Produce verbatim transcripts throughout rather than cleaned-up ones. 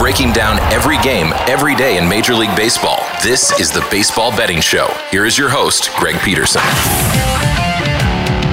Breaking down every game, every day in Major League Baseball, this is the Baseball Betting Show. Here is your host, Greg Peterson.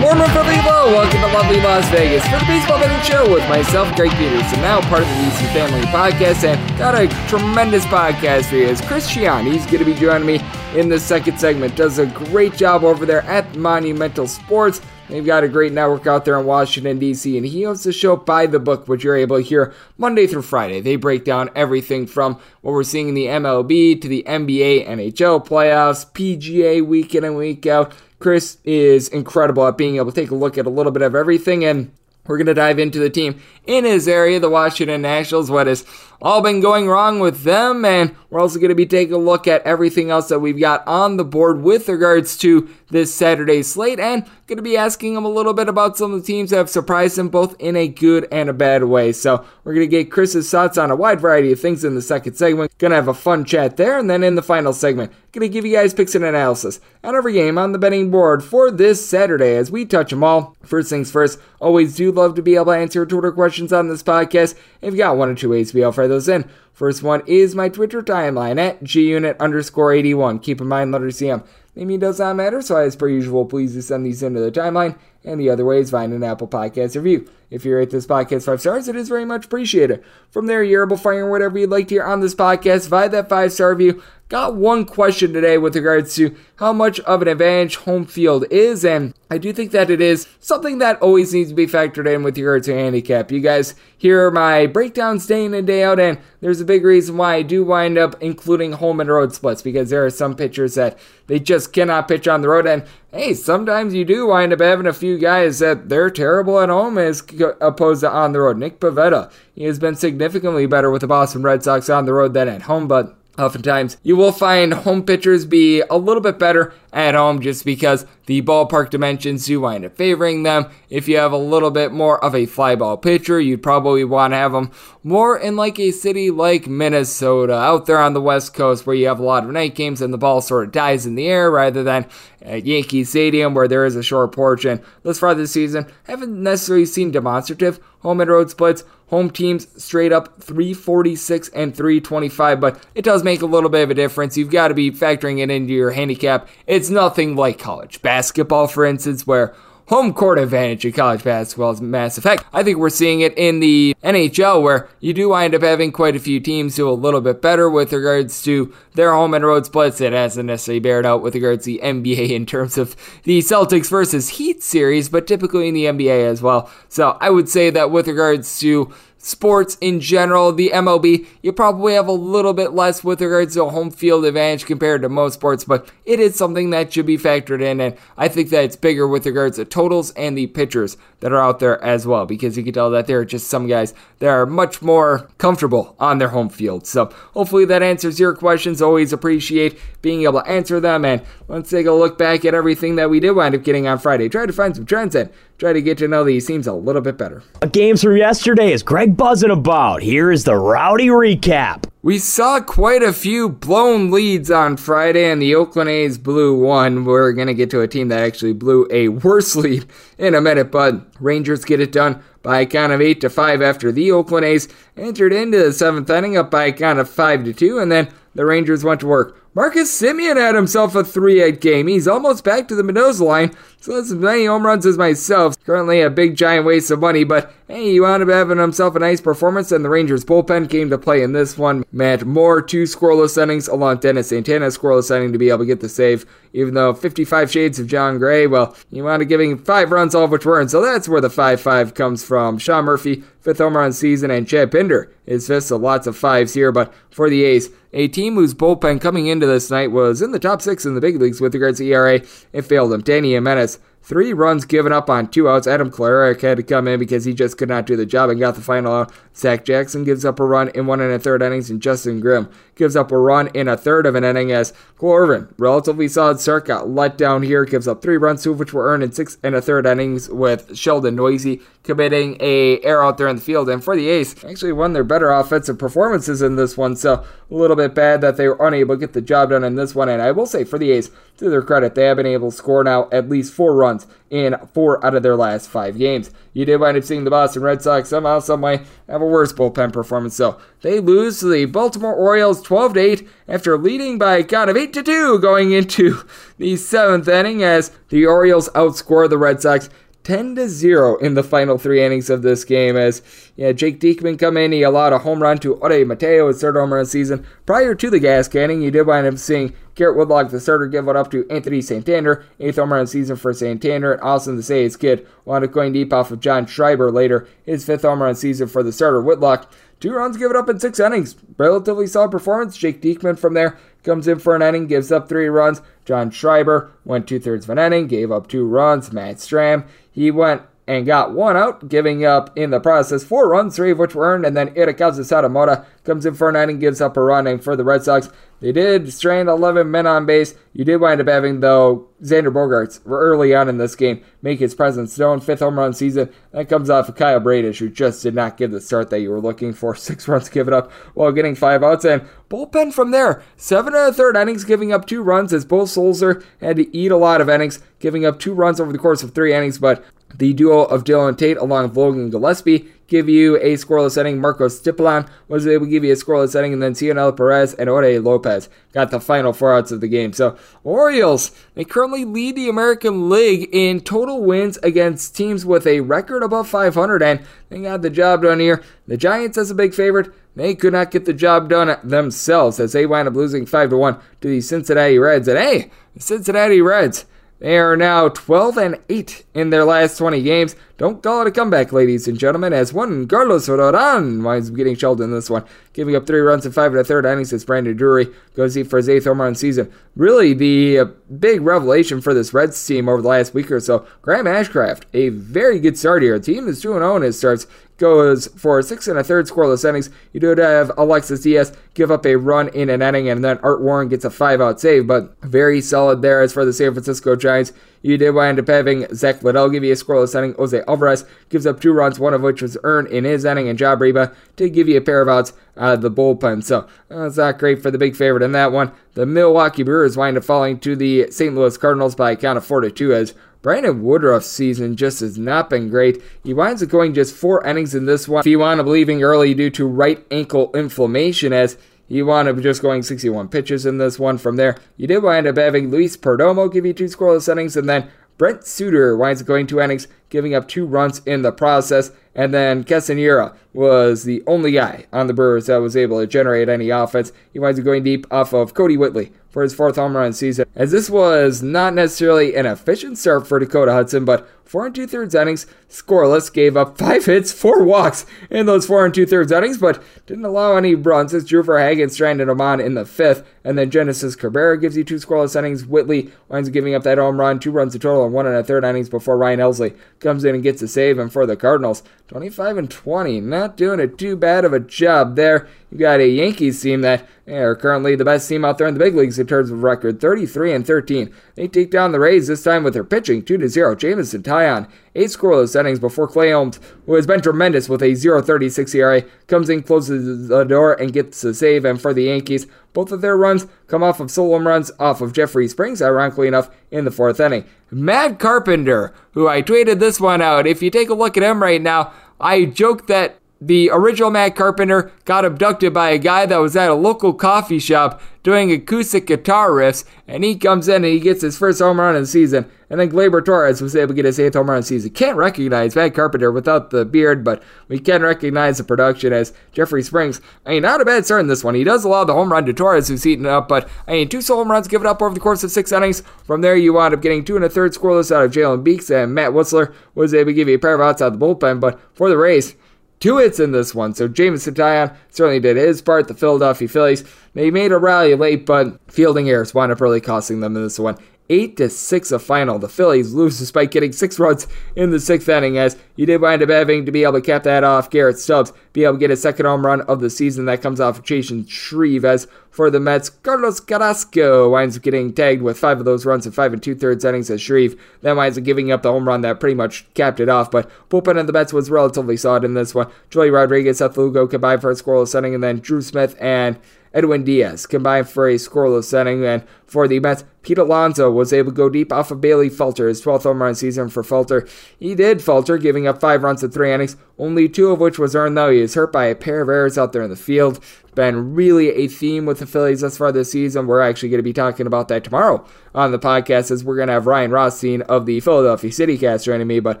Warmer for Lebo. Welcome to lovely Las Vegas for the Baseball Betting Show with myself, Greg Peterson, now part of the D C Family Podcast, and got a tremendous podcast for you. It's Chris Chianni. He's going to be joining me in the second segment. Does a great job over there at Monumental Sports. They've got a great network out there in Washington, D C, and he owns the show By the Book, which you're able to hear Monday through Friday. They break down everything from what we're seeing in the M L B to the N B A, N H L playoffs, P G A week in and week out. Chris is incredible at being able to take a look at a little bit of everything, and we're going to dive into the team in his area, the Washington Nationals, what has all been going wrong with them, and we're also going to be taking a look at everything else that we've got on the board with regards to this Saturday's slate, and going to be asking him a little bit about some of the teams that have surprised him both in a good and a bad way. So we're going to get Chris's thoughts on a wide variety of things in the second segment. Going to have a fun chat there, and then in the final segment, going to give you guys picks and analysis on every game on the betting board for this Saturday as we touch them all. First things first, always do love to be able to answer Twitter questions on this podcast. If you've got one or two ways to be able to fire those in. First one is my Twitter timeline at gunit underscore eighty-one. Keep in mind, letter C M. Name does not matter, so as per usual, please do send these into the timeline. And the other way is find an Apple Podcast review. If you rate this podcast five stars, it is very much appreciated. From there, you're able to fire whatever you'd like to hear on this podcast via that five-star review. Got one question today with regards to how much of an advantage home field is, and I do think that it is something that always needs to be factored in with regards to handicap. You guys hear my breakdowns day in and day out, and there's a big reason why I do wind up including home and road splits, because there are some pitchers that they just cannot pitch on the road, and hey, sometimes you do wind up having a few guys that they're terrible at home as opposed to on the road. Nick Pivetta, he has been significantly better with the Boston Red Sox on the road than at home, but oftentimes, you will find home pitchers be a little bit better at home just because the ballpark dimensions do wind up favoring them. If you have a little bit more of a fly ball pitcher, you'd probably want to have them more in like a city like Minnesota, out there on the West Coast where you have a lot of night games and the ball sort of dies in the air rather than at Yankee Stadium where there is a short porch. And thus far this season, I haven't necessarily seen demonstrative home and road splits. Home teams straight up three forty-six and three twenty-five, but it does make a little bit of a difference. You've got to be factoring it into your handicap. It's nothing like college basketball, for instance, where home court advantage in college basketball is massive. Heck, I think we're seeing it in the N H L, where you do wind up having quite a few teams do a little bit better with regards to their home and road splits. It hasn't necessarily bared out with regards to the N B A in terms of the Celtics versus Heat series, but typically in the N B A as well. So I would say that with regards to sports in general, the M L B, you probably have a little bit less with regards to a home field advantage compared to most sports, but it is something that should be factored in, and I think that it's bigger with regards to totals and the pitchers that are out there as well, because you can tell that there are just some guys that are much more comfortable on their home field. So hopefully that answers your questions. Always appreciate being able to answer them, and let's take a look back at everything that we did wind up getting on Friday. Try to find some trends and try to get to know these teams a little bit better. Games from yesterday is Greg buzzing about. Here is the rowdy recap. We saw quite a few blown leads on Friday, and the Oakland A's blew one. We're going to get to a team that actually blew a worse lead in a minute, but Rangers get it done by a count of eight to five after the Oakland A's entered into the seventh inning up by a count of five to two, and then the Rangers went to work. Marcus Semien had himself a three hit game. He's almost back to the Mendoza line, so that's as many home runs as myself. Currently a big, giant waste of money, but hey, he wound up having himself a nice performance, and the Rangers' bullpen came to play in this one. Matt Moore, two scoreless innings, along Dennis Santana's scoreless inning to be able to get the save, even though fifty-five shades of John Gray, well, he wound up giving five runs, all of which were in, so that's where the five five comes from. Sean Murphy, fifth home run season, and Chad Pinder is fifth, so lots of fives here, but for the A's, a team whose bullpen coming into this night was in the top six in the big leagues with regards to E R A. It failed him. Danny Jimenez, three runs given up on two outs. Adam Klarik had to come in because he just could not do the job and got the final out. Zach Jackson gives up a run in one and a third innings, and Justin Grimm gives up a run in a third of an inning as Cole Irvin, relatively solid start, got let down here, gives up three runs, two of which were earned in six and a third innings with Sheldon Noisy committing a error out there in the field. And for the A's, actually one of their better offensive performances in this one, so a little bit bad that they were unable to get the job done in this one. And I will say for the A's, to their credit, they have been able to score now at least four runs in four out of their last five games. You did wind up seeing the Boston Red Sox somehow, some way have a worse bullpen performance, so they lose to the Baltimore Orioles twelve to eight after leading by a count of eight to two going into the seventh inning as the Orioles outscore the Red Sox ten to zero in the final three innings of this game as yeah, Jake Diekman come in. He allowed a home run to Ode Mateo, his third home run season. Prior to the gas canning, you did wind up seeing Garrett Woodlock, the starter, give it up to Anthony Santander, eighth home run season for Santander, and Austin the Say's kid wound up going deep off of John Schreiber later, his fifth home run season for the starter. Woodlock, two runs given up in six innings. Relatively solid performance. Jake Diekman from there comes in for an inning, gives up three runs. John Schreiber went two-thirds of an inning, gave up two runs. Matt Stram, he went and got one out, giving up in the process four runs, three of which were earned, and then Irakazu Sadamoto comes in for an inning, gives up a run, and for the Red Sox, they did strand eleven men on base. You did wind up having, though, Xander Bogaerts early on in this game make his presence known. Fifth home run season. That comes off of Kyle Bradish, who just did not give the start that you were looking for. Six runs given up while getting five outs. And bullpen from there. Seven and a third innings, giving up two runs as Bo Sulzer had to eat a lot of innings, giving up two runs over the course of three innings. But the duo of Dylan Tate along with Logan Gillespie give you a scoreless inning. Marco Stiplon was able to give you a scoreless inning, and then Cionel Perez and Ode Lopez got the final four outs of the game. So Orioles, they currently lead the American League in total wins against teams with a record above five hundred, and they got the job done here. The Giants as a big favorite. They could not get the job done themselves as they wind up losing five to one to the Cincinnati Reds. And hey, the Cincinnati Reds, they are now twelve and eight in their last twenty games. Don't call it a comeback, ladies and gentlemen, as one Carlos Rodon winds up getting shelled in this one, giving up three runs in five and a third innings as Brandon Drury goes deep for his eighth home run season. Really, the uh, big revelation for this Reds team over the last week or so, Graham Ashcraft, a very good start here. A team is two and oh in his starts, goes for six and a third scoreless innings. You do have Alexis Diaz give up a run in an inning, and then Art Warren gets a five-out save, but very solid there. As for the San Francisco Giants, you did wind up having Zach Liddell give you a scoreless inning. Jose Alvarez gives up two runs, one of which was earned in his inning, and Job Riba did give you a pair of outs out of the bullpen. So that's uh, not great for the big favorite in that one. The Milwaukee Brewers wind up falling to the Saint Louis Cardinals by a count of four to two as Brandon Woodruff's season just has not been great. He winds up going just four innings in this one. If you wound up leaving early due to right ankle inflammation as he wound up just going sixty-one pitches in this one. From there, you did wind up having Luis Perdomo give you two scoreless innings, and then Brent Suter winds up going two innings, giving up two runs in the process. And then Castanera was the only guy on the Brewers that was able to generate any offense. He winds up going deep off of Cody Whitley for his fourth home run season, as this was not necessarily an efficient start for Dakota Hudson, but four and two-thirds innings, scoreless, gave up five hits, four walks in those four and two-thirds innings, but didn't allow any runs as Drew Verhagen stranded him on in the fifth, and then Genesis Cabrera gives you two scoreless innings. Whitley winds up giving up that home run, two runs a total in one and a third innings before Ryan Helsley comes in and gets a save, and for the Cardinals, twenty-five and twenty, not doing it too bad of a job there. You got a Yankees team that are currently the best team out there in the big leagues in terms of record, thirty-three and thirteen. They take down the Rays this time with their pitching, two to nothing. Jamison Tyon, eight scoreless innings before Clay Holmes, who has been tremendous with a point three six E R A, comes in, closes the door, and gets a save. And for the Yankees, both of their runs come off of solo home runs off of Jeffrey Springs, ironically enough, in the fourth inning. Matt Carpenter, who I tweeted this one out. If you take a look at him right now, I joke that the original Matt Carpenter got abducted by a guy that was at a local coffee shop doing acoustic guitar riffs, and he comes in and he gets his first home run of the season, and then Gleyber Torres was able to get his eighth home run of the season. Can't recognize Matt Carpenter without the beard, but we can recognize the production as Jeffrey Springs. I mean, not a bad start in this one. He does allow the home run to Torres, who's eaten up, but I mean, two solo home runs given up over the course of six innings. From there, you wound up getting two and a third scoreless out of Jalen Beeks, and Matt Whistler was able to give you a pair of outs out of the bullpen, but for the Rays, two hits in this one, so Jamison Tyon certainly did his part. The Philadelphia Phillies, they made a rally late, but fielding errors wound up really costing them in this one. eight to six a final. The Phillies lose despite getting six runs in the sixth inning, as you did wind up having to be able to cap that off. Garrett Stubbs be able to get his second home run of the season. That comes off of Jason Shreve. As for the Mets, Carlos Carrasco winds up getting tagged with five of those runs in five and two-thirds innings as Shreve then winds up giving up the home run that pretty much capped it off. But bullpen of the Mets was relatively solid in this one. Joey Rodriguez, Seth Lugo combined for a scoreless inning, and then Drew Smith and Edwin Diaz combined for a scoreless inning. And for the Mets, Pete Alonso was able to go deep off of Bailey Falter, his twelfth home run season for Falter. He did falter, giving up five runs in three innings, only two of which was earned, though. He is hurt by a pair of errors out there in the field. Been really a theme with the Phillies thus far this season. We're actually going to be talking about that tomorrow on the podcast, as we're going to have Ryan Rothstein of the Philadelphia CityCast joining me. But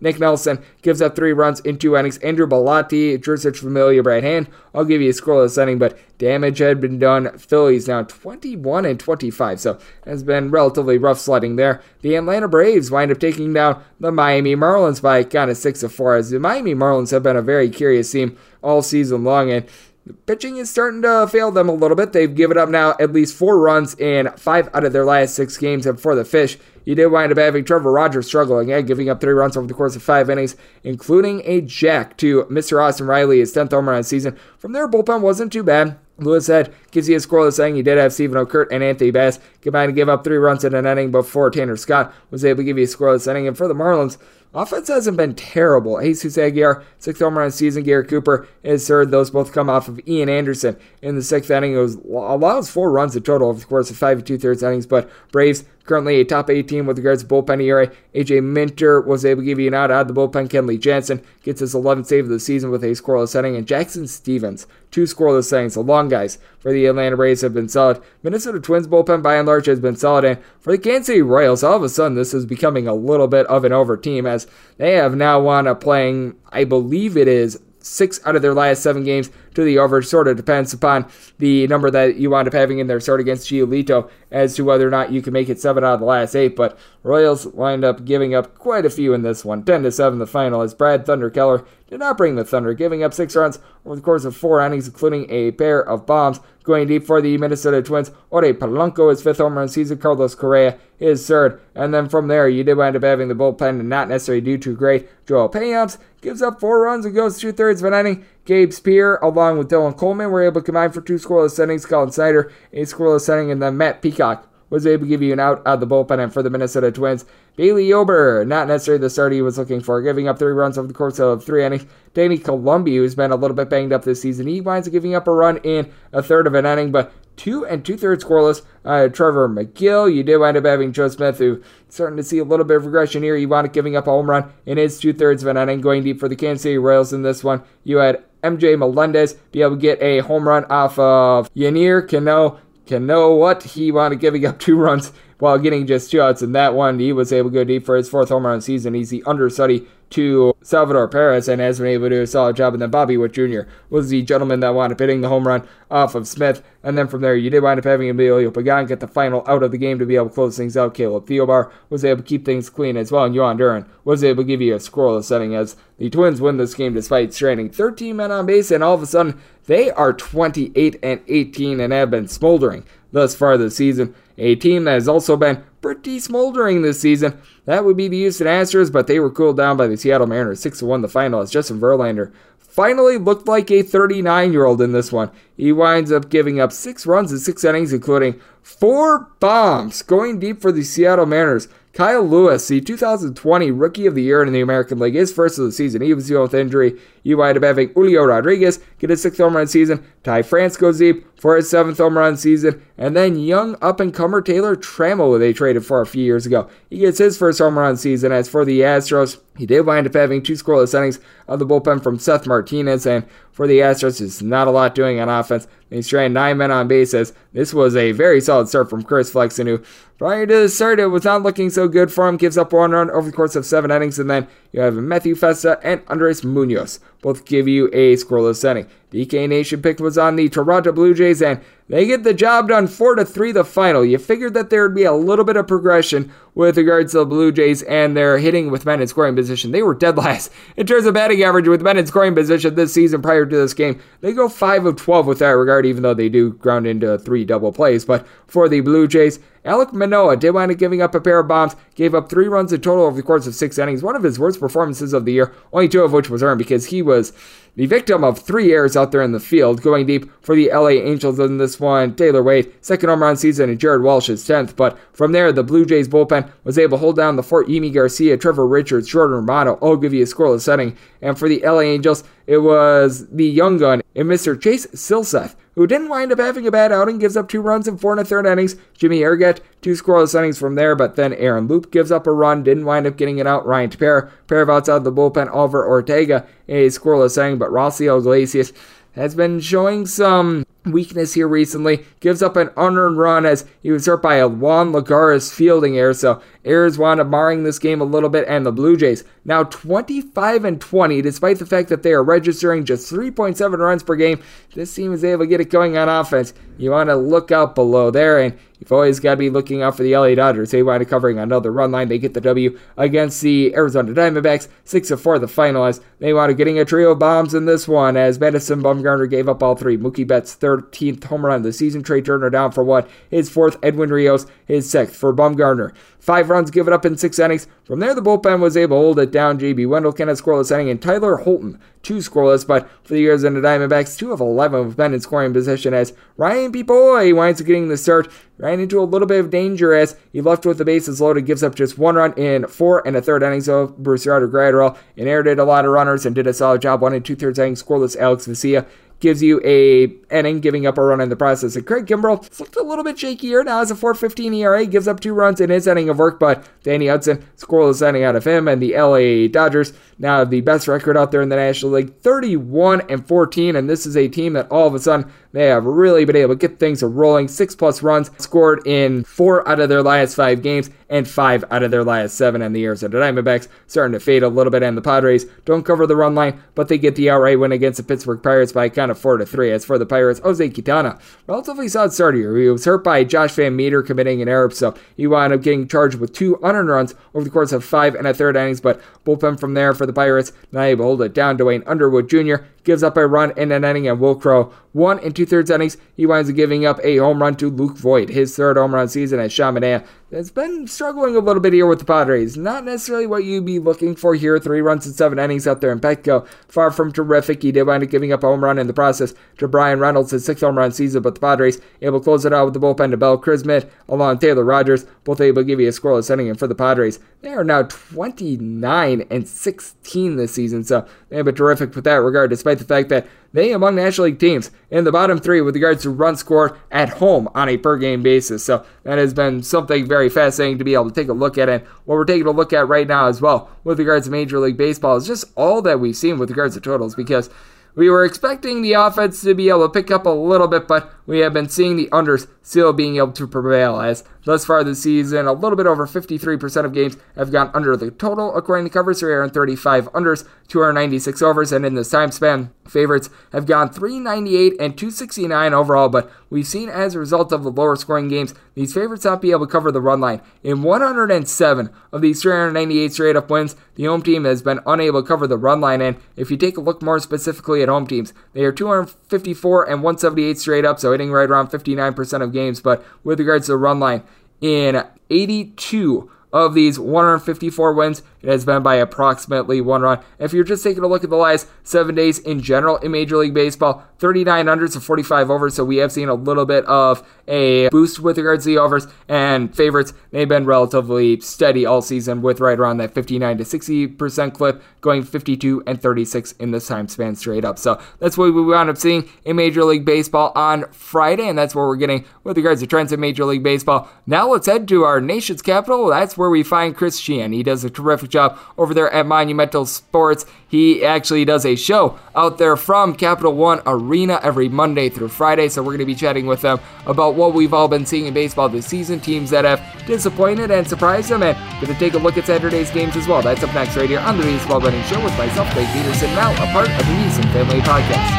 Nick Nelson gives up three runs in two innings. Andrew Bellotti, Jurisic Familia, Brad Hand, I'll give you a scoreless inning, but damage had been done. Phillies now twenty-one and twenty-five, so has been relatively rough sledding there. The Atlanta Braves wind up taking down the Miami Marlins by a count of six to four, as the Miami Marlins have been a very curious team all season long, and the pitching is starting to fail them a little bit. They've given up now at least four runs in five out of their last six games. And for the Fish, you did wind up having Trevor Rogers struggling and giving up three runs over the course of five innings, including a jack to Mister Austin Riley, his tenth home run of the season. From there, bullpen wasn't too bad. Lewis Head gives you a scoreless inning. He did have Stephen O'Kurt and Anthony Bass combined to give up three runs in an inning before Tanner Scott was able to give you a scoreless inning. And for the Marlins, offense hasn't been terrible. Jesus Aguiar, sixth home run season. Garrett Cooper is third. Those both come off of Ian Anderson in the sixth inning. It was, allows four runs in total over the course of five and two-thirds innings, but Braves currently a top eight team with regards to bullpen E R A. A J Minter was able to give you an out out of the bullpen. Kenley Jansen gets his eleventh save of the season with a scoreless inning, and Jackson Stevens, two scoreless innings. The long guys for the Atlanta Braves have been solid. Minnesota Twins bullpen by and large has been solid, and for the Kansas City Royals, all of a sudden this is becoming a little bit of an over team, as they have now wound up playing, I believe it is, six out of their last seven games to the over. Sort of depends upon the number that you wind up having in their start against Giolito as to whether or not you can make it seven out of the last eight, but Royals wind up giving up quite a few in this one. ten to seven the final, as Brad Thunder Keller did not bring the Thunder, giving up six runs over the course of four innings, including a pair of bombs. Going deep for the Minnesota Twins, Ore Polanco, his fifth home run season. Carlos Correa, his third. And then from there, you did wind up having the bullpen and not necessarily do too great. Joel Payamps gives up four runs and goes two-thirds of an inning. Gabe Spear, along with Dylan Coleman, were able to combine for two scoreless innings. Colin Snyder, a scoreless inning, and then Matt Peacock was able to give you an out out of the bullpen. And for the Minnesota Twins, Bailey Ober, not necessarily the start he was looking for, giving up three runs over the course of three innings. Danny Columbi, who's been a little bit banged up this season, he winds up giving up a run in a third of an inning, but two and two-thirds scoreless. Uh, Trevor McGill, you did wind up having Joe Smith, who's starting to see a little bit of regression here. You wound up giving up a home run in his two-thirds of an inning. Going deep for the Kansas City Royals in this one, you had M J Melendez be able to get a home run off of Yanier Cano. Cano, what? He wound up giving up two runs while getting just two outs in that one. He was able to go deep for his fourth home run of the season. He's the understudy to Salvador Perez and has been able to do a solid job. And then Bobby Witt Junior was the gentleman that wound up hitting the home run off of Smith. And then from there, you did wind up having Emilio Pagan get the final out of the game to be able to close things out. Caleb Theobar was able to keep things clean as well. And Yohan Duran was able to give you a scoreless setting as the Twins win this game despite stranding thirteen men on base. And all of a sudden, they are twenty-eight and eighteen and have been smoldering thus far this season. A team that has also been pretty smoldering this season, that would be the Houston Astros, but they were cooled down by the Seattle Mariners six to one the final as Justin Verlander finally looked like a thirty-nine-year-old in this one. He winds up giving up six runs in six innings, including four bombs going deep for the Seattle Mariners. Kyle Lewis, the two thousand twenty Rookie of the Year in the American League, is first of the season. He was dealing with injury. You wind up having Julio Rodriguez get his sixth home run season. Ty France goes deep for his seventh home run season. And then young up-and-comer Taylor Trammell, who they traded for a few years ago, he gets his first home run season. As for the Astros, he did wind up having two scoreless innings of the bullpen from Seth Martinez. And for the Astros, there's not a lot doing on offense. They stranded nine men on base as this was a very solid start from Chris Flexen, who prior to the start, it was not looking so good for him. Gives up one run over the course of seven innings, and then you have Matthew Festa and Andres Munoz both give you a scoreless inning. D K Nation pick was on the Toronto Blue Jays, and they get the job done four to three the final. You figured that there would be a little bit of progression with regards to the Blue Jays and their hitting with men in scoring position. They were dead last in terms of batting average with men in scoring position this season prior to this game. They go five of twelve with that regard, even though they do ground into three double plays. But for the Blue Jays, Alek Manoah did wind up giving up a pair of bombs, gave up three runs in total over the course of six innings. One of his worst performances of the year, only two of which was earned because he was the victim of three errors out there in the field. Going deep for the L A Angels in this one, Taylor Wade, second home run season, and Jared Walsh's tenth. But from there, the Blue Jays bullpen was able to hold down the fort. Yimi Garcia, Trevor Richards, Jordan Romano all give you a scoreless setting. And for the L A Angels, it was the young gun and Mister Chase Silseth, who didn't wind up having a bad outing, gives up two runs in four and a third innings. Jimmy Erget, two scoreless innings from there, but then Aaron Loop gives up a run, didn't wind up getting it out. Ryan Tepera, pair of outs out of the bullpen. Oliver Ortega, a scoreless inning, but Rossi Iglesias has been showing some weakness here recently. Gives up an unearned run as he was hurt by a Juan Lagares fielding error. So errors wound up marring this game a little bit, and the Blue Jays now twenty-five and twenty, despite the fact that they are registering just three point seven runs per game. This team is able to get it going on offense. You want to look out below there, and you've always got to be looking out for the L A Dodgers. They wind up covering another run line. They get the W against the Arizona Diamondbacks, six to four the final, as they wound up getting a trio of bombs in this one, as Madison Bumgarner gave up all three. Mookie Betts, thirteenth home run of the season. Trey Turner down for one, his fourth. Edwin Rios, his sixth. For Bumgarner, five runs given up in six innings. From there, the bullpen was able to hold it down. J B Wendell, Kenneth scoreless inning, and Tyler Holton, two scoreless, but for the Arizona Diamondbacks, two of eleven with men in scoring position, as Ryan Pipoy winds up getting the start. Ran into a little bit of danger as he left with the bases loaded, gives up just one run in four and a third innings of Bruce Ryder Gratterall, inherited a lot of runners and did a solid job. One and two-thirds innings, scoreless Alex Vesia gives you a inning, giving up a run in the process. And Craig Kimbrell looked a little bit shakier now, as a four fifteen E R A, gives up two runs in his inning of work, but Danny Hudson, scoreless inning out of him, and the L A Dodgers now have the best record out there in the National League, thirty-one and fourteen, and this is a team that all of a sudden they have really been able to get things rolling. Six-plus runs scored in four out of their last five games and five out of their last seven, and the Arizona Diamondbacks starting to fade a little bit, and the Padres don't cover the run line, but they get the outright win against the Pittsburgh Pirates by a count of four to three. As for the Pirates, Jose Quintana, relatively solid starter here. He was hurt by Josh Van Meter committing an error, so he wound up getting charged with two unearned runs over the course of five and a third innings, but bullpen from there for the Pirates, not able to hold it down. Dwayne Underwood Junior gives up a run in an inning, and Will Crow, one and two-thirds innings, he winds up giving up a home run to Luke Voit, his third home run season, as Chaminade has been struggling a little bit here with the Padres. Not necessarily what you'd be looking for here. Three runs in seven innings out there in Petco. Far from terrific. He did wind up giving up a home run in the process to Brian Reynolds, his sixth home run season, but the Padres able to close it out with the bullpen to Bell Chrismid, along Taylor Rogers, both able to give you a scoreless inning. And for the Padres, they are now twenty-nine and sixteen this season, so they've been terrific with that regard, despite the fact that they among National League teams in the bottom three with regards to runs scored at home on a per-game basis. So that has been something very fascinating to be able to take a look at. And what we're taking a look at right now as well with regards to Major League Baseball is just all that we've seen with regards to totals, because we were expecting the offense to be able to pick up a little bit, but we have been seeing the unders still being able to prevail, as thus far this season, a little bit over fifty-three percent of games have gone under the total, according to covers, three hundred thirty-five unders, two hundred ninety-six overs, and in this time span, favorites have gone three ninety-eight and two sixty-nine overall, but we've seen as a result of the lower scoring games, these favorites not be able to cover the run line. In one hundred seven of these three hundred ninety-eight straight-up wins, the home team has been unable to cover the run line, and if you take a look more specifically at home teams, they are two hundred fifty-four and one hundred seventy-eight straight-up, so hitting right around fifty-nine percent of games, but with regards to the run line, in eighty-two of these one hundred fifty-four wins, it has been by approximately one run. If you're just taking a look at the last seven days in general in Major League Baseball, thirty-nine unders to forty-five overs, so we have seen a little bit of a boost with regards to the overs, and favorites, they've been relatively steady all season with right around that fifty-nine to sixty percent clip, going fifty-two and thirty-six in this time span straight up. So that's what we wound up seeing in Major League Baseball on Friday, and that's what we're getting with regards to trends in Major League Baseball. Now let's head to our nation's capital. That's where we find Chris Chianni. He does a terrific job over there at Monumental Sports. He actually does a show out there from Capital One Arena every Monday through Friday, so we're going to be chatting with them about what we've all been seeing in baseball this season, teams that have disappointed and surprised them, and we're going to take a look at Saturday's games as well. That's up next right here on the Baseball Betting Show with myself, Greg Peterson, now a part of the Neeson Family Podcast.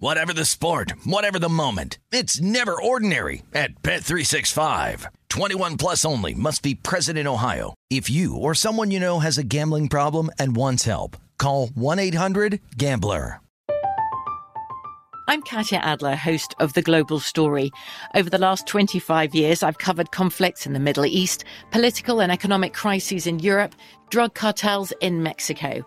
Whatever the sport, whatever the moment, it's never ordinary at Bet three sixty-five. twenty-one plus only. Must be present in Ohio. If you or someone you know has a gambling problem and wants help, call one eight hundred gambler. I'm Katia Adler, host of The Global Story. Over the last twenty-five years, I've covered conflicts in the Middle East, political and economic crises in Europe, drug cartels in Mexico.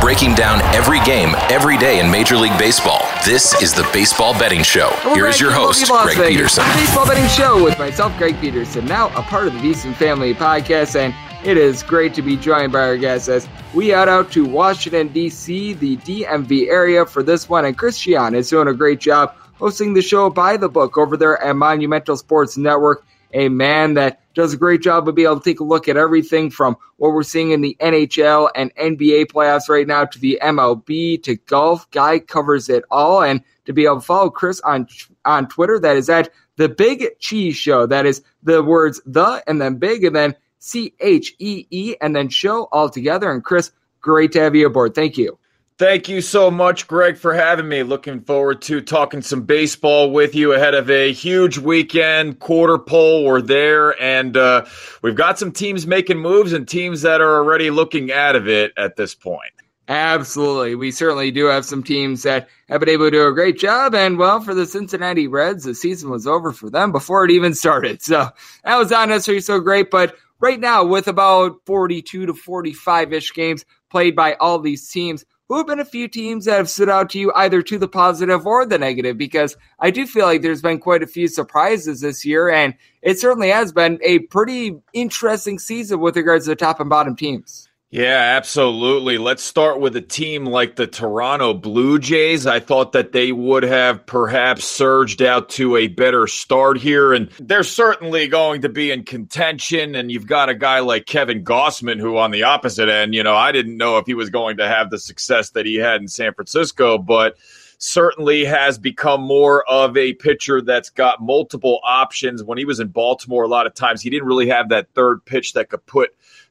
Breaking down every game, every day in Major League Baseball, this is the Baseball Betting Show. Here is your host, Greg Peterson. The Baseball Betting Show with myself, Greg Peterson, now a part of the Beeson Family Podcast, and it is great to be joined by our guests as we head out to Washington, D C, the D M V area for this one. And Chris Chianni is doing a great job hosting the show by the book over there at Monumental Sports Network. a man that does a great job of being able to take a look at everything from what we're seeing in the N H L and N B A playoffs right now to the M L B to golf. Guy covers it all. And to be able to follow Chris on on Twitter, that is at The Big Cheese Show. That is the words the and then big and then C H E E and then show all together. And Chris, great to have you aboard. Thank you. Thank you so much, Greg, for having me. Looking forward to talking some baseball with you ahead of a huge weekend. Quarter poll, we're there, and uh, we've got some teams making moves and teams that are already looking out of it at this point. Absolutely. We certainly do have some teams that have been able to do a great job. And, well, for the Cincinnati Reds, the season was over for them before it even started. So that was not necessarily so great. But right now, with about forty-two to forty-five-ish games played by all these teams, who have been a few teams that have stood out to you either to the positive or the negative? Because I do feel like there's been quite a few surprises this year, and it certainly has been a pretty interesting season with regards to the top and bottom teams. Yeah, absolutely. Let's start with a team like the Toronto Blue Jays. I thought that they would have perhaps surged out to a better start here, and they're certainly going to be in contention, and you've got a guy like Kevin Gausman, who on the opposite end, you know, I didn't know if he was going to have the success that he had in San Francisco, but certainly has become more of a pitcher that's got multiple options. When he was in Baltimore, a lot of times he didn't really have that third pitch that could put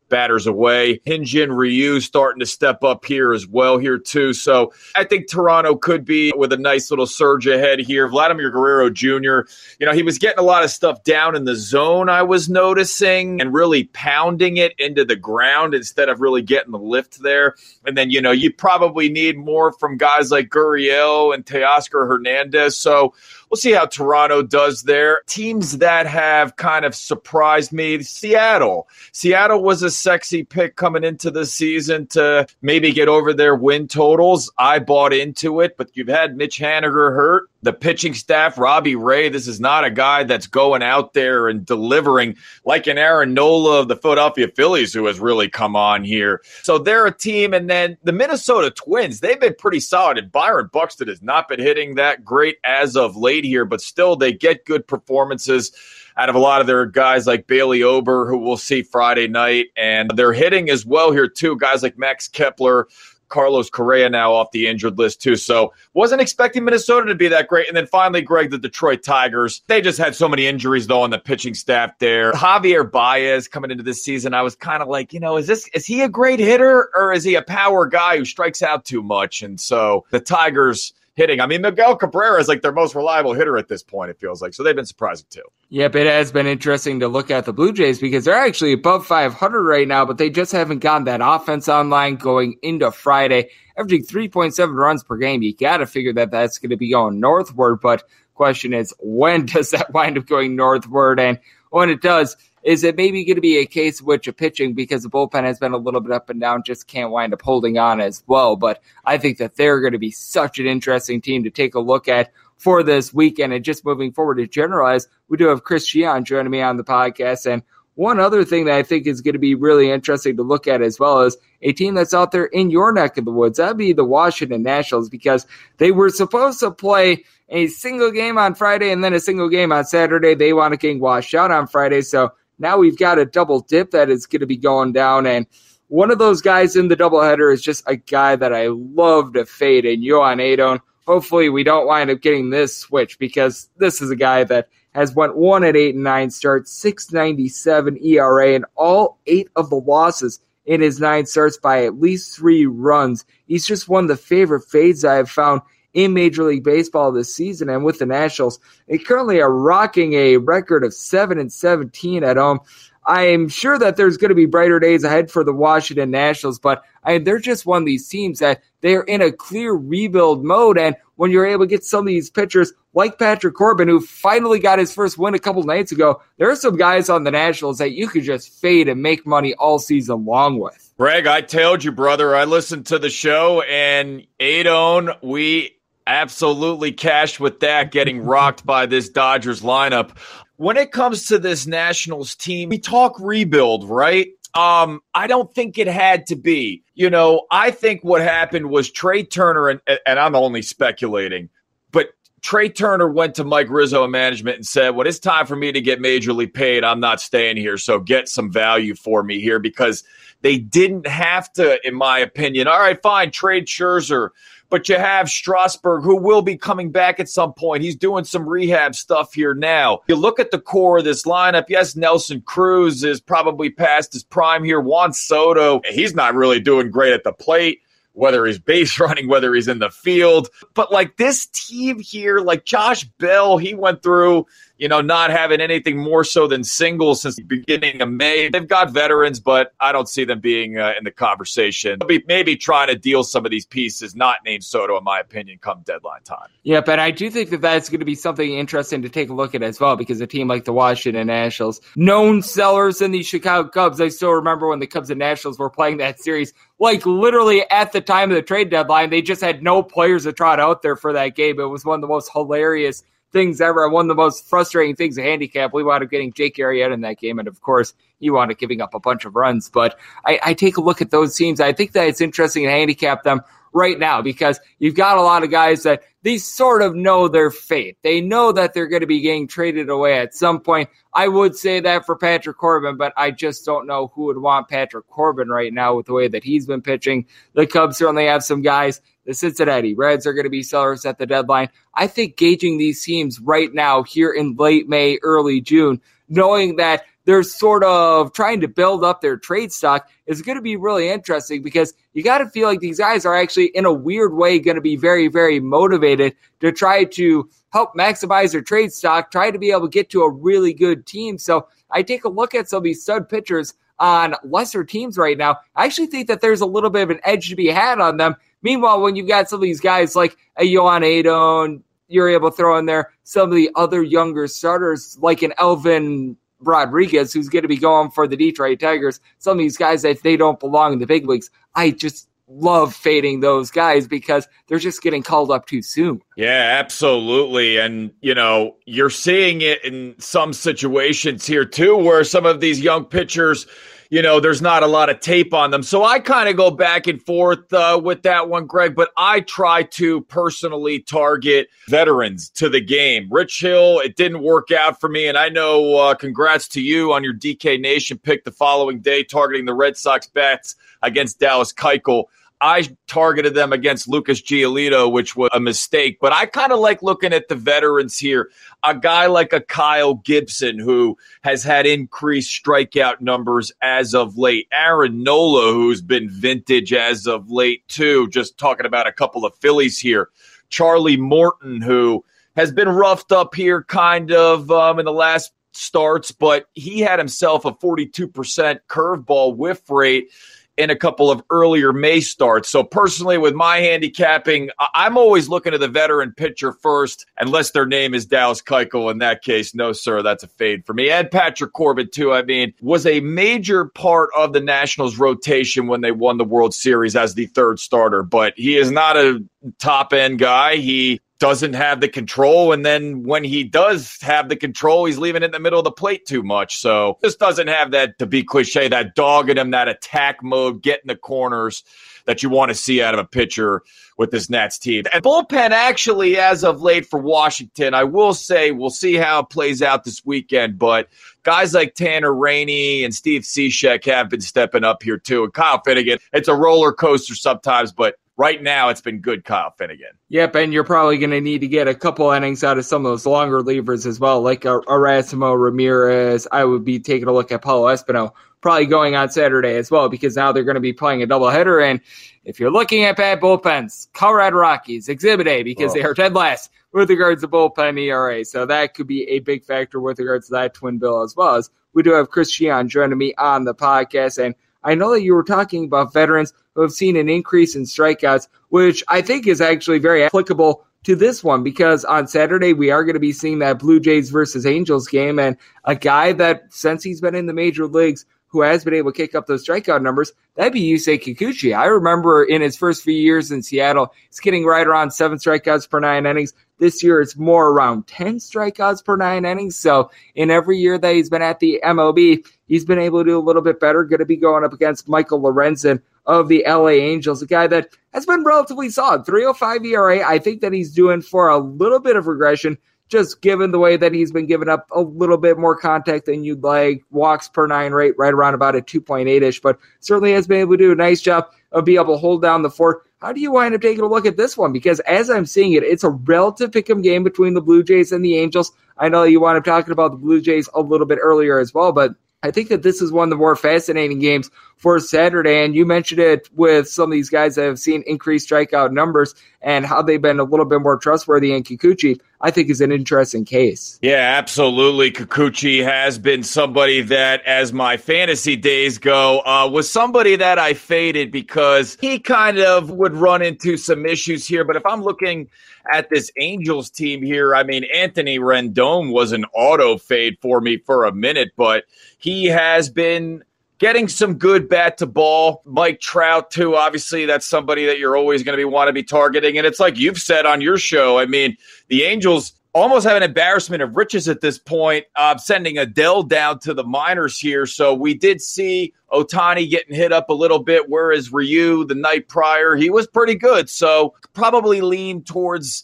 batters away. Hyun-Jin Ryu starting to step up here as well here too. So I think Toronto could be with a nice little surge ahead here. Vladimir Guerrero Junior, you know, he was getting a lot of stuff down in the zone, I was noticing, and really pounding it into the ground instead of really getting the lift there. And then, you know, you probably need more from guys like Gurriel and Teoscar Hernandez. So we'll see how Toronto does there. Teams that have kind of surprised me, Seattle. Seattle was a sexy pick coming into the season to maybe get over their win totals. I bought into it, but you've had Mitch Haniger hurt. The pitching staff, Robbie Ray, this is not a guy that's going out there and delivering like an Aaron Nola of the Philadelphia Phillies, who has really come on here. So they're a team. And then the Minnesota Twins, they've been pretty solid. And Byron Buxton has not been hitting that great as of late here, but still they get good performances out of a lot of their guys like Bailey Ober, who we'll see Friday night. And they're hitting as well here, too, guys like Max Kepler, Carlos Correa now off the injured list too. So wasn't expecting Minnesota to be that great. And then finally, Greg, the Detroit Tigers, they just had so many injuries though on the pitching staff there. Javier Baez coming into this season, I was kind of like, you know, is this is he a great hitter or is he a power guy who strikes out too much? And so the Tigers hitting. I mean, Miguel Cabrera is like their most reliable hitter at this point, it feels like. So they've been surprising too. Yep, it has been interesting to look at the Blue Jays because they're actually above five hundred right now, but they just haven't gotten that offense online going into Friday. Averaging three point seven runs per game, you got to figure that that's going to be going northward. But question is, when does that wind up going northward? And when it does, is it maybe going to be a case of which a pitching, because the bullpen has been a little bit up and down, just can't wind up holding on as well. But I think that they're going to be such an interesting team to take a look at for this weekend. And just moving forward to generalize, we do have Chris Chianni joining me on the podcast. And one other thing that I think is going to be really interesting to look at as well is a team that's out there in your neck of the woods. That'd be the Washington Nationals, because they were supposed to play a single game on Friday and then a single game on Saturday. They wound up getting washed out on Friday. So now we've got a double dip that is going to be going down, and one of those guys in the doubleheader is just a guy that I love to fade in Yohan Adon. Hopefully we don't wind up getting this switch, because this is a guy that has went one at eight and nine starts, six ninety-seven E R A, and all eight of the losses in his nine starts by at least three runs. He's just one of the favorite fades I have found in Major League Baseball this season, and with the Nationals, they currently are rocking a record of seven and seventeen at home. I am sure that there's going to be brighter days ahead for the Washington Nationals, but I mean, they're just one of these teams that they're in a clear rebuild mode, and when you're able to get some of these pitchers like Patrick Corbin, who finally got his first win a couple nights ago, there are some guys on the Nationals that you could just fade and make money all season long with. Greg, I told you, brother, I listened to the show, and Adon, we absolutely cashed with that, getting rocked by this Dodgers lineup. When it comes to this Nationals team, we talk rebuild, right? Um, I don't think it had to be. You know, I think what happened was Trey Turner, and, and I'm only speculating, but Trey Turner went to Mike Rizzo and management and said, well, it's time for me to get majorly paid. I'm not staying here, so get some value for me here, because they didn't have to, in my opinion. All right, fine, trade Scherzer, but you have Strasburg, who will be coming back at some point. He's doing some rehab stuff here now. You look at the core of this lineup, yes, Nelson Cruz is probably past his prime here. Juan Soto, he's not really doing great at the plate, whether he's base running, whether he's in the field. But like this team here, like Josh Bell, he went through, you know, not having anything more so than singles since the beginning of May. They've got veterans, but I don't see them being uh, in the conversation. They'll be maybe trying to deal some of these pieces, not named Soto, in my opinion, come deadline time. Yeah, but I do think that that's going to be something interesting to take a look at as well, because a team like the Washington Nationals, known sellers in the Chicago Cubs. I still remember when the Cubs and Nationals were playing that series, like literally at the time of the trade deadline, they just had no players to trot out there for that game. It was one of the most hilarious things ever. One of the most frustrating things a handicap. We wound up getting Jake Arrieta in that game, and of course, he wound up giving up a bunch of runs. But I, I take a look at those teams. I think that it's interesting to handicap them right now, because you've got a lot of guys that they sort of know their fate. They know that they're going to be getting traded away at some point. I would say that for Patrick Corbin, but I just don't know who would want Patrick Corbin right now with the way that he's been pitching. The Cubs certainly have some guys. The Cincinnati Reds are going to be sellers at the deadline. I think gauging these teams right now here in late May, early June, knowing that they're sort of trying to build up their trade stock, is going to be really interesting, because you got to feel like these guys are actually in a weird way going to be very, very motivated to try to help maximize their trade stock, try to be able to get to a really good team. So I take a look at some of these stud pitchers on lesser teams right now. I actually think that there's a little bit of an edge to be had on them. Meanwhile, when you've got some of these guys like a Yohan Adon, you're able to throw in there some of the other younger starters like an Elvin Rodriguez, who's going to be going for the Detroit Tigers. Some of these guys, if they don't belong in the big leagues, I just love fading those guys because they're just getting called up too soon. Yeah, absolutely. And, you know, you're seeing it in some situations here too, where some of these young pitchers, you know, there's not a lot of tape on them. So I kind of go back and forth uh, with that one, Greg, but I try to personally target veterans to the game. Rich Hill, it didn't work out for me, and I know uh, congrats to you on your D K Nation pick the following day, targeting the Red Sox bats against Dallas Keuchel. I targeted them against Lucas Giolito, which was a mistake, but I kind of like looking at the veterans here. A guy like a Kyle Gibson, who has had increased strikeout numbers as of late. Aaron Nola, who's been vintage as of late, too. Just talking about a couple of Phillies here. Charlie Morton, who has been roughed up here kind of um, in the last starts, but he had himself a forty-two percent curveball whiff rate in a couple of earlier May starts. So personally, with my handicapping, I'm always looking at the veteran pitcher first, unless their name is Dallas Keuchel. In that case, no, sir, that's a fade for me. And Patrick Corbin, too, I mean, was a major part of the Nationals' rotation when they won the World Series as the third starter, but he is not a top-end guy. He doesn't have the control, and then when he does have the control, he's leaving it in the middle of the plate too much. So just doesn't have that, to be cliche, that dog in him, that attack mode, get in the corners that you want to see out of a pitcher with this Nats team. And bullpen actually, as of late for Washington, I will say we'll see how it plays out this weekend, but guys like Tanner Rainey and Steve Cishek have been stepping up here too. And Kyle Finnegan, it's a roller coaster sometimes, but right now, it's been good, Kyle Finnegan. Yep, and you're probably going to need to get a couple innings out of some of those longer relievers as well, like Erasmo Ramirez. I would be taking a look at Paulo Espino, probably going on Saturday as well, because now they're going to be playing a doubleheader. And if you're looking at bad bullpens, Colorado Rockies, Exhibit A, because oh. they are dead last with regards to bullpen E R A. So that could be a big factor with regards to that twin bill, as well as we do have Chris Chianni joining me on the podcast. And I know that you were talking about veterans who have seen an increase in strikeouts, which I think is actually very applicable to this one, because on Saturday we are going to be seeing that Blue Jays versus Angels game, and a guy that since he's been in the major leagues who has been able to kick up those strikeout numbers, that'd be Yusei Kikuchi. I remember in his first few years in Seattle, he's getting right around seven strikeouts per nine innings. This year, it's more around ten strikeouts per nine innings. So in every year that he's been at the M L B, he's been able to do a little bit better. Going to be going up against Michael Lorenzen of the L A Angels, a guy that has been relatively solid. three oh five E R A. I think that he's due in for a little bit of regression, just given the way that he's been giving up a little bit more contact than you'd like. Walks per nine rate right around about a two point eight ish, but certainly has been able to do a nice job of being able to hold down the fort. How do you wind up taking a look at this one? Because as I'm seeing it, it's a relative pick'em game between the Blue Jays and the Angels. I know you wound up talking about the Blue Jays a little bit earlier as well, but I think that this is one of the more fascinating games for Saturday, and you mentioned it with some of these guys that have seen increased strikeout numbers and how they've been a little bit more trustworthy, and Kikuchi, I think, is an interesting case. Yeah, absolutely. Kikuchi has been somebody that, as my fantasy days go, uh, was somebody that I faded because he kind of would run into some issues here. But if I'm looking at this Angels team here, I mean, Anthony Rendon was an auto fade for me for a minute, but he has been getting some good bat to ball. Mike Trout, too, obviously, that's somebody that you're always going to be want to be targeting. And it's like you've said on your show, I mean, the Angels almost have an embarrassment of riches at this point, uh, sending Adele down to the minors here. So we did see Ohtani getting hit up a little bit, whereas Ryu the night prior, he was pretty good. So probably lean towards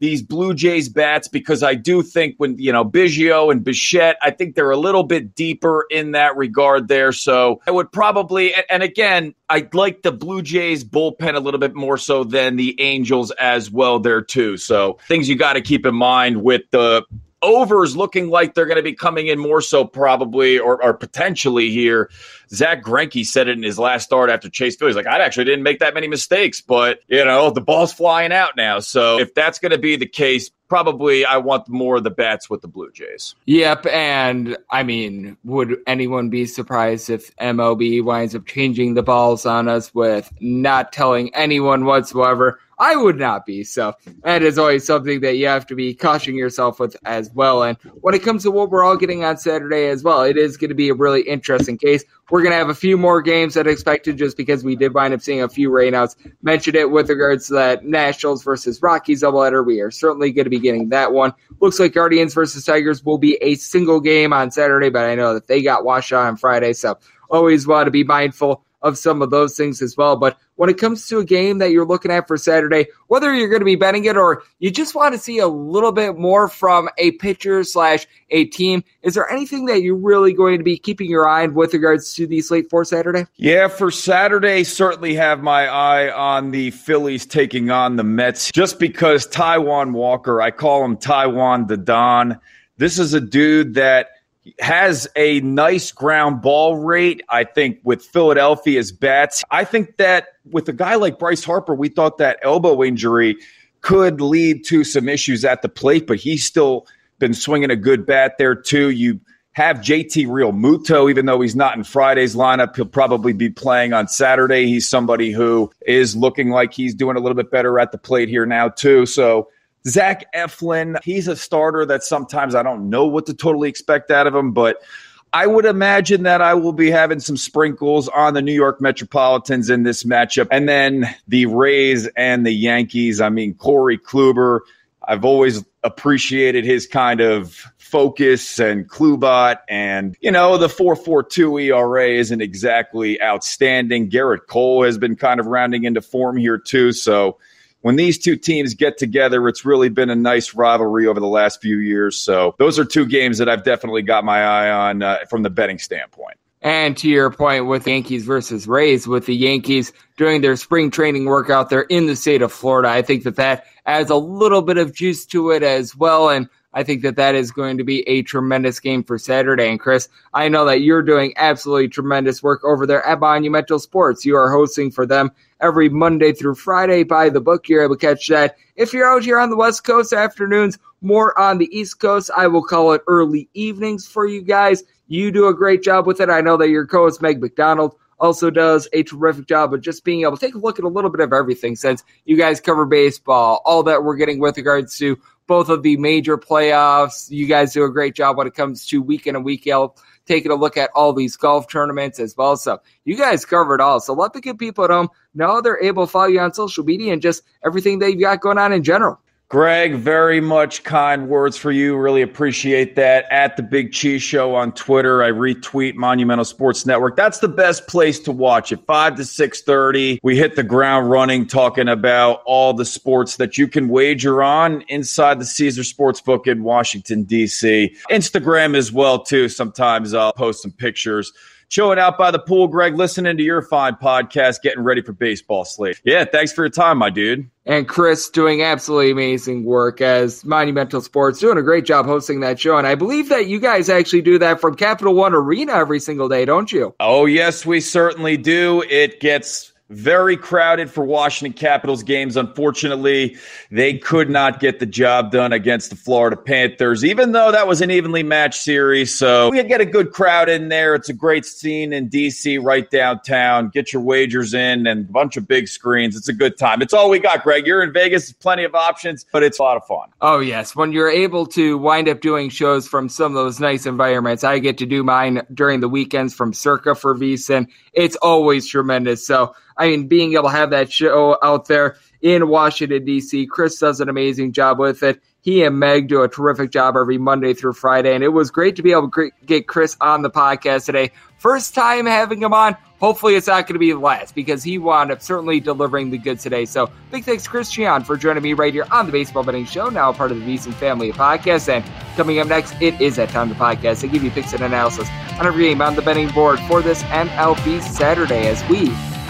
these Blue Jays bats, because I do think when, you know, Biggio and Bichette, I think they're a little bit deeper in that regard there. So I would probably, and again, I'd like the Blue Jays bullpen a little bit more so than the Angels as well there too. So things you got to keep in mind with the overs looking like they're going to be coming in more so probably or, or potentially here. Zach Greinke said it in his last start after Chase Field. He's like, I actually didn't make that many mistakes, but, you know, the ball's flying out now. So if that's going to be the case, probably I want more of the bats with the Blue Jays. Yep, and, I mean, would anyone be surprised if M L B winds up changing the balls on us with not telling anyone whatsoever? I would not be. So that is always something that you have to be cautioning yourself with as well. And when it comes to what we're all getting on Saturday as well, it is going to be a really interesting case. We're going to have a few more games than expected just because we did wind up seeing a few rainouts. Mentioned it with regards to that Nationals versus Rockies doubleheader. We are certainly going to be getting that one. Looks like Guardians versus Tigers will be a single game on Saturday, but I know that they got washed out on Friday, so always want to be mindful of some of those things as well. But when it comes to a game that you're looking at for Saturday, whether you're going to be betting it or you just want to see a little bit more from a pitcher slash a team, is there anything that you're really going to be keeping your eye on with regards to the slate for Saturday? Yeah, for Saturday, certainly have my eye on the Phillies taking on the Mets, just because Taijuan Walker, I call him Taijuan the Don. This is a dude that has a nice ground ball rate, I think, with Philadelphia's bats. I think that with a guy like Bryce Harper, we thought that elbow injury could lead to some issues at the plate, but he's still been swinging a good bat there, too. You have J T Realmuto, even though he's not in Friday's lineup, he'll probably be playing on Saturday. He's somebody who is looking like he's doing a little bit better at the plate here now, too. So Zach Eflin, he's a starter that sometimes I don't know what to totally expect out of him, but I would imagine that I will be having some sprinkles on the New York Metropolitans in this matchup. And then the Rays and the Yankees, I mean, Corey Kluber, I've always appreciated his kind of focus and Klubot, and, you know, the four point four two E R A isn't exactly outstanding. Garrett Cole has been kind of rounding into form here too, so when these two teams get together, it's really been a nice rivalry over the last few years. So those are two games that I've definitely got my eye on uh, from the betting standpoint. And to your point with Yankees versus Rays, with the Yankees doing their spring training workout there in the state of Florida, I think that that adds a little bit of juice to it as well. And I think that that is going to be a tremendous game for Saturday. And, Chris, I know that you're doing absolutely tremendous work over there at Monumental Sports. You are hosting for them every Monday through Friday by the book. You're able to catch that. If you're out here on the West Coast, afternoons, more on the East Coast, I will call it early evenings for you guys. You do a great job with it. I know that your co-host, Meg McDonald, also does a terrific job of just being able to take a look at a little bit of everything, since you guys cover baseball, all that we're getting with regards to both of the major playoffs. You guys do a great job when it comes to week in and week out, taking a look at all these golf tournaments as well. So you guys cover it all. So let the good people at home know they're able to follow you on social media and just everything that you've got going on in general. Greg, very much kind words for you. Really appreciate that. At The Big Cheese Show on Twitter, I retweet Monumental Sports Network. That's the best place to watch it. five to six thirty. We hit the ground running talking about all the sports that you can wager on inside the Caesar Sportsbook in Washington, D C. Instagram as well, too. Sometimes I'll post some pictures. Chilling out by the pool, Greg, listening to your fine podcast, getting ready for baseball slate. Yeah, thanks for your time, my dude. And Chris doing absolutely amazing work as Monumental Sports, doing a great job hosting that show. And I believe that you guys actually do that from Capital One Arena every single day, don't you? Oh, yes, we certainly do. It gets very crowded for Washington Capitals games. Unfortunately, they could not get the job done against the Florida Panthers, even though that was an evenly matched series. So we get a good crowd in there. It's a great scene in D C, right downtown. Get your wagers in and a bunch of big screens. It's a good time. It's all we got, Greg. You're in Vegas. There's plenty of options, but it's a lot of fun. Oh, yes. When you're able to wind up doing shows from some of those nice environments, I get to do mine during the weekends from Circa for VSiN. It's always tremendous. So I mean, being able to have that show out there in Washington, D C, Chris does an amazing job with it. He and Meg do a terrific job every Monday through Friday, and it was great to be able to get Chris on the podcast today. First time having him on. Hopefully it's not going to be the last, because he wound up certainly delivering the goods today. So big thanks to Chris Chianni for joining me right here on the Baseball Betting Show, now a part of the VSiN family of podcasts. And coming up next, it is that time to podcast. They give you picks and analysis on every game on the betting board for this M L B Saturday as we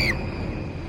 screamed...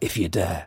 if you dare.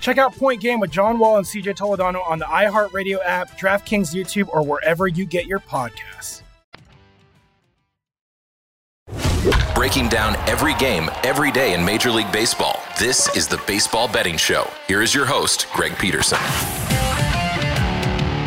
Check out Point Game with John Wall and C J Toledano on the iHeartRadio app, DraftKings YouTube, or wherever you get your podcasts. Breaking down every game, every day in Major League Baseball, this is the Baseball Betting Show. Here is your host, Greg Peterson.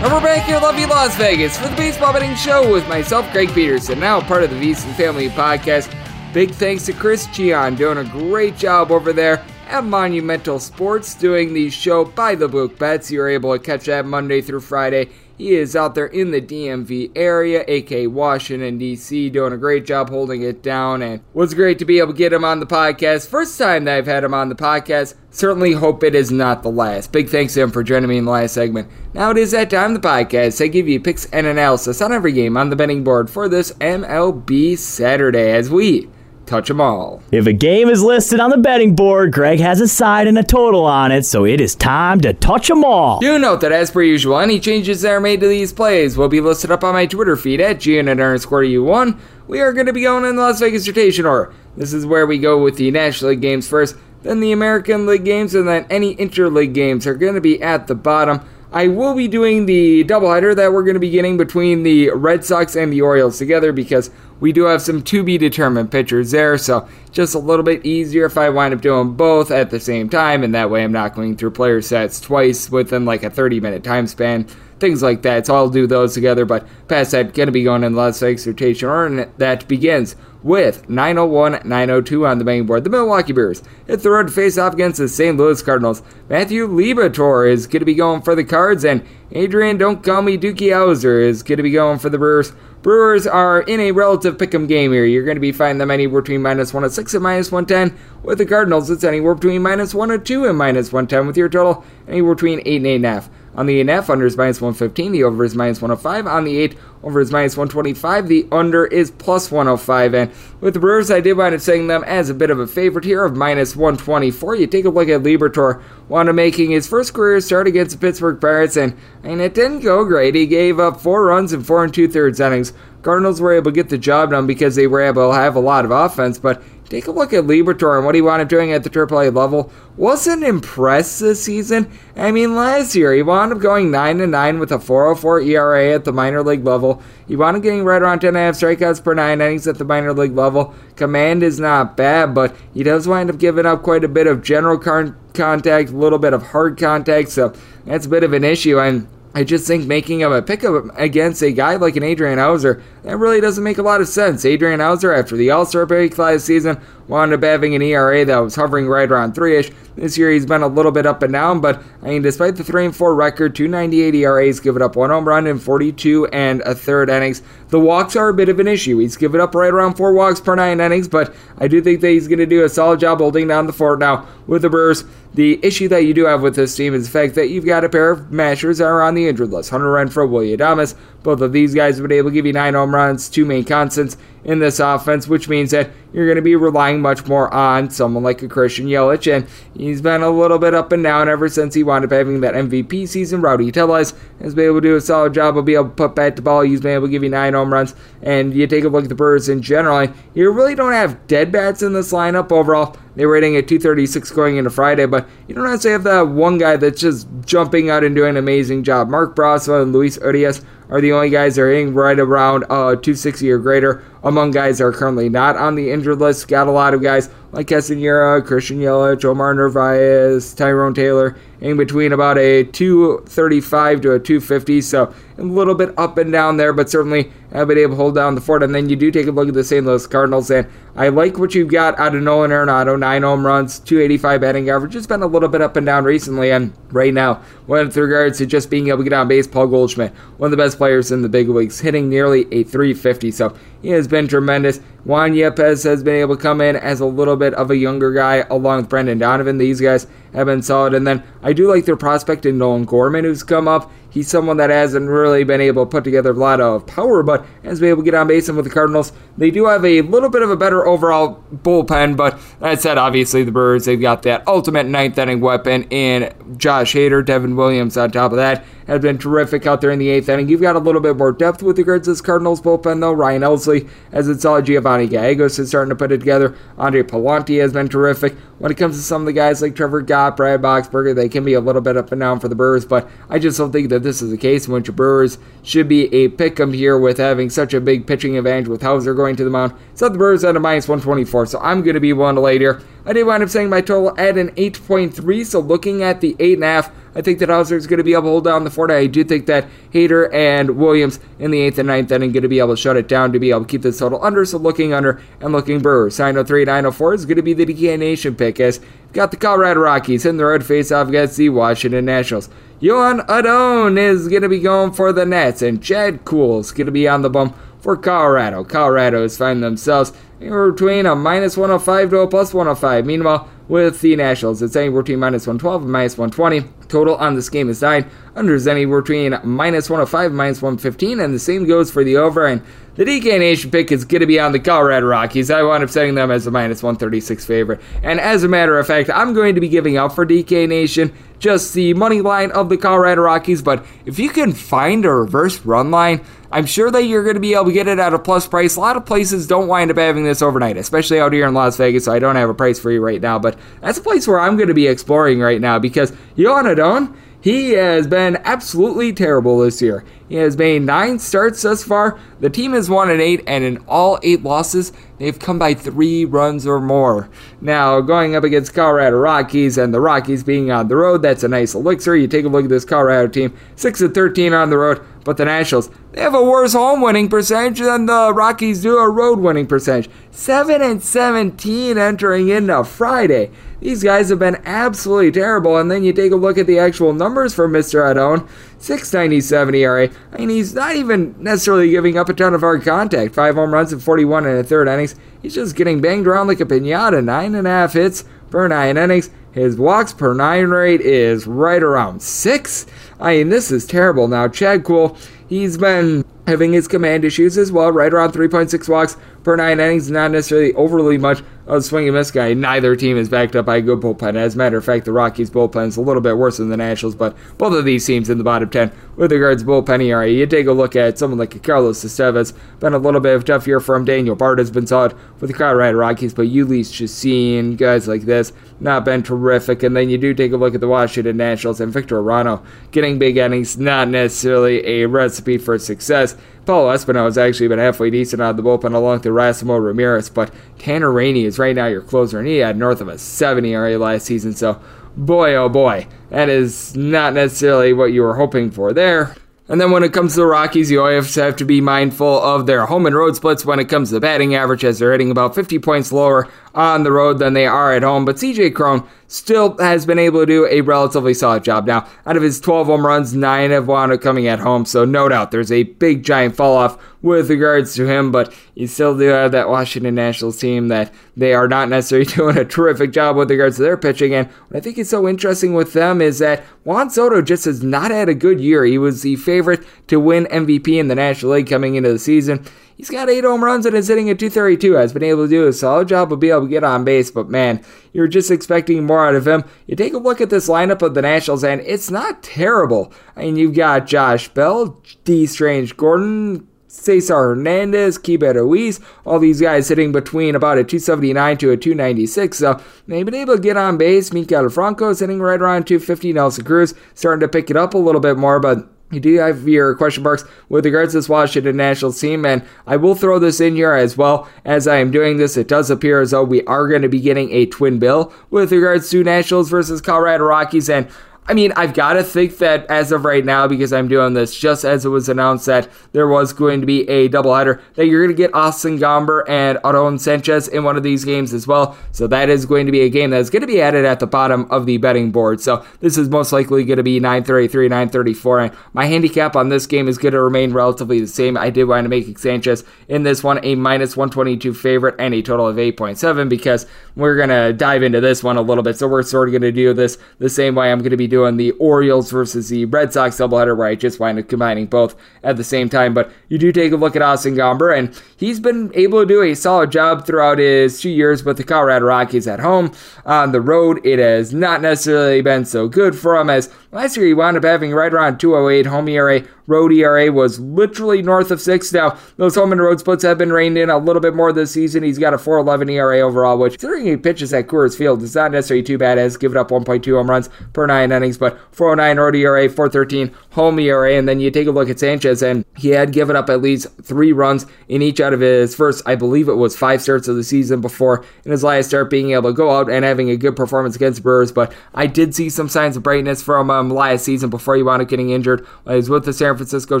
And we're back here, lovely Las Vegas, for the Baseball Betting Show with myself, Greg Peterson, now part of the Veasan Family Podcast. Big thanks to Chris Chianni, doing a great job over there at Monumental Sports, doing the show by the book bets. You're able to catch that Monday through Friday He is out there in the D M V area, aka Washington, D C, doing a great job holding it down, and it was great to be able to get him on the podcast. First time that I've had him on the podcast. Certainly hope it is not the last. Big thanks to him for joining me in the last segment. Now it is that time of the podcast. I give you picks and analysis on every game on the betting board for this M L B Saturday as we touch them all. If a game is listed on the betting board, Greg has a side and a total on it, so it is time to touch them all. Do note that, as per usual, any changes that are made to these plays will be listed up on my Twitter feed at G N underscore U one. We are going to be going in the Las Vegas rotation order. This is where we go with the National League games first, then the American League games, and then any interleague games are going to be at the bottom. I will be doing the doubleheader that we're going to be getting between the Red Sox and the Orioles together because we do have some to-be-determined pitchers there, so just a little bit easier if I wind up doing both at the same time, and that way I'm not going through player sets twice within like a thirty-minute time span, things like that. So I'll do those together, but past that, going to be going in the Las Vegas rotation, and that begins with nine oh one nine oh two on the betting board. The Milwaukee Brewers hit the road to face off against the Saint Louis Cardinals. Matthew Liberatore is going to be going for the Cards, and Adrian Don't Call Me Dookie Howser is going to be going for the Brewers. Brewers are in a relative pick'em game here. You're going to be finding them anywhere between minus one oh six and minus one ten. With the Cardinals, it's anywhere between minus one oh two and minus one ten, with your total anywhere between eight and eight point five. On the eight point five, under is minus one fifteen. The over is minus one oh five. On the eight, over is minus one twenty-five. The under is plus one oh five. And with the Brewers, I did wind up setting them as a bit of a favorite here of minus one twenty-four. You take a look at Liberatore, wound up making his first career start against the Pittsburgh Pirates, and, and it didn't go great. He gave up four runs in four and two-thirds innings. Cardinals were able to get the job done because they were able to have a lot of offense, but take a look at Liberatore and what he wound up doing at the triple A level. Wasn't impressed this season. I mean, last year he wound up going nine and nine with a four oh four E R A at the minor league level. He wound up getting right around ten point five strikeouts per nine innings at the minor league level. Command is not bad, but he does wind up giving up quite a bit of general contact, a little bit of hard contact, so that's a bit of an issue. And I just think making him a pickup against a guy like an Adrian Hauser, that really doesn't make a lot of sense. Adrian Hauser, after the All-Star break last season, wound up having an E R A that was hovering right around three-ish. This year he's been a little bit up and down, but I mean, despite the three and four record, two ninety-eight E R As, given up one home run in forty-two and a third innings. The walks are a bit of an issue. He's given up right around four walks per nine innings, but I do think that he's going to do a solid job holding down the fort. Now, with the Brewers, the issue that you do have with this team is the fact that you've got a pair of mashers that are on the injured list. Hunter Renfroe, William Adames. Both of these guys have been able to give you nine home runs, two main constants in this offense, which means that you're going to be relying much more on someone like a Christian Yelich, and he's been a little bit up and down ever since he wound up having that M V P season. Rowdy Tellez has been able to do a solid job of being able to put back the ball. He's been able to give you nine home runs, and you take a look at the Brewers in general, and you really don't have dead bats in this lineup overall. They were hitting at two thirty-six going into Friday, but you don't have to have that one guy that's just jumping out and doing an amazing job. Mark Brosnan and Luis Urias are the only guys that are hitting right around uh, two sixty or greater among guys that are currently not on the injured list. Got a lot of guys like Castanera, Christian Yelich, Omar Narvaez, Tyrone Taylor, in between about a two thirty-five to a two fifty, so a little bit up and down there, but certainly have been able to hold down the fort. And then you do take a look at the Saint Louis Cardinals, and I like what you've got out of Nolan Arenado. Nine home runs, two eighty-five batting average. It's been a little bit up and down recently, and right now, with regards to just being able to get on base, Paul Goldschmidt, one of the best players in the big leagues, hitting nearly a three fifty, so he has been tremendous. Juan Yepes has been able to come in as a little bit of a younger guy along with Brendan Donovan. These guys have been solid. And then I do like their prospect in Nolan Gorman, who's come up. He's someone that hasn't really been able to put together a lot of power, but has been able to get on base. And with the Cardinals, they do have a little bit of a better overall bullpen, but that said, obviously the Brewers, they've got that ultimate ninth inning weapon in Josh Hader. Devin Williams on top of that has been terrific out there in the eighth inning. You've got a little bit more depth with regards to this Cardinals bullpen, though. Ryan Elsley, as it's all Giovanni Gallegos is starting to put it together. Andre Palante has been terrific. When it comes to some of the guys like Trevor Gott, Brad Boxberger, they can be a little bit up and down for the Brewers, but I just don't think that this is the case in which the Brewers should be a pick'em here with having such a big pitching advantage with Hauser going to the mound. So the Brewers at a minus one twenty-four, so I'm going to be willing to lay here. I did wind up setting my total at an eight point three, so looking at the eight point five, I think that Hauser is going to be able to hold down the fort. I do think that Hader and Williams in the eighth and ninth inning are going to be able to shut it down to be able to keep this total under, so looking under and looking Brewers. nine oh three nine oh four is going to be the D K Nation pick, as you've got the Colorado Rockies in the road face-off against the Washington Nationals. Yohan Adone is going to be going for the Nets, and Chad Kuhl's going to be on the bump for Colorado. Colorado is finding themselves anywhere between a minus one oh five to a plus one oh five. Meanwhile, with the Nationals, it's anywhere between minus one twelve and minus one twenty. Total on this game is nine. Under is anywhere between minus one oh five and minus one fifteen, and the same goes for the over. And the D K Nation pick is going to be on the Colorado Rockies. I wound up setting them as a minus one thirty-six favorite. And as a matter of fact, I'm going to be giving up for D K Nation just the money line of the Colorado Rockies. But if you can find a reverse run line, I'm sure that you're going to be able to get it at a plus price. A lot of places don't wind up having this overnight, especially out here in Las Vegas, so I don't have a price for you right now. But that's a place where I'm going to be exploring right now because Yohan Adone, he has been absolutely terrible this year. He has made nine starts thus far. The team has won an eight, and in all eight losses, they've come by three runs or more. Now, going up against Colorado Rockies and the Rockies being on the road, that's a nice elixir. You take a look at this Colorado team, six and thirteen on the road, but the Nationals, they have a worse home winning percentage than the Rockies do a road winning percentage. seven and seventeen entering into Friday. These guys have been absolutely terrible, and then you take a look at the actual numbers for Mister Adone. six ninety-seven E R A. I mean, he's not even necessarily giving up a ton of hard contact. Five home runs and forty-one and a third innings. He's just getting banged around like a pinata. Nine and a half hits per nine innings. His walks per nine rate is right around six. I mean, this is terrible. Now, Chad Kuhl, he's been having his command issues as well, right around three point six walks per nine innings. Not necessarily overly much of a swing and miss guy. Neither team is backed up by a good bullpen. As a matter of fact, the Rockies' bullpen is a little bit worse than the Nationals, but both of these teams in the bottom ten with regards to bullpen E R A. You take a look at someone like Carlos Estevez. Been a little bit of a tough year for him. Daniel Bard has been solid with the Colorado Rockies, but Ulysses Chacin, guys like this, not been terrific. And then you do take a look at the Washington Nationals and Victor Arano getting big innings, not necessarily a recipe for success. Paulo Espino has actually been halfway decent out of the bullpen along with Erasmo Ramirez, but Tanner Rainey is right now your closer, and he had north of a seven E R A last season, so boy, oh boy, that is not necessarily what you were hoping for there. And then when it comes to the Rockies, you always have to be mindful of their home and road splits when it comes to the batting average, as they're hitting about fifty points lower on the road than they are at home. But C J Cron still has been able to do a relatively solid job. Now, out of his twelve home runs, nine have wound up coming at home, so no doubt there's a big giant fall-off with regards to him, but you still do have that Washington Nationals team that they are not necessarily doing a terrific job with regards to their pitching. And what I think is so interesting with them is that Juan Soto just has not had a good year. He was the favorite to win M V P in the National League coming into the season. He's got eight home runs and is hitting at two thirty-two. Has been able to do a solid job of being able to get on base, but man, you're just expecting more out of him. You take a look at this lineup of the Nationals, and it's not terrible. I mean, you've got Josh Bell, D. Strange Gordon, Cesar Hernandez, Keibert Ruiz, all these guys hitting between about a two seventy-nine to a two ninety-six. So they've been able to get on base. Mikel Franco is hitting right around two fifty. Nelson Cruz starting to pick it up a little bit more, but you do have your question marks with regards to this Washington Nationals team, and I will throw this in here as well as I am doing this. It does appear as though we are going to be getting a twin bill with regards to Nationals versus Colorado Rockies, and I mean, I've got to think that as of right now, because I'm doing this just as it was announced that there was going to be a doubleheader, that you're going to get Austin Gomber and Adon Sanchez in one of these games as well. So that is going to be a game that is going to be added at the bottom of the betting board. So this is most likely going to be nine thirty-three, nine thirty-four. And my handicap on this game is going to remain relatively the same. I did wind up making Sanchez in this one a minus one twenty-two favorite and a total of eight point seven, because we're going to dive into this one a little bit. So we're sort of going to do this the same way I'm going to be doing on the Orioles versus the Red Sox doubleheader, where I just wind up combining both at the same time. But you do take a look at Austin Gomber, and he's been able to do a solid job throughout his two years with the Colorado Rockies at home. On the road, it has not necessarily been so good for him, as last year he wound up having right around two oh eight home E R A. Road E R A was literally north of six. Now, those home and road splits have been reined in a little bit more this season. He's got a four eleven E R A overall, which, considering he pitches at Coors Field, is not necessarily too bad, as given up one point two home runs per nine innings, but four oh nine road E R A, four thirteen home E R A. And then you take a look at Sanchez, and he had given up at least three runs in each out of his first, I believe it was five starts of the season before, in his last start being able to go out and having a good performance against Brewers. But I did see some signs of brightness from uh, um, last season before he wound up getting injured. He was with the San Francisco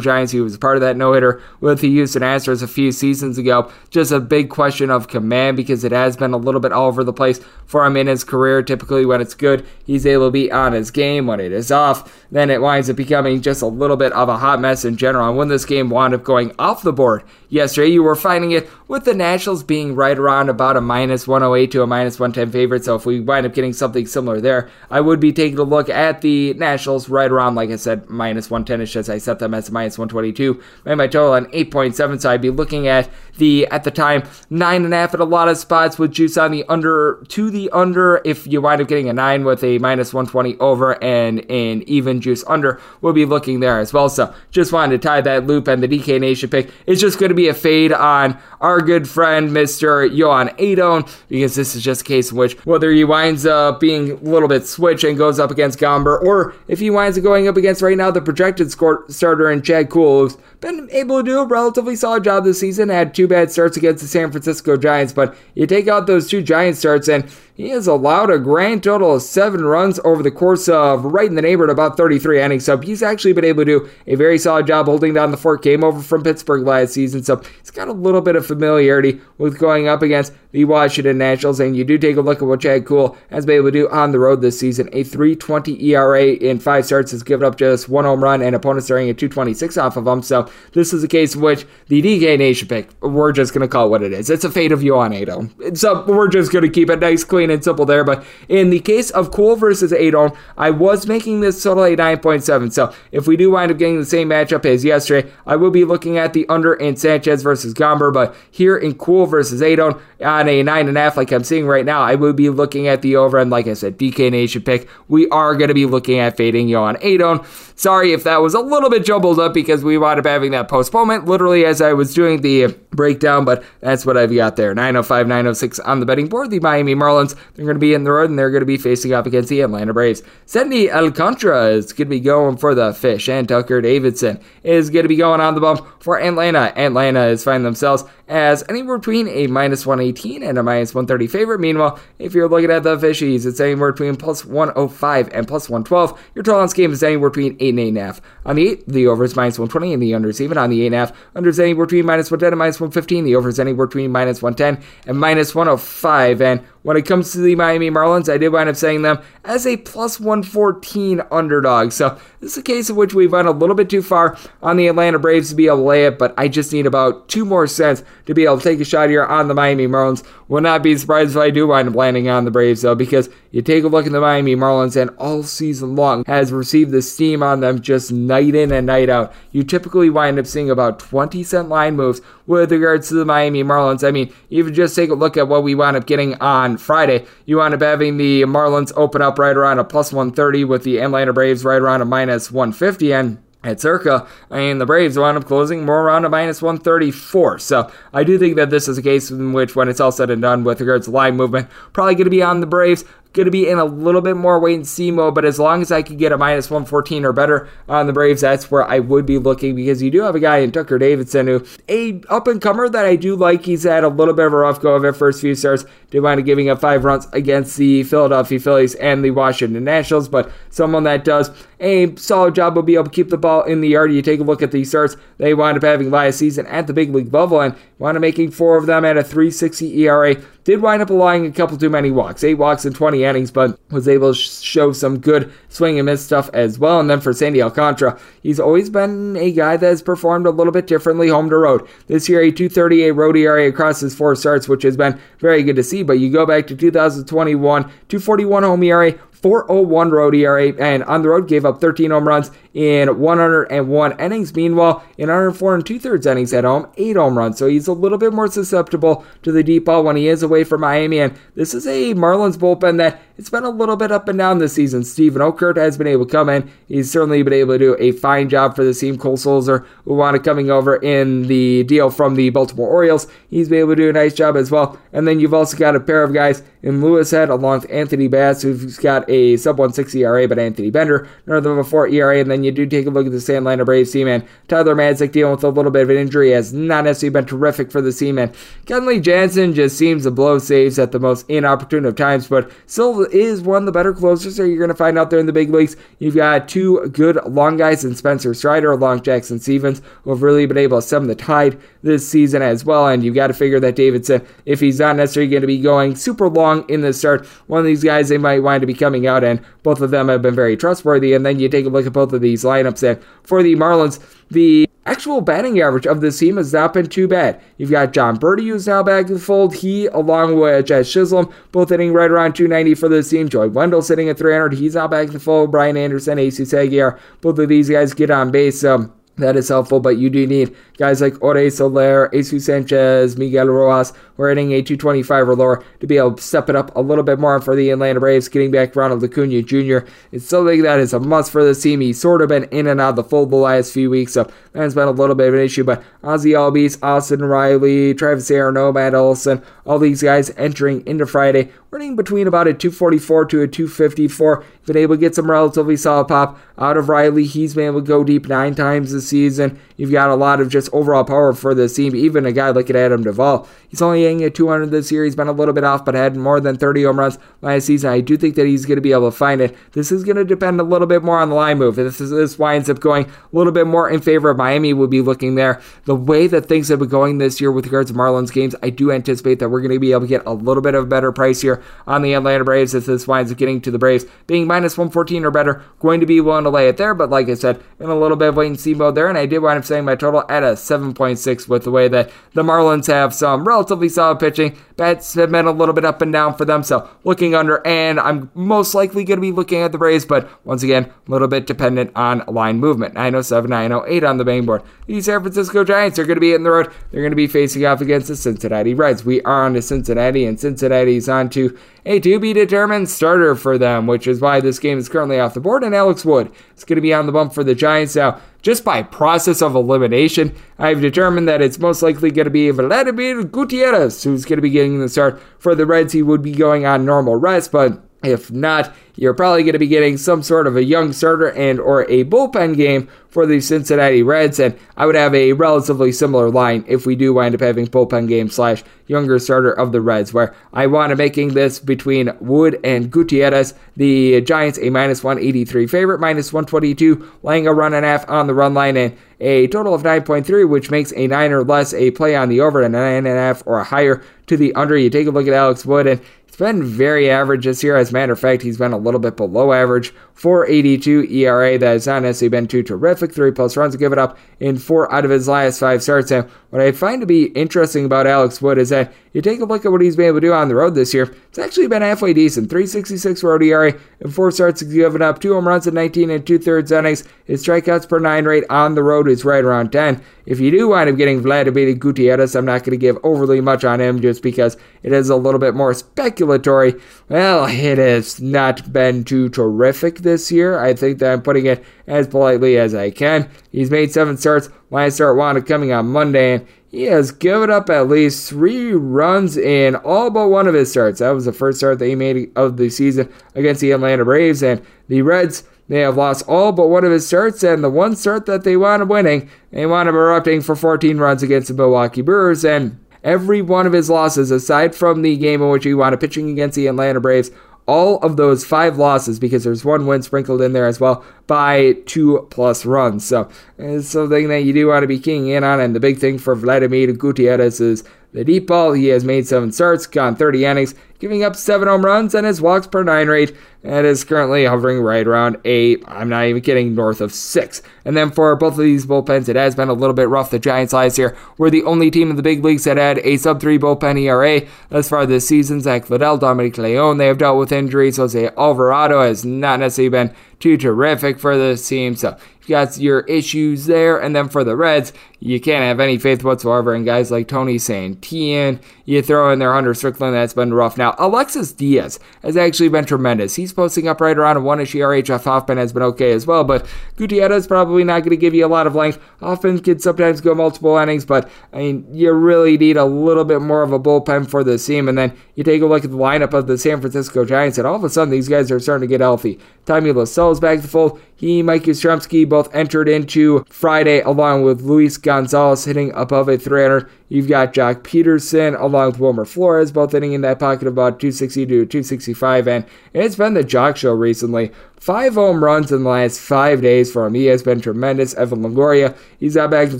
Giants. He was part of that no-hitter with the Houston Astros a few seasons ago. Just a big question of command because it has been a little bit all over the place for him in his career. Typically when it's good, he's able to be on his game. When it is off, then it winds up becoming just a little bit of a hot mess in general. And when this game wound up going off the board yesterday, you were finding it with the Nationals being right around about a minus one oh eight to a minus one ten favorite. So if we wind up getting something similar there, I would be taking a look at the Nationals right around, like I said, minus one ten-ish, as I set them as minus one twenty-two. I made my total on eight point seven, so I'd be looking at the, at the time, nine point five at a lot of spots with juice on the under, to the under. If you wind up getting a nine with a minus one twenty over and an even juice under, we'll be looking there as well. So just wanted to tie that loop, and the D K Nation pick is just going to be a fade on our good friend, Mister Yohan Adone, because this is just a case in which whether he winds up being a little bit switch and goes up against Gomber, or if he winds up going up against right now the projected score starter in Chad Kuhl, who's been able to do a relatively solid job this season, had two bad starts against the San Francisco Giants, but you take out those two Giant starts and he has allowed a grand total of seven runs over the course of right in the neighborhood about thirty-three innings. So he's actually been able to do a very solid job holding down the fort. Came over from Pittsburgh last season, so he's got a little bit of familiarity with going up against the Washington Nationals. And you do take a look at what Chad Kuhl has been able to do on the road this season. A three twenty E R A in five starts, has given up just one home run and opponents throwing a two twenty-six off of him. So this is a case in which the D K Nation pick, we're just going to call it what it is. It's a fade of Yohan Adone. So we're just going to keep it nice, clean, and simple there. But in the case of Kuhl versus Adone, I was making this total a nine point seven. So if we do wind up getting the same matchup as yesterday, I will be looking at the under in Sanchez versus Gomber. But here in Kuhl versus Adone on a nine and a half, like I'm seeing right now, I will be looking at the over. And like I said, D K Nation pick, we are going to be looking at fading Yohan Adone. Sorry if that was a little bit jumbled up because we wound up having that postponement literally as I was doing the breakdown, but that's what I've got there. nine oh five, nine oh six on the betting board. The Miami Marlins, they're going to be in the road and they're going to be facing up against the Atlanta Braves. Sandy Alcantara is going to be going for the fish, and Tucker Davidson is going to be going on the bump for Atlanta. Atlanta is finding themselves as anywhere between a minus one eighteen and a minus one thirty favorite. Meanwhile, if you're looking at the fishies, it's anywhere between plus one oh five and plus one twelve. Your total on this game is anywhere between eight and eight point five. On the eight, the over is minus one twenty and the under is even. On the eight point five, under is anywhere between minus one ten and minus one fifteen. The over is anywhere between minus one ten and minus one oh five. And when it comes to the Miami Marlins, I did wind up saying them as a plus one fourteen underdog. So this is a case in which we've gone a little bit too far on the Atlanta Braves to be able to lay it, but I just need about two more cents to be able to take a shot here on the Miami Marlins. Will not be surprised if I do wind up landing on the Braves, though, because you take a look at the Miami Marlins and all season long has received the steam on them just night in and night out. You typically wind up seeing about twenty cent line moves with regards to the Miami Marlins. I mean, even just take a look at what we wound up getting on Friday. You wound up having the Marlins open up right around a plus one thirty with the Atlanta Braves right around a minus one fifty, and at circa, I mean, the Braves wound up closing more around a minus one thirty-four. So I do think that this is a case in which, when it's all said and done with regards to line movement, probably going to be on the Braves. Going to be in a little bit more wait and see mode, but as long as I can get a minus one fourteen or better on the Braves, that's where I would be looking, because you do have a guy in Tucker Davidson who, a up-and-comer that I do like. He's had a little bit of a rough go of it first few starts. Did wind up giving up five runs against the Philadelphia Phillies and the Washington Nationals, but someone that does a solid job will be able to keep the ball in the yard. You take a look at the starts they wound up having last season at the big league level, and wound up making four of them at a three sixty E R A. Did wind up allowing a couple too many walks. Eight walks in twenty innings, but was able to show some good swing and miss stuff as well. And then for Sandy Alcantara, he's always been a guy that has performed a little bit differently home to road. This year, a two thirty-eight road E R A across his four starts, which has been very good to see. But you go back to two thousand twenty-one, two forty-one home E R A, four oh one road E R A, and on the road gave up thirteen home runs in one hundred one innings. Meanwhile, in one hundred four and two-thirds innings at home, eight home runs. So he's a little bit more susceptible to the deep ball when he is away from Miami. And this is a Marlins bullpen that it's been a little bit up and down this season. Steven Okert has been able to come in. He's certainly been able to do a fine job for the team. Cole Sulzer, who wound up coming over in the deal from the Baltimore Orioles, he's been able to do a nice job as well. And then you've also got a pair of guys in Lewis Head along with Anthony Bass, who's got a sub one sixty E R A, but Anthony Bender, another of a four E R A, and then you you do take a look at this Atlanta Braves team, and Tyler Madsick dealing with a little bit of an injury has not necessarily been terrific for the team, and Kenley Jansen just seems to blow saves at the most inopportune of times, but still is one of the better closers that you're going to find out there in the big leagues. You've got two good long guys in Spencer Strider along Jackson Stevens, who have really been able to stem the tide this season as well, and you've got to figure that Davidson, if he's not necessarily going to be going super long in the start, one of these guys they might wind up be coming out, and both of them have been very trustworthy. And then you take a look at both of these lineups, and for the Marlins, the actual batting average of this team has not been too bad. You've got John Birdie, who's now back in the fold. He, along with Jazz Chisholm, both hitting right around two ninety for this team. Joey Wendell sitting at three hundred. He's now back in the fold. Brian Anderson, A C Saguier, both of these guys get on base. Um, That is helpful, but you do need guys like Jorge Soler, Jesus Sanchez, Miguel Rojas, who are hitting a two twenty-five or lower to be able to step it up a little bit more. And for the Atlanta Braves, getting back Ronald Acuna Junior is something that is a must for this team. He's sort of been in and out of the fold the last few weeks, so that's been a little bit of an issue. But Ozzie Albies, Austin Riley, Travis Arano, Matt Olson, all these guys entering into Friday, running between about a two forty-four to a two fifty-four. Been able to get some relatively solid pop out of Riley. He's been able to go deep nine times this season. You've got a lot of just overall power for this team. Even a guy like Adam Duvall, he's only hitting at two hundred this year. He's been a little bit off, but had more than thirty home runs last season. I do think that he's going to be able to find it. This is going to depend a little bit more on the line move. If this, is, this winds up going a little bit more in favor of Miami, we'll be looking there. The way that things have been going this year with regards to Marlins games, I do anticipate that we're going to be able to get a little bit of a better price here on the Atlanta Braves if this winds up getting to the Braves. Being minus one fourteen or better, going to be willing to lay it there, but like I said, in a little bit of wait and see mode there, and I did wind up setting my total at a seven point six with the way that the Marlins have some relatively solid pitching. Bats have been a little bit up and down for them, so looking under, and I'm most likely going to be looking at the Braves, but once again, a little bit dependent on line movement. nine oh seven, nine oh eight on the betting board. The San Francisco Giants are going to be hitting the road. They're going to be facing off against the Cincinnati Reds. We are on to Cincinnati, and Cincinnati's on to a to-be-determined starter for them, which is why this game is currently off the board, and Alex Wood is going to be on the bump for the Giants. Now, just by process of elimination, I've determined that it's most likely going to be Vladimir Gutierrez who's going to be getting the start for the Reds. He would be going on normal rest, but if not, you're probably going to be getting some sort of a young starter and or a bullpen game for the Cincinnati Reds, and I would have a relatively similar line if we do wind up having bullpen game slash younger starter of the Reds, where I want to making this between Wood and Gutierrez. The Giants a minus one eighty-three favorite, minus one twenty-two, laying a run and a half on the run line, and a total of nine point three, which makes a nine or less a play on the over, and a nine and a half or a higher to the under. You take a look at Alex Wood, and been very average this year. As a matter of fact, he's been a little bit below average. four eighty-two E R A. That has not necessarily been too terrific. Three plus runs given up in four out of his last five starts. And what I find to be interesting about Alex Wood is that you take a look at what he's been able to do on the road this year. It's actually been halfway decent. three sixty-six road E R A and four starts given up. Two home runs in nineteen and two-thirds innings. His strikeouts per nine rate on the road is right around ten. If you do wind up getting Vladimir Gutierrez, I'm not going to give overly much on him just because it is a little bit more speculative. Well, it has not been too terrific this year. I think that I'm putting it as politely as I can. He's made seven starts. Last start wound up coming on Monday, and he has given up at least three runs in all but one of his starts. That was the first start that he made of the season against the Atlanta Braves, and the Reds, they have lost all but one of his starts, and the one start that they wound up winning, they wound up erupting for fourteen runs against the Milwaukee Brewers, and every one of his losses, aside from the game in which he wound up pitching against the Atlanta Braves, all of those five losses, because there's one win sprinkled in there as well, by two-plus runs. So it's something that you do want to be keying in on, and the big thing for Vladimir Gutierrez is the deep ball. He has made seven starts, gone thirty innings, giving up seven home runs, and his walks per nine rate, and is currently hovering right around eight. I'm not even kidding, north of six. And then for both of these bullpens, it has been a little bit rough. The Giants last year were the only team in the big leagues that had a sub-three bullpen E R A. Thus far this season, Zach Liddell, Dominic Leon, they have dealt with injuries. Jose Alvarado has not necessarily been too terrific for this team, so you've got your issues there. And then for the Reds, you can't have any faith whatsoever in guys like Tony Santian. You throw in there Hunter Strickland, that's been rough. Now, Alexis Diaz has actually been tremendous. He's posting up right around one-ish E R A. Jeff Hoffman has been okay as well, but Gutierrez is probably not going to give you a lot of length. Hoffman can sometimes go multiple innings, but I mean, you really need a little bit more of a bullpen for this team. And then you take a look at the lineup of the San Francisco Giants, and all of a sudden these guys are starting to get healthy. Tommy Laselle's back to the fold. He, Mike Yastrzemski both entered into Friday along with Luis Gonzalez hitting above a three hundred. You've got Jock Peterson along with Wilmer Flores both hitting in that pocket of about two sixty to two sixty-five. And it's been the Jock show recently. Five home runs in the last five days for him. He has been tremendous. Evan Longoria, he's got back to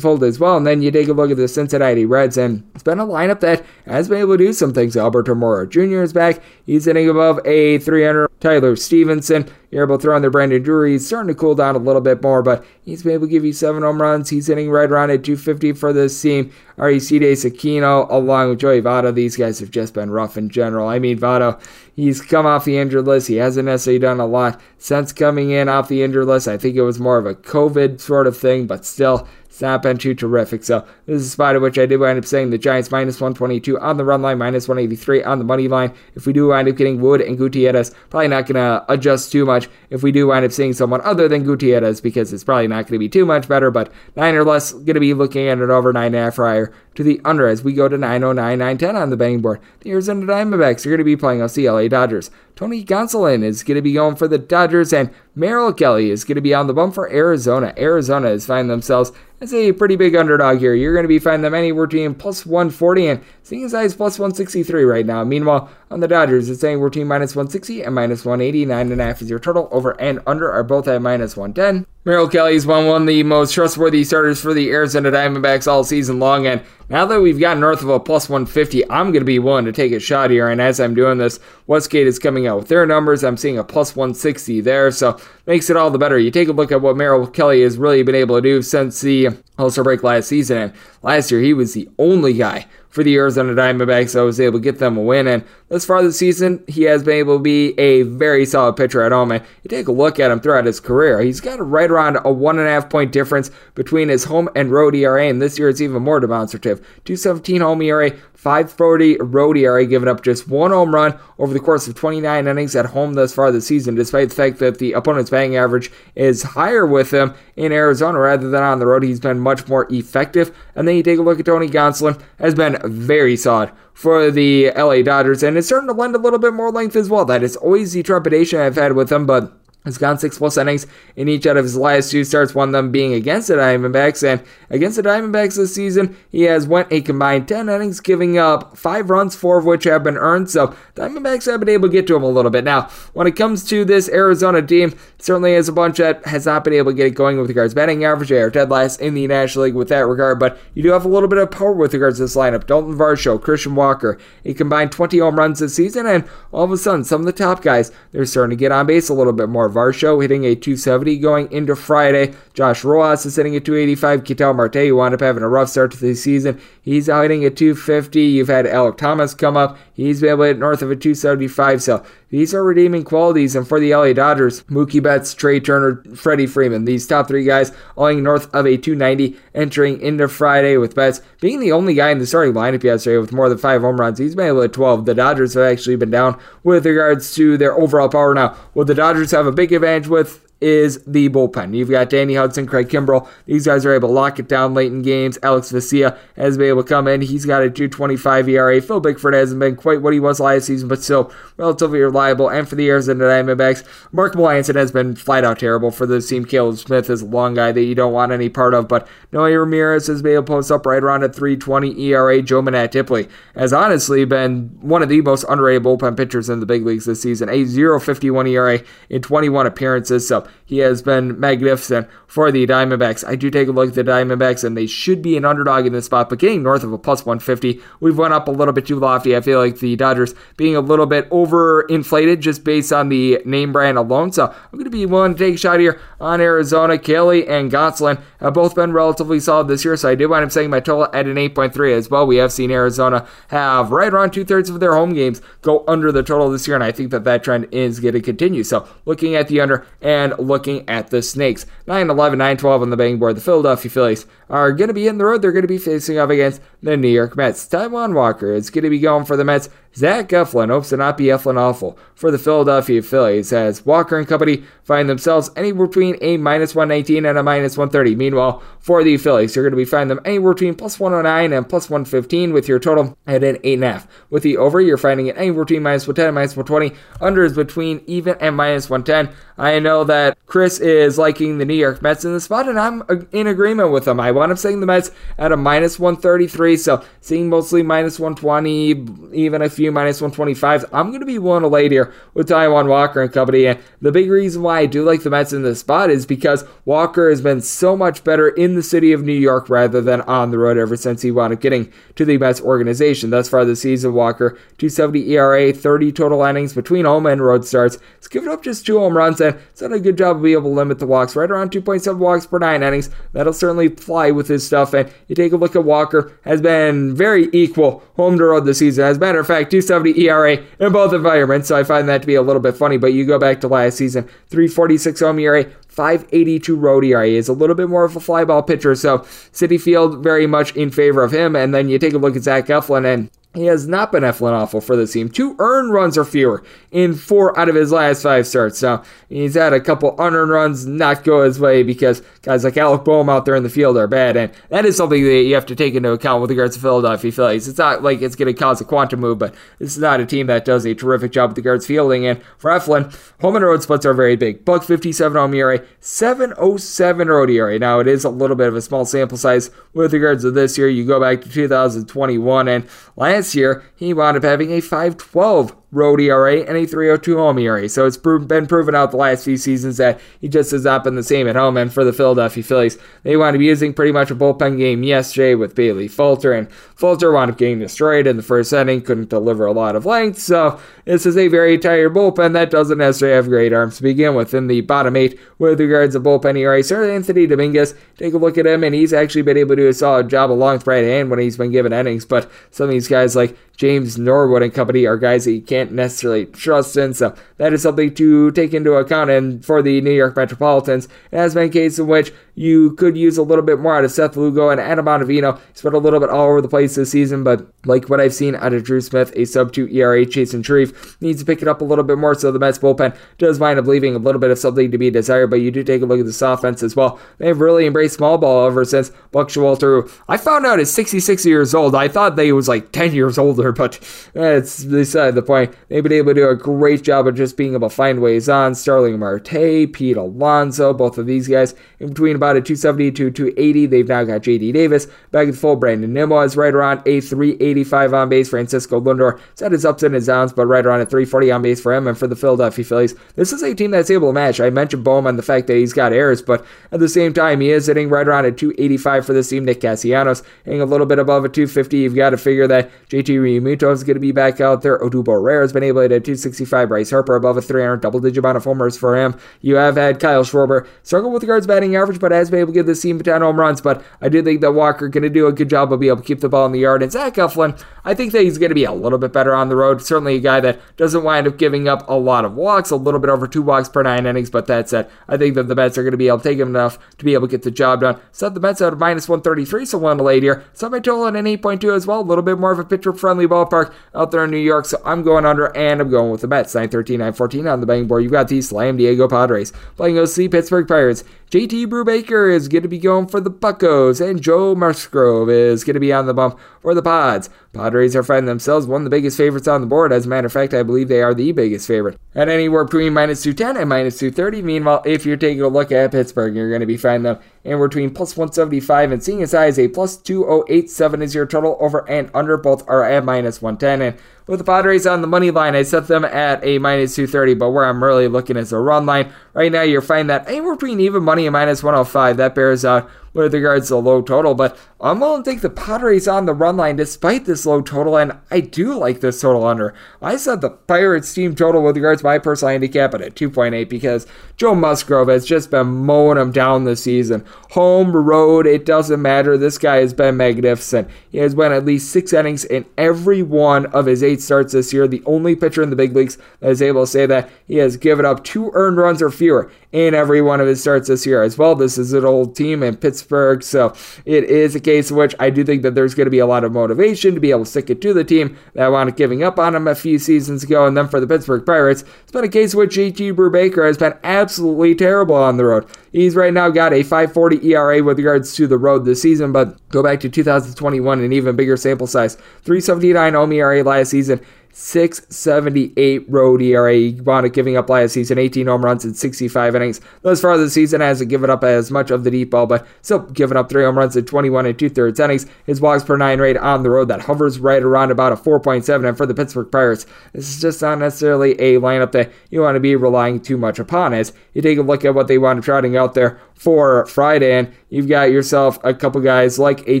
fold as well. And then you take a look at the Cincinnati Reds, and it's been a lineup that has been able to do some things. Alberto Morrow Junior is back. He's hitting above a three hundred. Tyler Stevenson, you're able to throw in the Brandon Drury. He's starting to cool down a little bit more, but he's been able to give you seven home runs. He's hitting right around at two fifty for this team. Arecides Aquino along with Joey Votto. These guys have just been rough in general. I mean, Votto, he's come off the injured list. He hasn't necessarily done a lot since coming in off the injured list. I think it was more of a COVID sort of thing, but still, it's not been too terrific. So this is a spot at which I did wind up saying the Giants minus one twenty-two on the run line, minus one eighty-three on the money line. If we do wind up getting Wood and Gutierrez, probably not going to adjust too much. If we do wind up seeing someone other than Gutierrez, because it's probably not going to be too much better, but nine or less, going to be looking at an over nine and a half higher to the under as we go to nine oh nine, nine ten on the betting board. The Arizona Diamondbacks are going to be playing off the L A Dodgers. Tony Gonsolin is going to be going for the Dodgers, and Merrill Kelly is going to be on the bump for Arizona. Arizona is finding themselves as a pretty big underdog here. You're going to be finding them anywhere between plus one forty and seeing as high as plus one sixty-three right now. Meanwhile, on the Dodgers, it's anywhere between minus one sixty and minus one eighty. Nine and a half is your total. Over and under are both at minus one ten. Merrill Kelly's one of the most trustworthy starters for the Arizona Diamondbacks all season long, and now that we've got north of a plus one fifty, I'm going to be willing to take a shot here, and as I'm doing this, Westgate is coming out with their numbers. I'm seeing a plus one sixty there, so makes it all the better. You take a look at what Merrill Kelly has really been able to do since the All-Star break last season, and last year he was the only guy for the Arizona Diamondbacks that was able to get them a win, and thus far this season, he has been able to be a very solid pitcher at home, and you take a look at him throughout his career. He's got right around a one and a half point difference between his home and road E R A, and this year it's even more demonstrative. two seventeen home E R A, five forty road E R A, giving up just one home run over the course of twenty-nine innings at home thus far this season, despite the fact that the opponent's batting average is higher with him in Arizona rather than on the road. He's been much more effective, and then you take a look at Tony Gonsolin, has been very solid for the L A Dodgers, and it's starting to lend a little bit more length as well. That is always the trepidation I've had with them, but has gone six plus innings in each out of his last two starts, one of them being against the Diamondbacks, and against the Diamondbacks this season, he has went a combined ten innings, giving up five runs, four of which have been earned, so Diamondbacks have been able to get to him a little bit. Now, when it comes to this Arizona team, certainly is a bunch that has not been able to get it going with regards to batting average. They are dead last in the National League with that regard, but you do have a little bit of power with regards to this lineup. Dalton Varsho, Christian Walker, a combined twenty home runs this season, and all of a sudden, some of the top guys, they're starting to get on base a little bit more. Varsho hitting a two seventy going into Friday. Josh Rojas is hitting a two eighty-five. Ketel Marte, who wound up having a rough start to the season, he's out hitting a two fifty. You've had Alec Thomas come up. He's been able to hit north of a two seventy-five. So these are redeeming qualities. And for the L A Dodgers, Mookie Betts, Trey Turner, Freddie Freeman, these top three guys all hitting north of a two ninety entering into Friday, with Betts being the only guy in the starting lineup yesterday with more than five home runs. He's been able to hit twelve. The Dodgers have actually been down with regards to their overall power. Now, will the Dodgers have a big advantage with is the bullpen. You've got Danny Hudson, Craig Kimbrell. These guys are able to lock it down late in games. Alex Vesia has been able to come in. He's got a two twenty-five E R A. Phil Bickford hasn't been quite what he was last season, but still relatively reliable. And for the Arizona Diamondbacks, Mark Melanson has been flat out terrible for this team. Caleb Smith is a long guy that you don't want any part of, but Noah Ramirez has been able to post up right around a three twenty E R A. Joe Manat Dipley has honestly been one of the most underrated bullpen pitchers in the big leagues this season. A point five one E R A in twenty-one appearances, so he has been magnificent for the Diamondbacks. I do take a look at the Diamondbacks, and they should be an underdog in this spot, but getting north of a plus one fifty, we've went up a little bit too lofty. I feel like the Dodgers being a little bit overinflated just based on the name brand alone, so I'm going to be willing to take a shot here on Arizona. Kelly and Gonsolin have both been relatively solid this year, so I do wind up setting my total at an eight point three as well. We have seen Arizona have right around two-thirds of their home games go under the total this year, and I think that that trend is going to continue, so looking at the under and looking at the Snakes. nine eleven, nine twelve on the betting board. The Philadelphia Phillies are going to be in the road. They're going to be facing off against the New York Mets. Taijuan Walker is going to be going for the Mets. Zach Eflin hopes to not be Eflin awful for the Philadelphia Phillies as Walker and company find themselves anywhere between a minus one nineteen and a minus one thirty. Meanwhile, for the Phillies, you're going to be finding them anywhere between plus one oh nine and plus one fifteen with your total at an eight point five. With the over, you're finding it anywhere between minus one ten and minus one twenty. Under is between even and minus one ten. I know that Chris is liking the New York Mets in the spot, and I'm in agreement with him. I want him saying the Mets at a minus one thirty-three, so seeing mostly minus one twenty, even a few minus one twenty-fives. I'm going to be willing to lay here with Taijuan Walker and company, and the big reason why I do like the Mets in this spot is because Walker has been so much better in the city of New York rather than on the road ever since he wound up getting to the Mets organization. Thus far this season, Walker, two seventy E R A, thirty total innings between home and road starts. He's given up just two home runs, and it's done a good job of being able to limit the walks, right around two point seven walks per nine innings. That'll certainly fly with his stuff, and you take a look at Walker, has been very equal home to road this season. As a matter of fact, two seventy E R A in both environments, so I find that to be a little bit funny, but you go back to last season, three forty-six home E R A, five eighty-two road E R A. Is a little bit more of a fly ball pitcher, so Citi Field very much in favor of him. And then you take a look at Zach Eflin, and he has not been Eflin awful for this team. Two earned runs or fewer in four out of his last five starts. So he's had a couple unearned runs not go his way because guys like Alec Boehm out there in the field are bad. And that is something that you have to take into account with regards to Philadelphia Phillies. It's not like it's going to cause a quantum move, but this is not a team that does a terrific job with regards to fielding. And for Eflin, home and road splits are very big. Buck fifty-seven home E R A, seven oh seven road E R A. Now it is a little bit of a small sample size with regards to this year. You go back to two thousand twenty-one, and last year, he wound up having a five twelve road E R A and a three oh two home E R A. So it's been proven out the last few seasons that he just has not been the same at home. And for the Philadelphia Phillies, they wound up using pretty much a bullpen game yesterday with Bailey Falter, and Falter wound up getting destroyed in the first inning, couldn't deliver a lot of length. So this is a very tired bullpen that doesn't necessarily have great arms to begin with. In the bottom eight with regards to bullpen E R A, Sir Anthony Dominguez, take a look at him, and he's actually been able to do a solid job along with right hand when he's been given innings. But some of these guys like James Norwood and company are guys that you can't necessarily trust in, so that is something to take into account. And for the New York Metropolitans, it has been a case in which you could use a little bit more out of Seth Lugo and Adam Ottavino. He's been a little bit all over the place this season, but like what I've seen out of Drew Smith, a sub two E R A, Chasen Sherrief needs to pick it up a little bit more, so the Mets bullpen does wind up leaving a little bit of something to be desired, but you do take a look at this offense as well. They've really embraced small ball ever since Buck Showalter, who I found out is sixty-six years old. I thought that he was like ten years older, but that's beside the point. They've been able to do a great job of just being able to find ways on. Starling Marte, Pete Alonso, both of these guys in between about a two seventy to two eighty. They've now got J D Davis back at the full. Brandon Nimmo is right around a three eighty-five on base. Francisco Lindor has had his ups and his downs, but right around a three forty on base for him. And for the Philadelphia Phillies, this is a team that's able to match. I mentioned Boehm and the fact that he's got errors, but at the same time, he is hitting right around a two eighty-five for this team. Nick Castellanos hitting a little bit above a two fifty. You've got to figure that J T Realmuto is going to be back out there. Odubel Herrera has been able to hit a two sixty-five. Bryce Harper above a three hundred, double-digit amount of homers for him. You have had Kyle Schwarber struggle with regards batting average, but has been able to give this team ten home runs. But I do think that Walker going to do a good job of being able to keep the ball in the yard. And Zach Eflin, I think that he's going to be a little bit better on the road. Certainly a guy that doesn't wind up giving up a lot of walks, a little bit over two walks per nine innings. But that said, I think that the Mets are going to be able to take him enough to be able to get the job done. Set the Mets out at minus one thirty-three, so one to late here. Set my total at an eight point two as well. A little bit more of a pitcher-friendly ballpark out there in New York, so I'm going under, and I'm going with the Mets. nine thirteen, nine fourteen on the betting board. You've got the Slam Diego Padres playing O C Pittsburgh Pirates. J T Brubaker is going to be going for the Buccos, and Joe Musgrove is going to be on the bump for the Pods. Padres are finding themselves one of the biggest favorites on the board. As a matter of fact, I believe they are the biggest favorite at anywhere between minus two ten and minus two thirty. Meanwhile, if you're taking a look at Pittsburgh, you're going to be finding them anywhere between plus one seventy-five and seeing as high as a plus two oh eight seven is your total. Over and under both are at minus one ten. And with the Padres on the money line, I set them at a minus two thirty, but where I'm really looking is a run line. Right now, you're finding that anywhere between even money and minus one oh five. That bears out with regards to the low total, but I'm willing to take the Padres on the run line despite this low total, and I do like this total under. I set the Pirates team total with regards to my personal handicap at a two point eight because Joe Musgrove has just been mowing him down this season. Home, road, it doesn't matter. This guy has been magnificent. He has won at least six innings in every one of his eight starts this year. The only pitcher in the big leagues that is able to say that. He has given up two earned runs or fewer in every one of his starts this year as well. This is an old team, and Pittsburgh Pittsburgh. So it is a case in which I do think that there's going to be a lot of motivation to be able to stick it to the team that wound up giving up on him a few seasons ago. And then for the Pittsburgh Pirates, it's been a case in which J T. Brubaker has been absolutely terrible on the road. He's right now got a five forty E R A with regards to the road this season, but go back to two thousand twenty-one, an even bigger sample size. three seventy-nine home E R A last season, six seventy-eight road E R A. He wound up giving up last season eighteen home runs in sixty-five innings. Thus far this season, hasn't given up as much of the deep ball, but still giving up three home runs in twenty-one and two-thirds innings. His walks per nine rate on the road that hovers right around about a four point seven. And for the Pittsburgh Pirates, this is just not necessarily a lineup that you want to be relying too much upon. As you take a look at what they wound up trotting out there for Friday, and you've got yourself a couple guys like a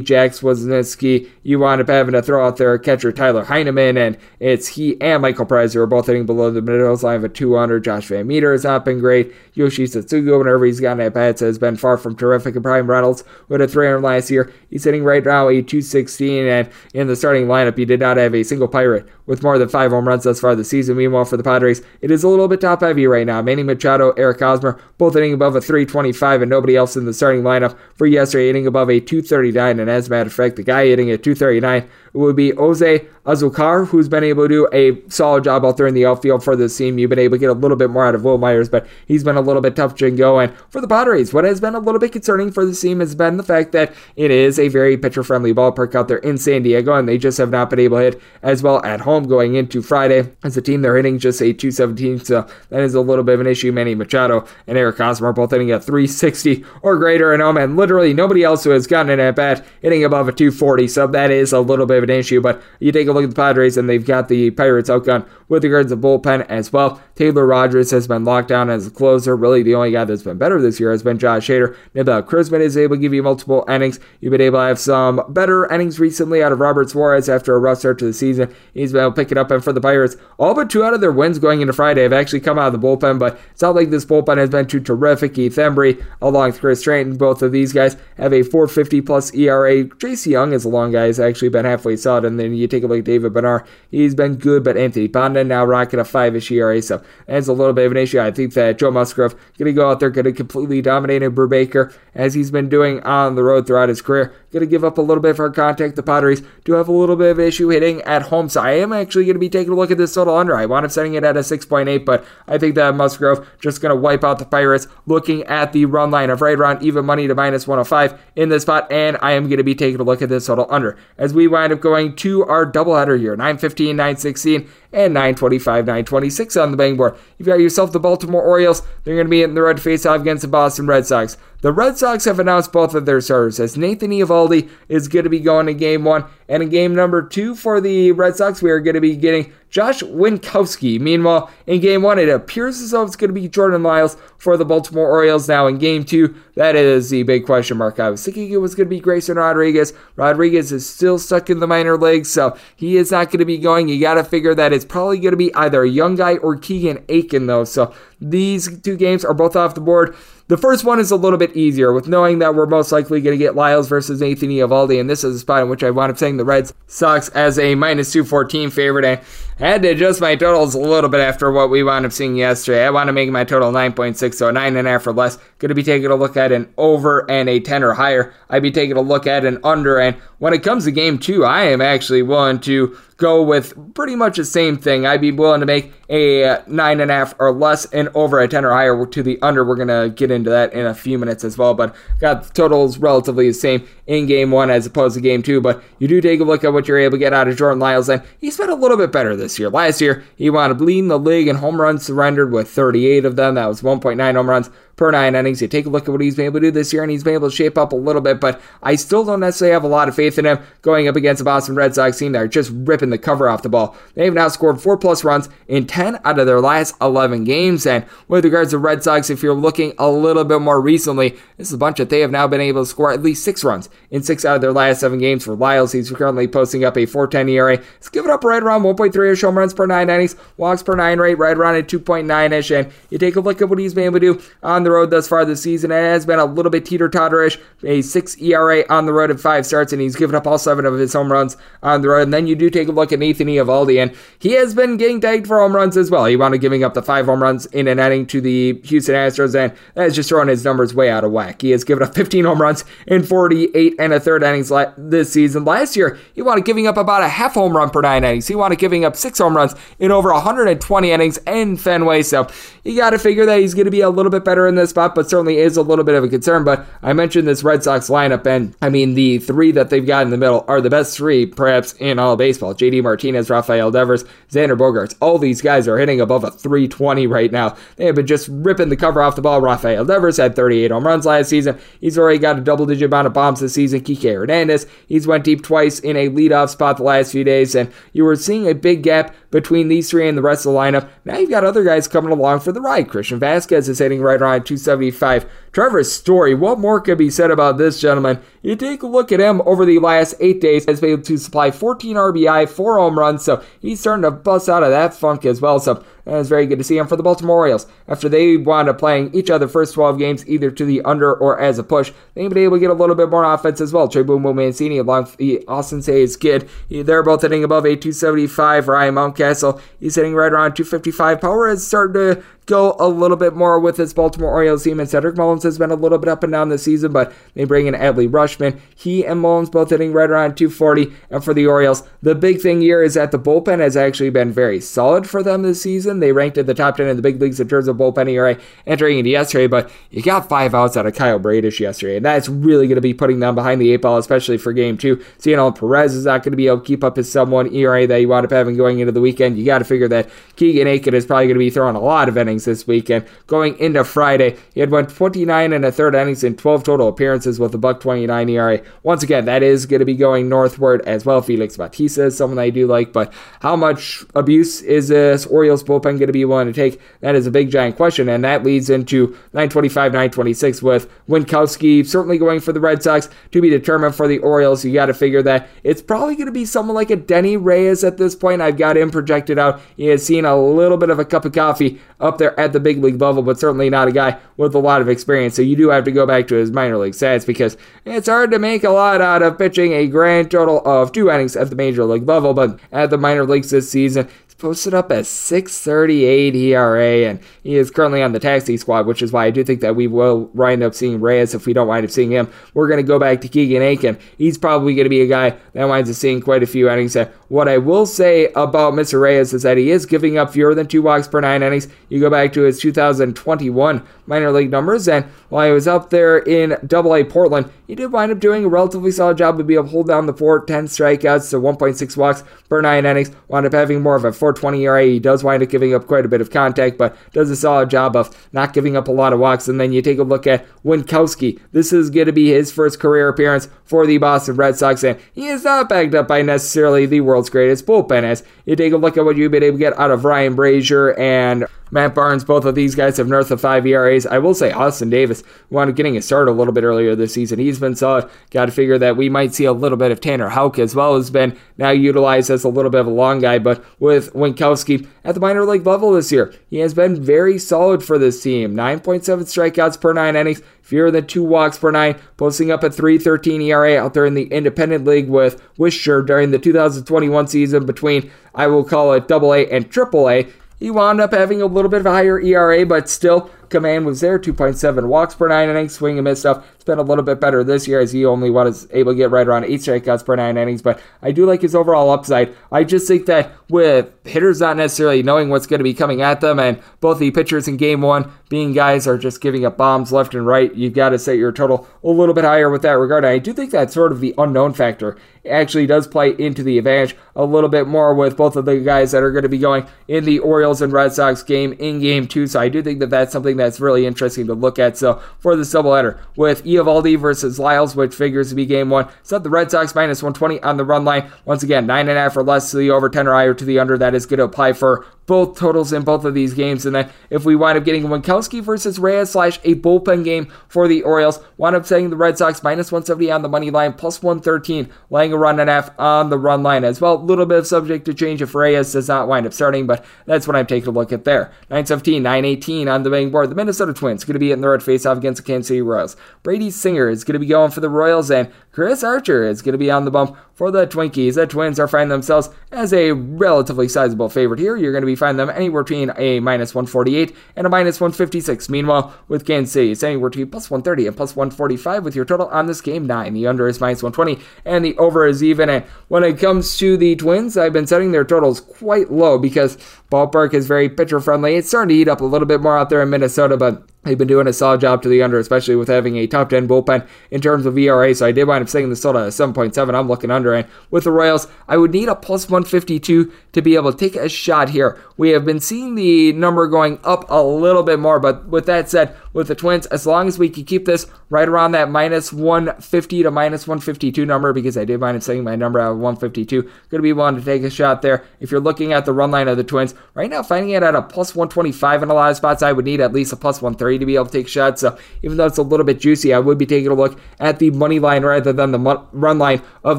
Jax Wisniewski. You wound up having to throw out their catcher Tyler Heineman, and it's he and Michael Price who are both hitting below the middle line of two hundred. Josh Van Meter has not been great. Yoshi Satsugo, whenever he's gotten at bats, has been far from terrific. And Brian Reynolds with a three hundred last year. He's hitting right now a two sixteen, and in the starting lineup, you did not have a single Pirate with more than five home runs thus far this season. Meanwhile, for the Padres, it is a little bit top heavy right now. Manny Machado, Eric Hosmer, both hitting above a three twenty-five, and nobody else in the starting lineup for yesterday hitting above a two thirty-nine. And as a matter of fact, the guy hitting at two thirty-nine would be Jose Azucar, who's been able to do a solid job out there in the outfield for this team. You've been able to get a little bit more out of Will Myers, but he's been a little bit tough to go. And for the Padres, what has been a little bit concerning for this team has been the fact that it is a very pitcher-friendly ballpark out there in San Diego, and they just have not been able to hit as well at home going into Friday. As a team, they're hitting just a two seventeen, so that is a little bit of an issue. Manny Machado and Eric Hosmer both hitting at three sixty or greater at home, and literally nobody else who has gotten an at-bat hitting above a two forty, so that is a little bit of an issue. But you take a look at the Padres, and they've got the Pirates outgunned with regards to bullpen as well. Taylor Rogers has been locked down as a closer. Really, the only guy that's been better this year has been Josh Hader. Nibel Chrisman is able to give you multiple innings. You've been able to have some better innings recently out of Robert Suarez after a rough start to the season. He's been able to pick it up, and for the Pirates, all but two out of their wins going into Friday have actually come out of the bullpen, but it's not like this bullpen has been too terrific. Keith Embry, along with Chris Stratton, both of these guys have a four fifty plus E R A. Tracy Young is a long guy. He's actually been halfway solid, and then you take a look at David Bednar. He's been good, but Anthony Ponda now rocking a five-ish E R A, so that's a little bit of an issue. I think that Joe Musgrove going to go out there, going to completely dominate Brubaker as he's been doing on the road throughout his career. Going to give up a little bit of hard contact. The Padres do have a little bit of an issue hitting at home, so I am actually going to be taking a look at this total under. I wound up setting it at a six point eight, but I think that Musgrove just going to wipe out the Pirates, looking at the run line of right around even money to minus one oh five in this spot, and I am going to be taking a look at this total under as we wind up going to our doubleheader here, nine fifteen, nine sixteen, and nine twenty-five, nine twenty-six on the bang board. You've got yourself the Baltimore Orioles. They're going to be in the red face-off against the Boston Red Sox. The Red Sox have announced both of their starters, as Nathan Eovaldi is going to be going in game one, and in game number two for the Red Sox, we are going to be getting Josh Winkowski. Meanwhile, in game one, it appears as though it's going to be Jordan Lyles for the Baltimore Orioles. Now in game two, that is the big question mark. I was thinking it was going to be Grayson Rodriguez. Rodriguez is still stuck in the minor leagues, so he is not going to be going. You got to figure that it's probably going to be either a young guy or Keegan Aiken, though, so these two games are both off the board. The first one is a little bit easier with knowing that we're most likely going to get Lyles versus Nathan Eovaldi, and this is a spot in which I wound up saying the Red Sox as a minus two fourteen favorite. I had to adjust my totals a little bit after what we wound up seeing yesterday. I want to make my total nine point six, so nine point five or less. Going to be taking a look at an over and a ten or higher. I'd be taking a look at an under, and when it comes to game two, I am actually willing to go with pretty much the same thing. I'd be willing to make a nine and a half or less, and over a ten or higher to the under. We're going to get into that in a few minutes as well, but got the totals relatively the same in game one as opposed to game two, but you do take a look at what you're able to get out of Jordan Lyles, and he's been a little bit better this year. Last year, he wound up leading the league in home runs surrendered with thirty-eight of them. That was one point nine home runs per nine innings. You take a look at what he's been able to do this year, and he's been able to shape up a little bit, but I still don't necessarily have a lot of faith in him going up against the Boston Red Sox team that are just ripping the cover off the ball. They've now scored four plus runs in ten out of their last eleven games, and with regards to Red Sox, if you're looking a little bit more recently, this is a bunch that they have now been able to score at least six runs in six out of their last seven games. For Lyles, he's currently posting up a four ten E R A. He's given up right around one point three-ish home runs per nine innings, walks per nine rate right around at two point nine-ish, and you take a look at what he's been able to do on the the road thus far this season, and it has been a little bit teeter-totterish, a six E R A on the road in five starts, and he's given up all seven of his home runs on the road. And then you do take a look at Nathan Eovaldi, and he has been getting tagged for home runs as well. He wound up giving up the five home runs in an inning to the Houston Astros, and that is just throwing his numbers way out of whack. He has given up fifteen home runs in forty-eight and a third innings this season. Last year, he wound up giving up about a half home run per nine innings. He wound up giving up six home runs in over one hundred twenty innings in Fenway, so you got to figure that he's going to be a little bit better in this spot, but certainly is a little bit of a concern. But I mentioned this Red Sox lineup, and I mean, the three that they've got in the middle are the best three, perhaps, in all of baseball. J D Martinez, Rafael Devers, Xander Bogaerts. All these guys are hitting above a three twenty right now. They have been just ripping the cover off the ball. Rafael Devers had thirty-eight home runs last season. He's already got a double-digit amount of bombs this season. Kike Hernandez, he's went deep twice in a leadoff spot the last few days, and you were seeing a big gap between these three and the rest of the lineup. Now you've got other guys coming along for the ride. Christian Vasquez is hitting right around two seventy-five. Trevor Story, what more could be said about this gentleman? You take a look at him over the last eight days. He's been able to supply fourteen R B I, four home runs, so he's starting to bust out of that funk as well. So it was very good to see him for the Baltimore Orioles. After they wound up playing each other first twelve games, either to the under or as a push, they've been able to get a little bit more offense as well. Trey Bumbo Mancini along with the Austin Sayes kid. They're both hitting above a two seventy-five. Ryan Mountcastle, he's hitting right around two fifty-five. Power is starting to go a little bit more with this Baltimore Orioles team, and Cedric Mullins has been a little bit up and down this season, but they bring in Adley Rushman. He and Mullins both hitting right around two forty, and for the Orioles, the big thing here is that the bullpen has actually been very solid for them this season. They ranked in the top ten in the big leagues in terms of bullpen E R A entering into yesterday, but you got five outs out of Kyle Bradish yesterday, and that's really going to be putting them behind the eight ball, especially for game two. Seanal Perez is not going to be able to keep up his sub one E R A that he wound up having going into the weekend. You got to figure that Keegan Aiken is probably going to be throwing a lot of innings this weekend. Going into Friday, he had won twenty-nine and a third innings in twelve total appearances with a buck twenty-nine E R A. Once again, that is going to be going northward as well. Felix Bautista is someone I do like, but how much abuse is this Orioles bullpen going to be willing to take? That is a big, giant question, and that leads into nine twenty-five, nine twenty-six with Winkowski certainly going for the Red Sox, to be determined for the Orioles. You got to figure that it's probably going to be someone like a Denny Reyes at this point. I've got him projected out. He has seen a little bit of a cup of coffee up there at the big league level, but certainly not a guy with a lot of experience, so you do have to go back to his minor league stats, because it's hard to make a lot out of pitching a grand total of two innings at the major league level. But at the minor leagues this season, posted up a six thirty-eight E R A, and he is currently on the taxi squad, which is why I do think that we will wind up seeing Reyes. If we don't wind up seeing him, we're going to go back to Keegan Aiken. He's probably going to be a guy that winds up seeing quite a few innings. And what I will say about Mister Reyes is that he is giving up fewer than two walks per nine innings. You go back to his two thousand twenty-one minor league numbers, and while he was up there in double A Portland, he did wind up doing a relatively solid job to be able to hold down the fort, ten strikeouts to one point six walks per nine innings, wound up having more of a four twenty E R A. He does wind up giving up quite a bit of contact, but does a solid job of not giving up a lot of walks. And then you take a look at Winkowski. This is going to be his first career appearance for the Boston Red Sox, and he is not backed up by necessarily the world's greatest bullpen. As you take a look at what you've been able to get out of Ryan Brazier and Matt Barnes, both of these guys have north of five E R As. I will say Austin Davis wound up getting a start a little bit earlier this season. He's been solid. Got to figure that we might see a little bit of Tanner Houck as well, has been now utilized as a little bit of a long guy. But with Winkowski at the minor league level this year, he has been very solid for this team. nine point seven strikeouts per nine innings, fewer than two walks per nine, posting up a three thirteen E R A out there in the independent league with Wisher during the two thousand twenty-one season between, I will call it, double A and triple A. He wound up having a little bit of a higher E R A, but still, command was there. two point seven walks per nine innings, swing and miss stuff. It's been a little bit better this year, as he only was able to get right around eight strikeouts per nine innings, but I do like his overall upside. I just think that with hitters not necessarily knowing what's going to be coming at them, and both the pitchers in game one being guys are just giving up bombs left and right, you've got to set your total a little bit higher with that regard. And I do think that sort of the unknown factor actually does play into the advantage a little bit more with both of the guys that are going to be going in the Orioles and Red Sox game in game two. So I do think that that's something that's really interesting to look at. So for this doubleheader with Eovaldi versus Lyles, which figures to be game one, set the Red Sox minus one twenty on the run line. Once again, nine and a half or less to the over, ten or higher to the under. That is going to apply for both totals in both of these games. And then if we wind up getting Winkowski versus Reyes slash a bullpen game for the Orioles, wind up setting the Red Sox minus one seventy on the money line, plus one thirteen, laying a run and a half on the run line as well. A little bit of subject to change if Reyes does not wind up starting, but that's what I'm taking a look at there. nine seventeen, nine eighteen on the betting board. The Minnesota Twins going to be in the red face-off against the Kansas City Royals. Brady Singer is going to be going for the Royals, and Chris Archer is going to be on the bump for the Twinkies. The Twins are finding themselves as a relatively sizable favorite here. You're going to be finding them anywhere between a minus one forty-eight and a minus one fifty-six. Meanwhile, with Kansas City, it's anywhere between plus one thirty and plus one forty-five with your total on this game nine. The under is minus one twenty and the over is even. And when it comes to the Twins, I've been setting their totals quite low because ballpark is very pitcher-friendly. It's starting to heat up a little bit more out there in Minnesota, but they've been doing a solid job to the under, especially with having a top ten bullpen in terms of E R A, so I did wind up setting this total at seven point seven. I'm looking under, and with the Royals, I would need a plus one fifty-two to be able to take a shot here. We have been seeing the number going up a little bit more, but with that said, with the Twins, as long as we can keep this right around that minus one fifty to minus one fifty-two number, because I did wind up setting my number at one fifty-two, going to be willing to take a shot there. If you're looking at the run line of the Twins, right now finding it at a plus one twenty-five in a lot of spots, I would need at least a plus one thirty to be able to take shots. So even though it's a little bit juicy, I would be taking a look at the money line rather than the mon- run line of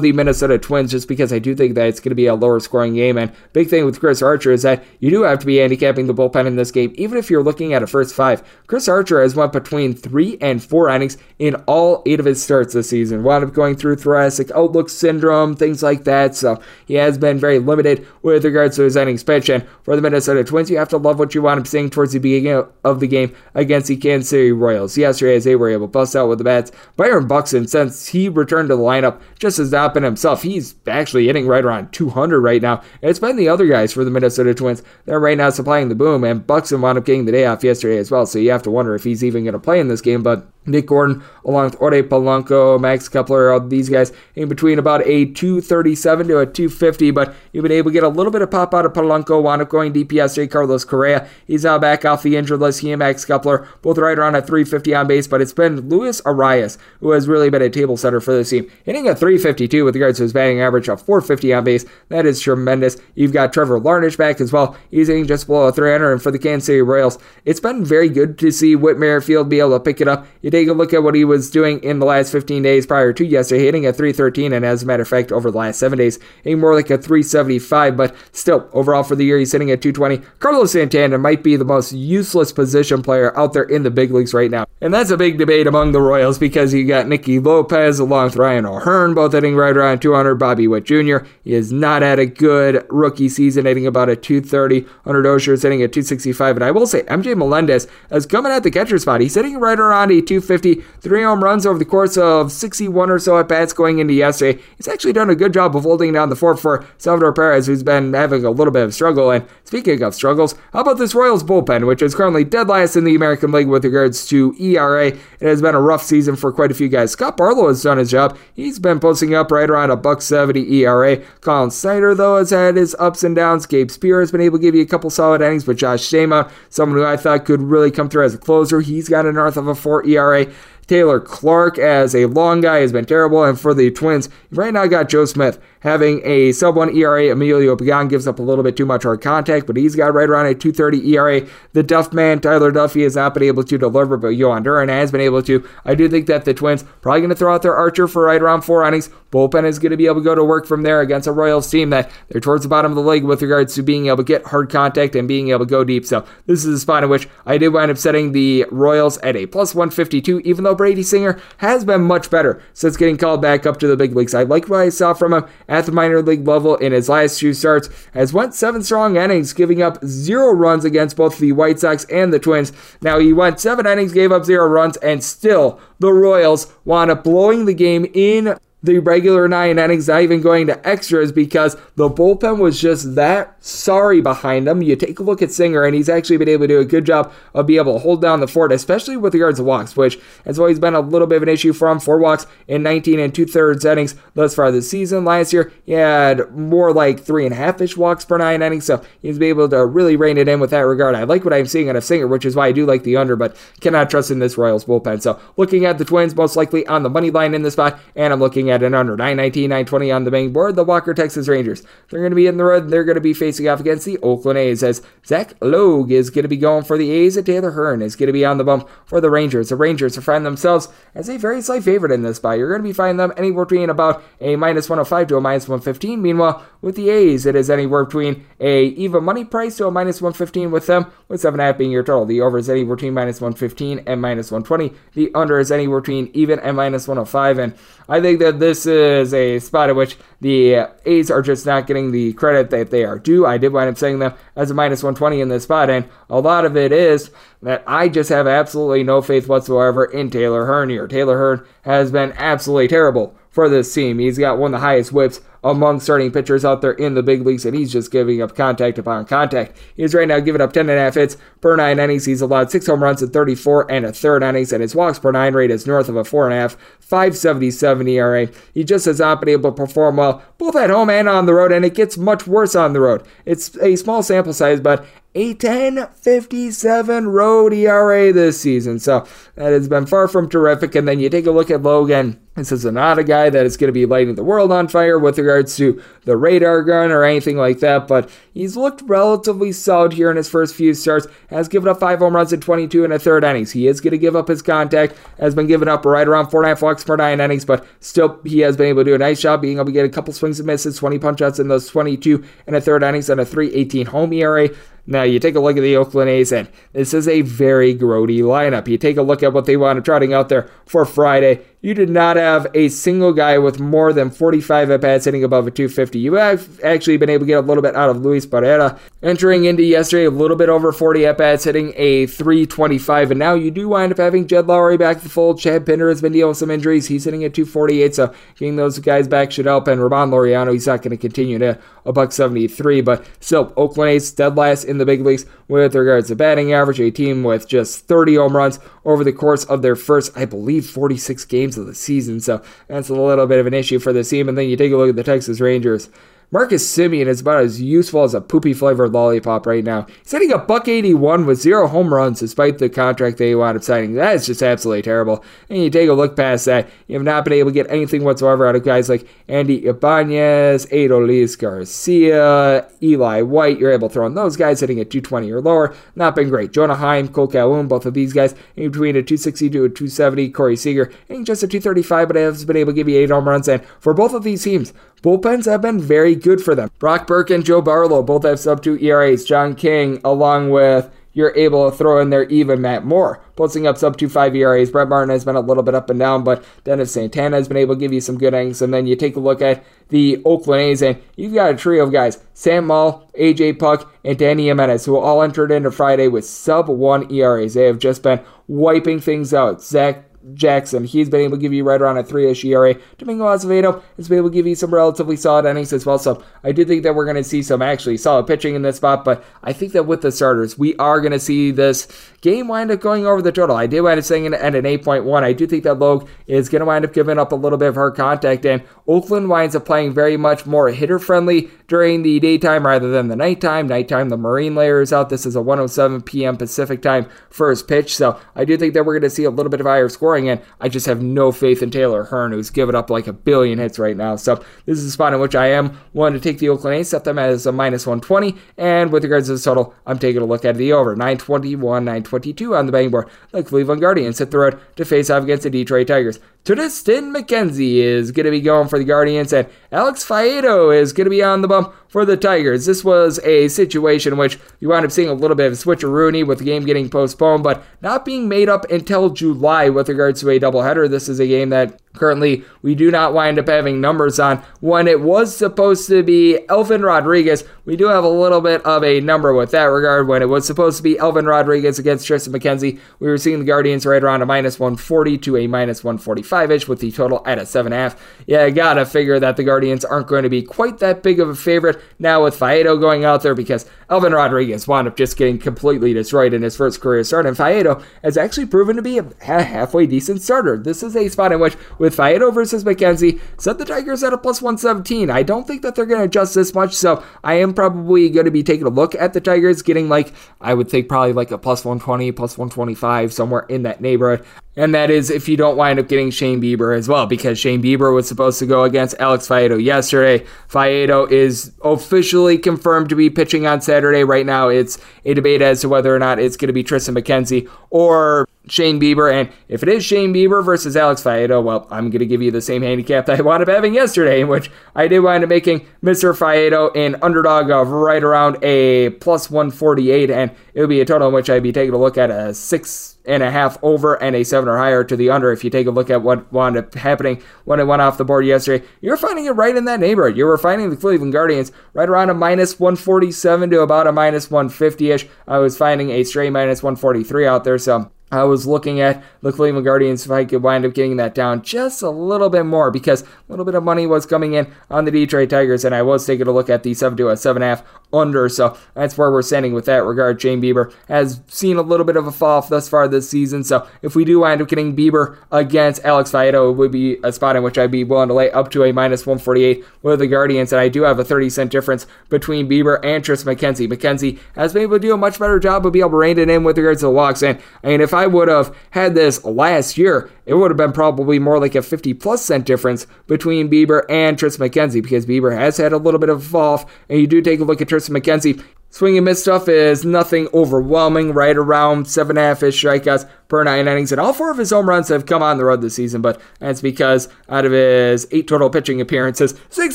the Minnesota Twins, just because I do think that it's going to be a lower scoring game. And big thing with Chris Archer is that you do have to be handicapping the bullpen in this game, even if you're looking at a first five. Chris Archer has went between three and four innings in all eight of his starts this season. Wound up going through thoracic outlook syndrome, things like that. So he has been very limited with regards to his innings pitch. And for the Minnesota Twins, you have to love what you wound up seeing towards the beginning of the game against the Kansas City Royals. Yesterday, as they were able to bust out with the bats, Byron Buxton, since he returned to the lineup, just has not been himself. He's actually hitting right around two hundred right now. It's been the other guys for the Minnesota Twins that are right now supplying the boom, and Buxton wound up getting the day off yesterday as well, so you have to wonder if he's even going to play in this game, but Nick Gordon, along with Ode Polanco, Max Kepler, all these guys in between about a two thirty-seven to a two fifty, but you've been able to get a little bit of pop out of Polanco, wound up going deep yesterday. Carlos Correa, he's now back off the injured list. He and Max Kepler, both right around a three fifty on base, but it's been Luis Arias who has really been a table setter for this team, hitting a three fifty-two with regards to his batting average of four fifty on base. That is tremendous. You've got Trevor Larnage back as well. He's hitting just below a three hundred, and for the Kansas City Royals, it's been very good to see Whit Merrifield be able to pick it up. You take a look at what he was doing in the last fifteen days prior to yesterday, hitting a three thirteen, and as a matter of fact, over the last seven days, hitting more like a three seventy-five, but still, overall for the year, he's hitting a two twenty. Carlos Santana might be the most useless position player out there in the big leagues right now, and that's a big debate among the Royals, because you got Nicky Lopez along with Ryan O'Hearn, both hitting right around two hundred. Bobby Witt Junior, he has not had a good rookie season, hitting about a two thirty. Hunter Dozier is hitting a two sixty-five, and I will say, M J Melendez is coming at the catcher spot. He's hitting right around a two fifty, three home runs over the course of sixty-one or so at bats going into yesterday. He's actually done a good job of holding down the fort for Salvador Perez, who's been having a little bit of struggle. And speaking of struggles, how about this Royals bullpen, which is currently dead last in the American League with regards to E R A? It has been a rough season for quite a few guys. Scott Barlow has done his job. He's been posting up right around a buck seventy E R A. Colin Snyder, though, has had his ups and downs. Gabe Spear has been able to give you a couple solid innings, but Josh Stamount, someone who I thought could really come through as a closer, he's got a north of a four E R A. E R A. Taylor Clark, as a long guy, has been terrible. And for the Twins, right now got Joe Smith having a sub one E R A. Emilio Pagan gives up a little bit too much hard contact, but he's got right around a two thirty E R A. The Duff man, Tyler Duffy, has not been able to deliver, but Yohan Duran has been able to. I do think that the Twins probably going to throw out their Archer for right around four innings. Bullpen is going to be able to go to work from there against a Royals team that they're towards the bottom of the league with regards to being able to get hard contact and being able to go deep. So this is a spot in which I did wind up setting the Royals at a plus one fifty-two, even though Brady Singer has been much better since getting called back up to the big leagues. I like what I saw from him at the minor league level in his last two starts, has went seven strong innings, giving up zero runs against both the White Sox and the Twins. Now he went seven innings, gave up zero runs, and still the Royals wound up blowing the game in the regular nine innings, not even going to extras, because the bullpen was just that sorry behind him. You take a look at Singer, and he's actually been able to do a good job of being able to hold down the fort, especially with regards to walks, which has always been a little bit of an issue for him. Four walks in nineteen and two-thirds innings thus far this season. Last year, he had more like three and a half-ish walks per nine innings, so he's been able to really rein it in with that regard. I like what I'm seeing out of Singer, which is why I do like the under, but cannot trust in this Royals bullpen. So looking at the Twins, most likely on the money line in this spot, and I'm looking sitting at an under. nine nineteen, nine twenty on the main board. The Walker Texas Rangers, they're going to be in the road. They're going to be facing off against the Oakland A's, as Zach Logue is going to be going for the A's and Taylor Hearn is going to be on the bump for the Rangers. The Rangers are finding themselves as a very slight favorite in this spot. You're going to be finding them anywhere between about a minus one oh five to a minus one fifteen. Meanwhile, with the A's, it is anywhere between a even money price to a minus one fifteen with them, with seven point five being your total. The over is anywhere between minus one fifteen and minus one twenty. The under is anywhere between even and minus one oh five. And I think that this is a spot in which the A's are just not getting the credit that they are due. I did wind up saying them as a minus one twenty in this spot, and a lot of it is that I just have absolutely no faith whatsoever in Taylor Hearn here. Taylor Hearn has been absolutely terrible for this team. He's got one of the highest whips among starting pitchers out there in the big leagues, and he's just giving up contact upon contact. He's right now giving up ten and a half hits per nine innings. He's allowed six home runs in thirty-four and a third innings, and his walks per nine rate is north of a four and a half, five seventy-seven E R A. He just has not been able to perform well, both at home and on the road, and it gets much worse on the road. It's a small sample size, but a ten fifty-seven road E R A this season, so that has been far from terrific. And then you take a look at Logan. This is not a guy that is going to be lighting the world on fire with regards to the radar gun or anything like that, but he's looked relatively solid here in his first few starts, has given up five home runs in twenty-two and a third innings. He is going to give up his contact, has been giving up right around four and a half walks per nine innings, but still he has been able to do a nice job being able to get a couple swings and misses, twenty punch-outs in those twenty-two and a third innings, and a three eighteen home E R A. Now, you take a look at the Oakland A's, and this is a very grody lineup. You take a look at what they wound up trotting out there for Friday. You did not have a single guy with more than forty-five at-bats hitting above a two fifty. You have actually been able to get a little bit out of Luis Barrera entering into yesterday, a little bit over forty at-bats hitting a three twenty-five, and now you do wind up having Jed Lowry back in the fold. Chad Pinder has been dealing with some injuries. He's hitting at two forty-eight, so getting those guys back should help, and Ramon Laureano, he's not going to continue to a buck seventy-three, but still, Oakland A's dead last in the big leagues with regards to batting average, a team with just thirty home runs over the course of their first, I believe, forty-six games of the season, so that's a little bit of an issue for the team. And then you take a look at the Texas Rangers. Marcus Semien is about as useful as a poopy-flavored lollipop right now. He's hitting a buck eighty-one with zero home runs despite the contract they wound up signing. That is just absolutely terrible. And you take a look past that, you have not been able to get anything whatsoever out of guys like Andy Ibanez, Adolis Garcia, Eli White. You're able to throw in those guys hitting at two twenty or lower. Not been great. Jonah Heim, Cole Calhoun, both of these guys in between a two sixty to a two seventy. Corey Seager hitting just a two thirty-five, but has been able to give you eight home runs. And for both of these teams, bullpens have been very good for them. Brock Burke and Joe Barlow both have sub two E R As. John King, along with, you're able to throw in there even Matt Moore, posting up sub two point five E R As. Brett Martin has been a little bit up and down, but Dennis Santana has been able to give you some good innings. And then you take a look at the Oakland A's, and you've got a trio of guys, Sam Maul, A J Puck, and Danny Jimenez, who all entered into Friday with sub one E R As. They have just been wiping things out. Zach Jackson, he's been able to give you right around a three-ish E R A. Domingo Acevedo has been able to give you some relatively solid innings as well, so I do think that we're going to see some actually solid pitching in this spot, but I think that with the starters, we are going to see this game wind up going over the total. I did wind up saying it at an eight point one. I do think that Logue is going to wind up giving up a little bit of hard contact, and Oakland winds up playing very much more hitter-friendly during the daytime rather than the nighttime. Nighttime, the marine layer is out. This is a one oh seven p.m. Pacific time first pitch, so I do think that we're going to see a little bit of higher scoring, and I just have no faith in Taylor Hearn, who's given up like a billion hits right now. So this is a spot in which I am wanting to take the Oakland A's, set them as a minus one twenty, and with regards to the total, I'm taking a look at the over. nine twenty-one, nine twenty-two on the betting board. The Cleveland Guardians hit the road to face off against the Detroit Tigers. Tristan McKenzie is going to be going for the Guardians, and Alex Fajardo is going to be on the bump for the Tigers. This was a situation in which you wound up seeing a little bit of switcheroony with the game getting postponed, but not being made up until July with regards to a doubleheader. This is a game that currently we do not wind up having numbers on. When it was supposed to be Elvin Rodriguez, we do have a little bit of a number with that regard. When it was supposed to be Elvin Rodriguez against Tristan McKenzie, we were seeing the Guardians right around a minus one forty to a minus one forty-five. Five-ish with the total at a seven and a half. Yeah, I gotta figure that the Guardians aren't going to be quite that big of a favorite now with Fajardo going out there, because Elvin Rodriguez wound up just getting completely destroyed in his first career start, and Faedo has actually proven to be a halfway decent starter. This is a spot in which, with Faedo versus McKenzie, set the Tigers at a plus one seventeen. I don't think that they're going to adjust this much, so I am probably going to be taking a look at the Tigers, getting like, I would think probably like a plus one twenty, plus one twenty-five, somewhere in that neighborhood. And that is if you don't wind up getting Shane Bieber as well, because Shane Bieber was supposed to go against Alex Faedo yesterday. Faedo is officially confirmed to be pitching on Saturday. Right now, it's a debate as to whether or not it's going to be Tristan McKenzie or Shane Bieber. And if it is Shane Bieber versus Alex Faedo, well, I'm going to give you the same handicap that I wound up having yesterday, in which I did wind up making Mister Faedo an underdog of right around a plus one forty-eight, and it would be a total in which I'd be taking a look at a six and a half over and a seven or higher to the under. If you take a look at what wound up happening when it went off the board yesterday, you're finding it right in that neighborhood. You were finding the Cleveland Guardians right around a minus one forty-seven to about a minus one fifty-ish. I was finding a straight minus one forty-three out there, so I was looking at the Cleveland Guardians if I could wind up getting that down just a little bit more, because a little bit of money was coming in on the Detroit Tigers, and I was taking a look at the seven to a seven and a half under, so that's where we're standing with that regard. Shane Bieber has seen a little bit of a fall off thus far this season, so if we do wind up getting Bieber against Alex Faedo, it would be a spot in which I'd be willing to lay up to a minus one forty-eight with the Guardians, and I do have a thirty cent difference between Bieber and Tristan McKenzie. McKenzie has been able to do a much better job of being able to rein it in with regards to the walks, and I mean, if I I would have had this last year, it would have been probably more like a fifty plus cent difference between Bieber and Tristan McKenzie, because Bieber has had a little bit of a fall off, and you do take a look at Tristan McKenzie. Swing and miss stuff is nothing overwhelming, right around seven and a half-ish strikeouts per nine innings, and all four of his home runs have come on the road this season, but that's because out of his eight total pitching appearances, six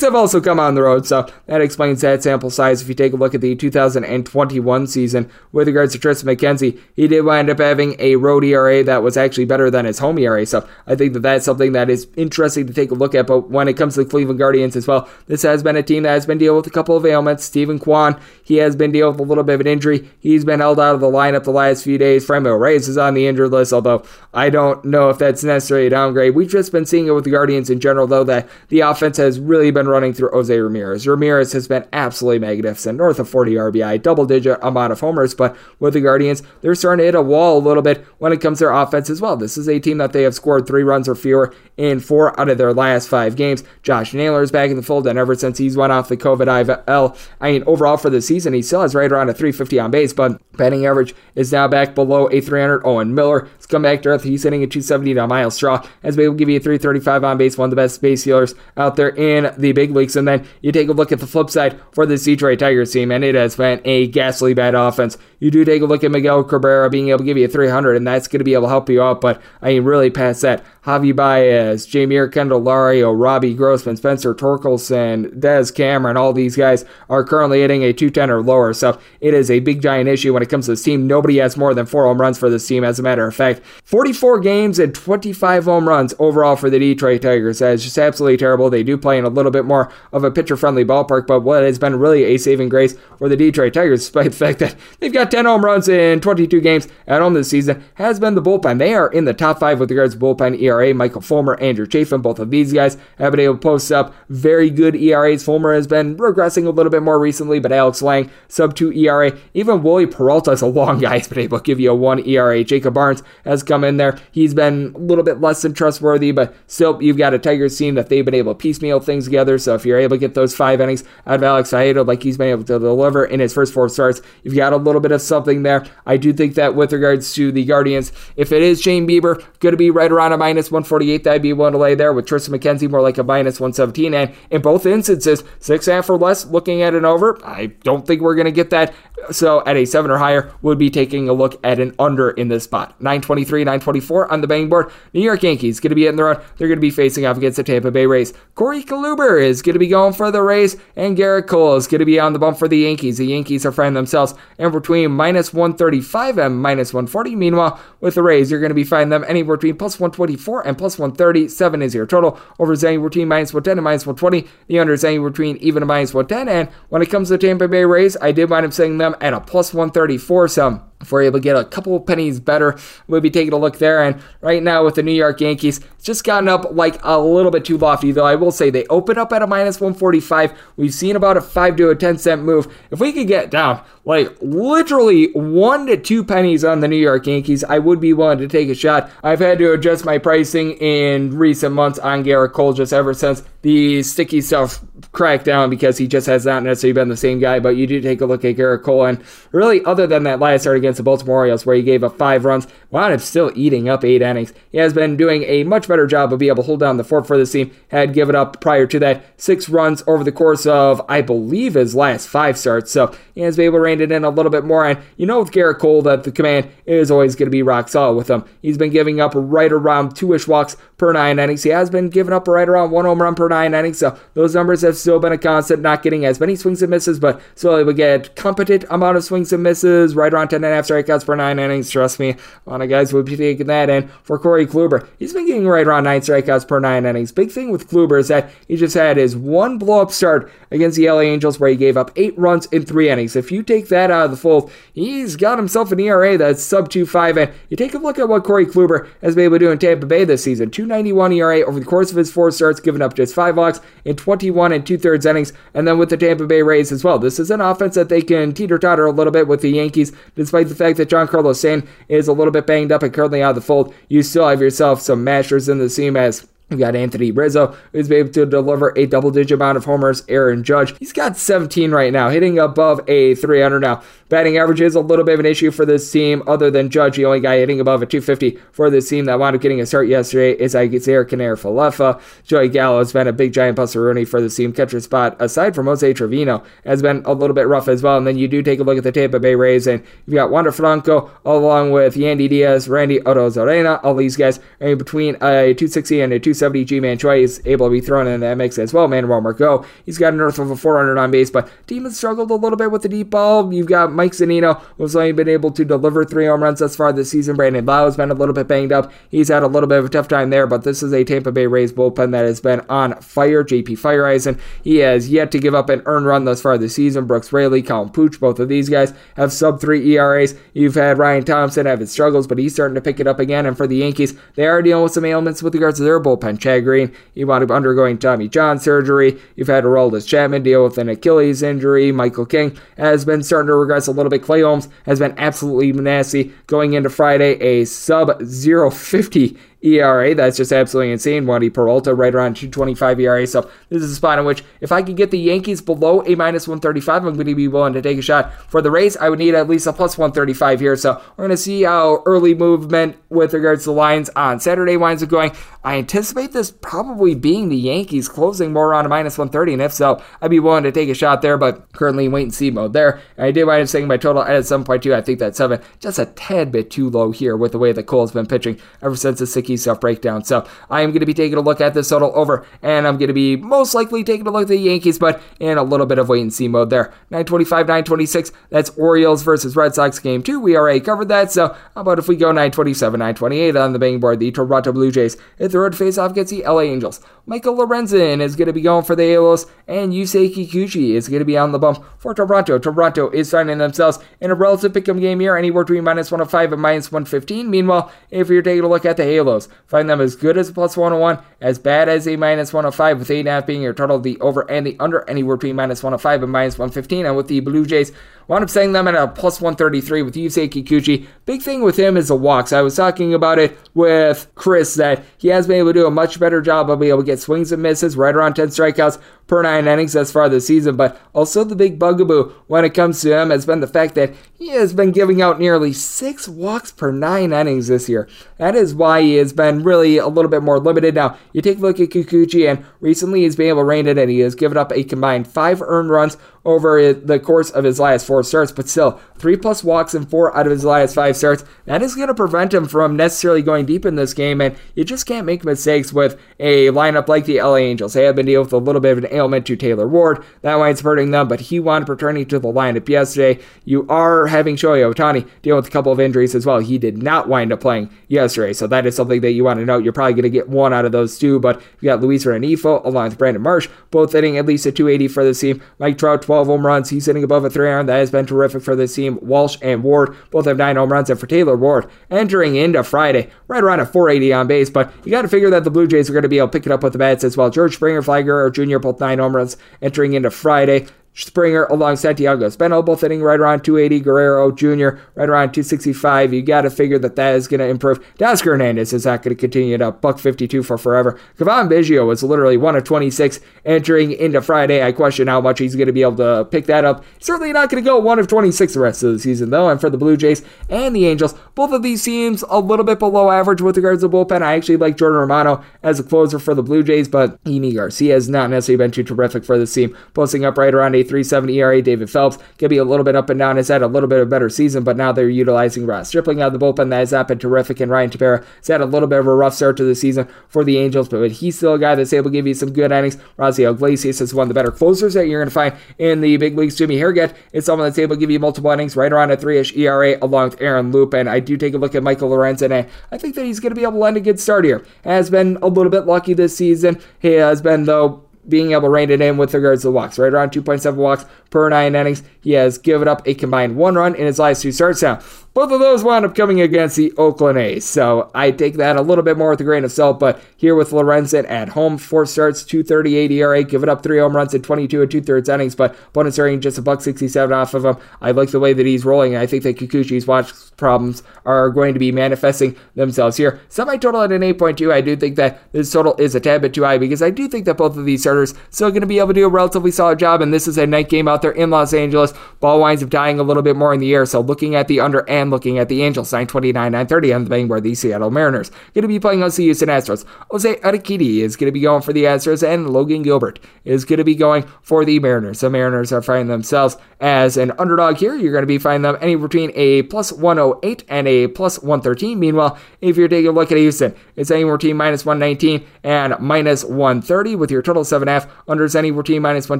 have also come on the road, so that explains that sample size. If you take a look at the two thousand twenty-one season with regards to Tristan McKenzie, he did wind up having a road E R A that was actually better than his home E R A, so I think that that's something that is interesting to take a look at. But when it comes to the Cleveland Guardians as well, this has been a team that has been dealing with a couple of ailments. Stephen Kwan, he has been deal with a little bit of an injury. He's been held out of the lineup the last few days. Framil Reyes is on the injured list, although I don't know if that's necessarily a downgrade. We've just been seeing it with the Guardians in general, though, that the offense has really been running through Jose Ramirez. Ramirez has been absolutely magnificent, north of forty R B I, double-digit amount of homers, but with the Guardians, they're starting to hit a wall a little bit when it comes to their offense as well. This is a team that they have scored three runs or fewer in four out of their last five games. Josh Naylor is back in the fold, and ever since he's went off the COVID I L, I mean, overall for the season, he's still has right around a three fifty on base, but batting average is now back below a three hundred. Owen Miller has come back to earth. He's hitting a two seventy to Miles Straw, as we will give you a three thirty-five on base, one of the best base stealers out there in the big leagues. And then you take a look at the flip side for this Detroit Tigers team, and it has been a ghastly bad offense. You do take a look at Miguel Cabrera being able to give you a three hundred, and that's going to be able to help you out, but I mean, really past that, Javi Baez, Jameer Candelario, Robbie Grossman, Spencer Torkelson, Dez Cameron, all these guys are currently hitting a two ten or lower, so it is a big giant issue when it comes to this team. Nobody has more than four home runs for this team. As a matter of fact, forty-four games and twenty-five home runs overall for the Detroit Tigers. That is just absolutely terrible. They do play in a little bit more of a pitcher-friendly ballpark, but what has been really a saving grace for the Detroit Tigers, despite the fact that they've got ten home runs in twenty-two games at home this season, has been the bullpen. They are in the top five with regards to bullpen E R A. Michael Fulmer, Andrew Chafin, both of these guys have been able to post up very good E R As. Fulmer has been regressing a little bit more recently, but Alex Lang, sub two E R A. Even Willie Peralta is a long guy. He's been able to give you a one E R A. Jacob Barnes has come in there. He's been a little bit less than trustworthy, but still, you've got a Tigers team that they've been able to piecemeal things together. So if you're able to get those five innings out of Alex Faedo, like he's been able to deliver in his first four starts, you've got a little bit of something there. I do think that with regards to the Guardians, if it is Shane Bieber, going to be right around a minus one forty-eight that I'd be willing to lay there, with Tristan McKenzie more like a minus one seventeen. And in both instances, six and a half or less, looking at an over, I don't think we're going to get that. So at a seven or higher, we'll be taking a look at an under in this spot. nine twenty-three, nine twenty-four on the betting board. New York Yankees going to be in the road. They're going to be facing off against the Tampa Bay Rays. Corey Kluber is going to be going for the Rays, and Garrett Cole is going to be on the bump for the Yankees. The Yankees are finding themselves in between minus one thirty-five and minus one forty. Meanwhile, with the Rays, you're going to be finding them anywhere between plus one twenty-four and plus one thirty. Seven is your total. Over is anywhere between minus one ten and minus one twenty. The under is anywhere between even and minus one ten. And when it comes to the Tampa Bay Rays, I did wind up saying them at a plus one thirty-four. So If we're able to get a couple pennies better, we'll be taking a look there. And right now with the New York Yankees, it's just gotten up like a little bit too lofty, though I will say they open up at a minus one forty-five. We've seen about a five to a ten cent move. If we could get down like literally one to two pennies on the New York Yankees, I would be willing to take a shot. I've had to adjust my pricing in recent months on Garrett Cole just ever since the sticky stuff cracked down, because he just has not necessarily been the same guy. But you do take a look at Garrett Cole, and really other than that last start against the Baltimore Orioles where he gave up five runs, wound up still eating up eight innings. He has been doing a much better job of being able to hold down the fort for this team. Had given up prior to that six runs over the course of, I believe, his last five starts. So he has been able to rein it in a little bit more. And you know with Garrett Cole that the command is always going to be rock solid with him. He's been giving up right around two-ish walks per nine innings. He has been giving up right around one home run per nine innings. So those numbers have still been a constant, not getting as many swings and misses, but slowly we get competent amount of swings and misses, right around ten and a half strikeouts per nine innings. Trust me, a lot of guys would be taking that. And for Corey Kluber, he's been getting right around nine strikeouts per nine innings. Big thing with Kluber is that he just had his one blow-up start against the L A Angels where he gave up eight runs in three innings. If you take that out of the fold, he's got himself an E R A that's sub two point five, and you take a look at what Corey Kluber has been able to do in Tampa Bay this season. two point nine one E R A over the course of his four starts, giving up just five walks in twenty-one and two-thirds innings. And then with the Tampa Bay Rays as well, this is an offense that they can teeter-totter a little bit with the Yankees, despite the fact that Giancarlo Stanton is a little bit banged up and currently out of the fold. You still have yourself some mashers in the seam as we've got Anthony Rizzo, who's been able to deliver a double-digit amount of homers. Aaron Judge, he's got seventeen right now, hitting above a three hundred now. Batting average is a little bit of an issue for this team. Other than Judge, the only guy hitting above a two fifty for this team that wound up getting a start yesterday is Isaiah Canera-Falefa. Joey Gallo has been a big giant busteroonie for this team. Catcher spot, aside from Jose Trevino, has been a little bit rough as well. And then you do take a look at the Tampa Bay Rays, and you've got Wander Franco along with Yandy Diaz, Randy Arozarena. All these guys are in between a two sixty and a two seventy. G-Man Choi is able to be thrown in that mix as well. Manuel Margot, he's got an earth of a four hundred on base, but team has struggled a little bit with the deep ball. You've got Mike Zunino, who's only been able to deliver three home runs thus far this season. Brandon Lau has been a little bit banged up. He's had a little bit of a tough time there, but this is a Tampa Bay Rays bullpen that has been on fire. J P Fireisen, he has yet to give up an earned run thus far this season. Brooks Raley, Colin Pooch, both of these guys have sub three E R As. You've had Ryan Thompson have his struggles, but he's starting to pick it up again. And for the Yankees, they are dealing with some ailments with regards to their bullpen. Chad Green, he wound up undergoing Tommy John surgery. You've had Aroldis Chapman deal with an Achilles injury. Michael King has been starting to regress a little bit. Clay Holmes has been absolutely nasty going into Friday, a sub zero fifty E R A. That's just absolutely insane. Wandy Peralta right around two twenty-five E R A. So this is a spot in which if I could get the Yankees below a minus one thirty-five, I'm going to be willing to take a shot. For the Rays, I would need at least a plus one thirty-five here. So we're going to see how early movement with regards to lines on Saturday winds up going. I anticipate this probably being the Yankees closing more around a minus one thirty, and if so, I'd be willing to take a shot there, but currently wait and see mode there. And I did wind up setting my total at seven point two. I think that seven just a tad bit too low here with the way that Cole's been pitching ever since the Sicky Stuff breakdown. So I am going to be taking a look at this total over, and I'm going to be most likely taking a look at the Yankees, but in a little bit of wait and see mode there. nine twenty-five, nine twenty-six, that's Orioles versus Red Sox game two. We already covered that, so how about if we go nine twenty-seven, nine twenty-eight on the batting board? The Toronto Blue Jays hit the road faceoff against the L A Angels. Michael Lorenzen is going to be going for the Angels, and Yusei Kikuchi is going to be on the bump for Toronto. Toronto is finding themselves in a relative pick'em game here, anywhere between minus one oh five and minus one fifteen. Meanwhile, if you're taking a look at the Halos, find them as good as a plus one oh one, as bad as a minus one oh five, with eight point five being your total, the over and the under, anywhere between minus one oh five and minus one fifteen. And with the Blue Jays, wound up setting them at a plus one thirty-three with Yusei Kikuchi. Big thing with him is the walks. I was talking about it with Chris that he has been able to do a much better job of being able to get swings and misses, right around ten strikeouts per nine innings thus far this season. But also the big bugaboo when it comes to him has been the fact that he has been giving out nearly six walks per nine innings this year. That is why he has been really a little bit more limited. Now, you take a look at Kikuchi, and recently he's been able to rein it in. He has given up a combined five earned runs over the course of his last four starts, but still, three plus walks and four out of his last five starts. That is going to prevent him from necessarily going deep in this game, and you just can't make mistakes with a lineup like the L A Angels. They have been dealing with a little bit of an ailment to Taylor Ward. That line's hurting them, but he wound up returning to the lineup yesterday. You are having Shohei Ohtani deal with a couple of injuries as well. He did not wind up playing yesterday, so that is something that you want to note. You're probably going to get one out of those two, but you got Luis Renifo along with Brandon Marsh, both hitting at least a two eighty for this team. Mike Trout, twelve twelve home runs. He's hitting above a three iron. That has been terrific for this team. Walsh and Ward both have nine home runs. And for Taylor Ward, entering into Friday, right around a four eighty on base. But you got to figure that the Blue Jays are going to be able to pick it up with the bats as well. George Springer, Vlad Junior both nine home runs entering into Friday. Springer along Santiago Espinal, both hitting right around two eighty. Guerrero Junior right around two sixty-five. You got to figure that that is going to improve. Teoscar Hernandez is not going to continue it up. Buck fifty-two for forever. Kevon Biggio was literally one of twenty-six entering into Friday. I question how much he's going to be able to pick that up. Certainly not going to go one of twenty-six the rest of the season, though. And for the Blue Jays and the Angels, both of these teams a little bit below average with regards to the bullpen. I actually like Jordan Romano as a closer for the Blue Jays, but Emy Garcia has not necessarily been too terrific for this team, posting up right around a three seventy E R A. David Phelps could be a little bit up and down. Has had a little bit of a better season, but now they're utilizing Ross Stripling out of the bullpen. That has not been terrific, and Ryan Tepera has had a little bit of a rough start to the season for the Angels, but he's still a guy that's able to give you some good innings. Rossi Iglesias is one of the better closers that you're going to find in the big leagues. Jimmy Herget is someone that's able to give you multiple innings, right around a three-ish E R A, along with Aaron Loop, and I do take a look at Michael Lorenzen, and I, I think that he's going to be able to lend a good start here. Has been a little bit lucky this season. He has been, though, being able to rein it in with regards to the walks. Right around two point seven walks per nine innings. He has given up a combined one run in his last two starts now. Both of those wound up coming against the Oakland A's, so I take that a little bit more with a grain of salt, but here with Lorenzen at home, four starts, two thirty-eight E R A, giving up three home runs at twenty-two and two-thirds innings, but opponents earning just a buck sixty-seven off of him. I like the way that he's rolling, and I think that Kikuchi's watch problems are going to be manifesting themselves here. Semi-total at an eight point two, I do think that this total is a tad bit too high, because I do think that both of these starters still going to be able to do a relatively solid job, and this is a night game out there in Los Angeles. Ball winds up dying a little bit more in the air, so looking at the under and looking at the Angels, nine twenty-nine, nine thirty on the betting board. The Seattle Mariners going to be playing against the Houston Astros. Jose Arquidi is going to be going for the Astros, and Logan Gilbert is going to be going for the Mariners. The Mariners are finding themselves as an underdog here. You're going to be finding them anywhere between a plus one oh eight and a plus one thirteen. Meanwhile, if you're taking a look at Houston, it's anywhere between minus one nineteen and minus one thirty, with your total seven point five. Unders anywhere between minus one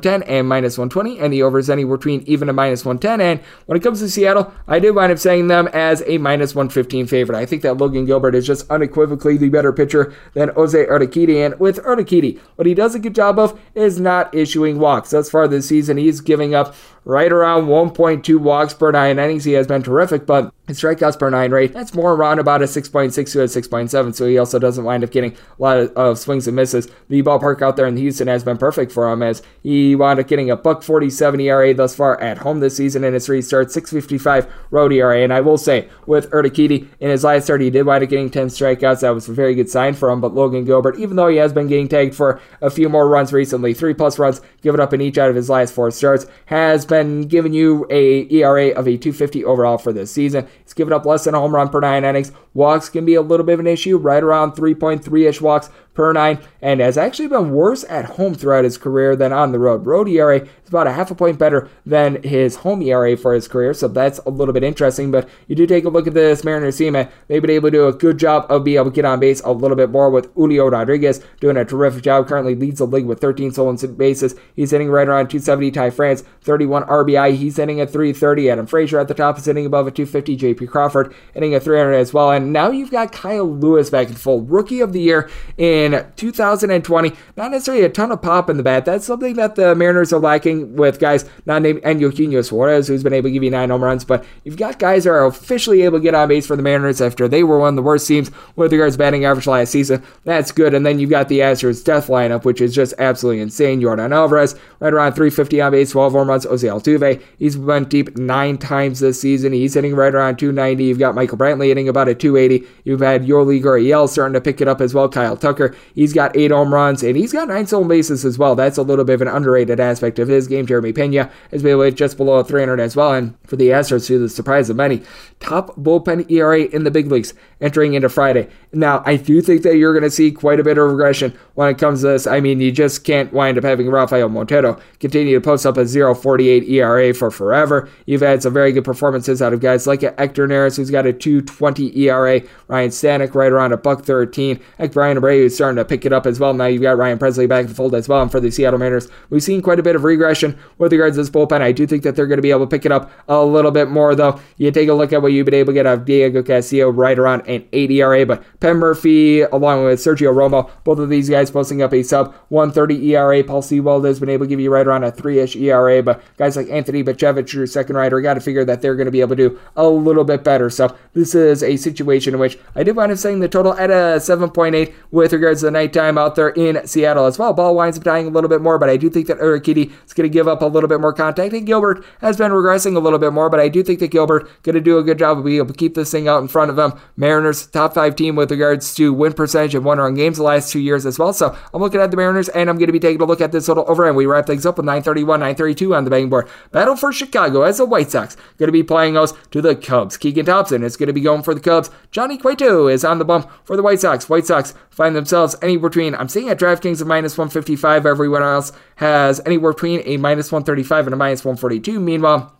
ten and minus one twenty, and the overs anywhere between even and minus one ten. And when it comes to Seattle, I do wind up saying them as a minus one fifteen favorite. I think that Logan Gilbert is just unequivocally the better pitcher than Jose Urquidy, and with Urquidy, what he does a good job of is not issuing walks. Thus far this season, he's giving up right around one point two walks per nine innings. He has been terrific, but his strikeouts per nine rate, that's more around about a six point six to a six point seven, so he also doesn't wind up getting a lot of, of swings and misses. The ballpark out there in Houston has been perfect for him, as he wound up getting a buck forty-seven E R A thus far at home this season in his three starts, six fifty-five road E R A, and I will say, with Urquidy, in his last start, he did wind up getting ten strikeouts. That was a very good sign for him, but Logan Gilbert, even though he has been getting tagged for a few more runs recently, three-plus runs given up in each out of his last four starts, has been giving you a E R A of a two fifty overall for this season. He's given up less than a home run per nine innings. Walks can be a little bit of an issue, right around three point three-ish walks per nine, and has actually been worse at home throughout his career than on the road. Road E R A is about a half a point better than his home E R A for his career, so that's a little bit interesting, but you do take a look at this Mariners team, and they've been able to do a good job of being able to get on base a little bit more, with Julio Rodriguez doing a terrific job. Currently leads the league with thirteen stolen bases. He's hitting right around two seventy. Ty France, thirty-one R B I. He's hitting at three thirty. Adam Frazier at the top is hitting above a two fifty. J P Crawford hitting a three hundred as well, and now you've got Kyle Lewis back in full. Rookie of the year in In two thousand twenty, not necessarily a ton of pop in the bat. That's something that the Mariners are lacking with guys not named Eugenio Suarez, who's been able to give you nine home runs, but you've got guys that are officially able to get on base for the Mariners after they were one of the worst teams with regards to batting average last season. That's good, and then you've got the Astros' death lineup, which is just absolutely insane. Jordan Alvarez, right around three fifty on base, twelve home runs. Jose Altuve, he's been deep nine times this season. He's hitting right around two ninety. You've got Michael Brantley hitting about a two eighty. You've had Yoli Gurriel starting to pick it up as well. Kyle Tucker, he's got eight home runs, and he's got nine stolen bases as well. That's a little bit of an underrated aspect of his game. Jeremy Pena has been able to just below three hundred as well, and for the Astros, to the surprise of many, top bullpen E R A in the big leagues entering into Friday. Now, I do think that you're going to see quite a bit of regression when it comes to this. I mean, you just can't wind up having Rafael Montero continue to post up a zero point four eight E R A for forever. You've had some very good performances out of guys like Hector Neris, who's got a two twenty E R A. Ryan Stanek right around a buck thirteen. Like Brian Abreu, who's starting to pick it up as well. Now you've got Ryan Presley back in the fold as well. And for the Seattle Mariners, we've seen quite a bit of regression with regards to this bullpen. I do think that they're going to be able to pick it up a little bit more, though. You take a look at what you've been able to get out of Diego Castillo, right around an eight E R A, but Pen Murphy, along with Sergio Romo, both of these guys posting up a sub one thirty E R A. Paul Sewald has been able to give you right around a three-ish E R A, but guys like Anthony Bichevich, your second rider, got to figure that they're going to be able to do a little bit better. So this is a situation in which I did wind up setting the total at a seven point eight with regards to the nighttime out there in Seattle as well. Ball winds up dying a little bit more, but I do think that Urquidy is going to give up a little bit more contact. And Gilbert has been regressing a little bit more, but I do think that Gilbert going to do a good job of being able to keep this thing out in front of him. Mariners, top five team with regards to win percentage and one run games the last two years as well. So I'm looking at the Mariners, and I'm going to be taking a look at this total over, and we wrap things up with nine thirty-one, nine thirty-two on the betting board. Battle for Chicago as the White Sox going to be playing host to the Cubs. Keegan Thompson is going to be going for the Cubs. Johnny Cueto is on the bump for the White Sox. White Sox find themselves anywhere between, I'm seeing at DraftKings, a minus one fifty-five. Everyone else has anywhere between a minus one thirty-five and a minus one forty-two. Meanwhile,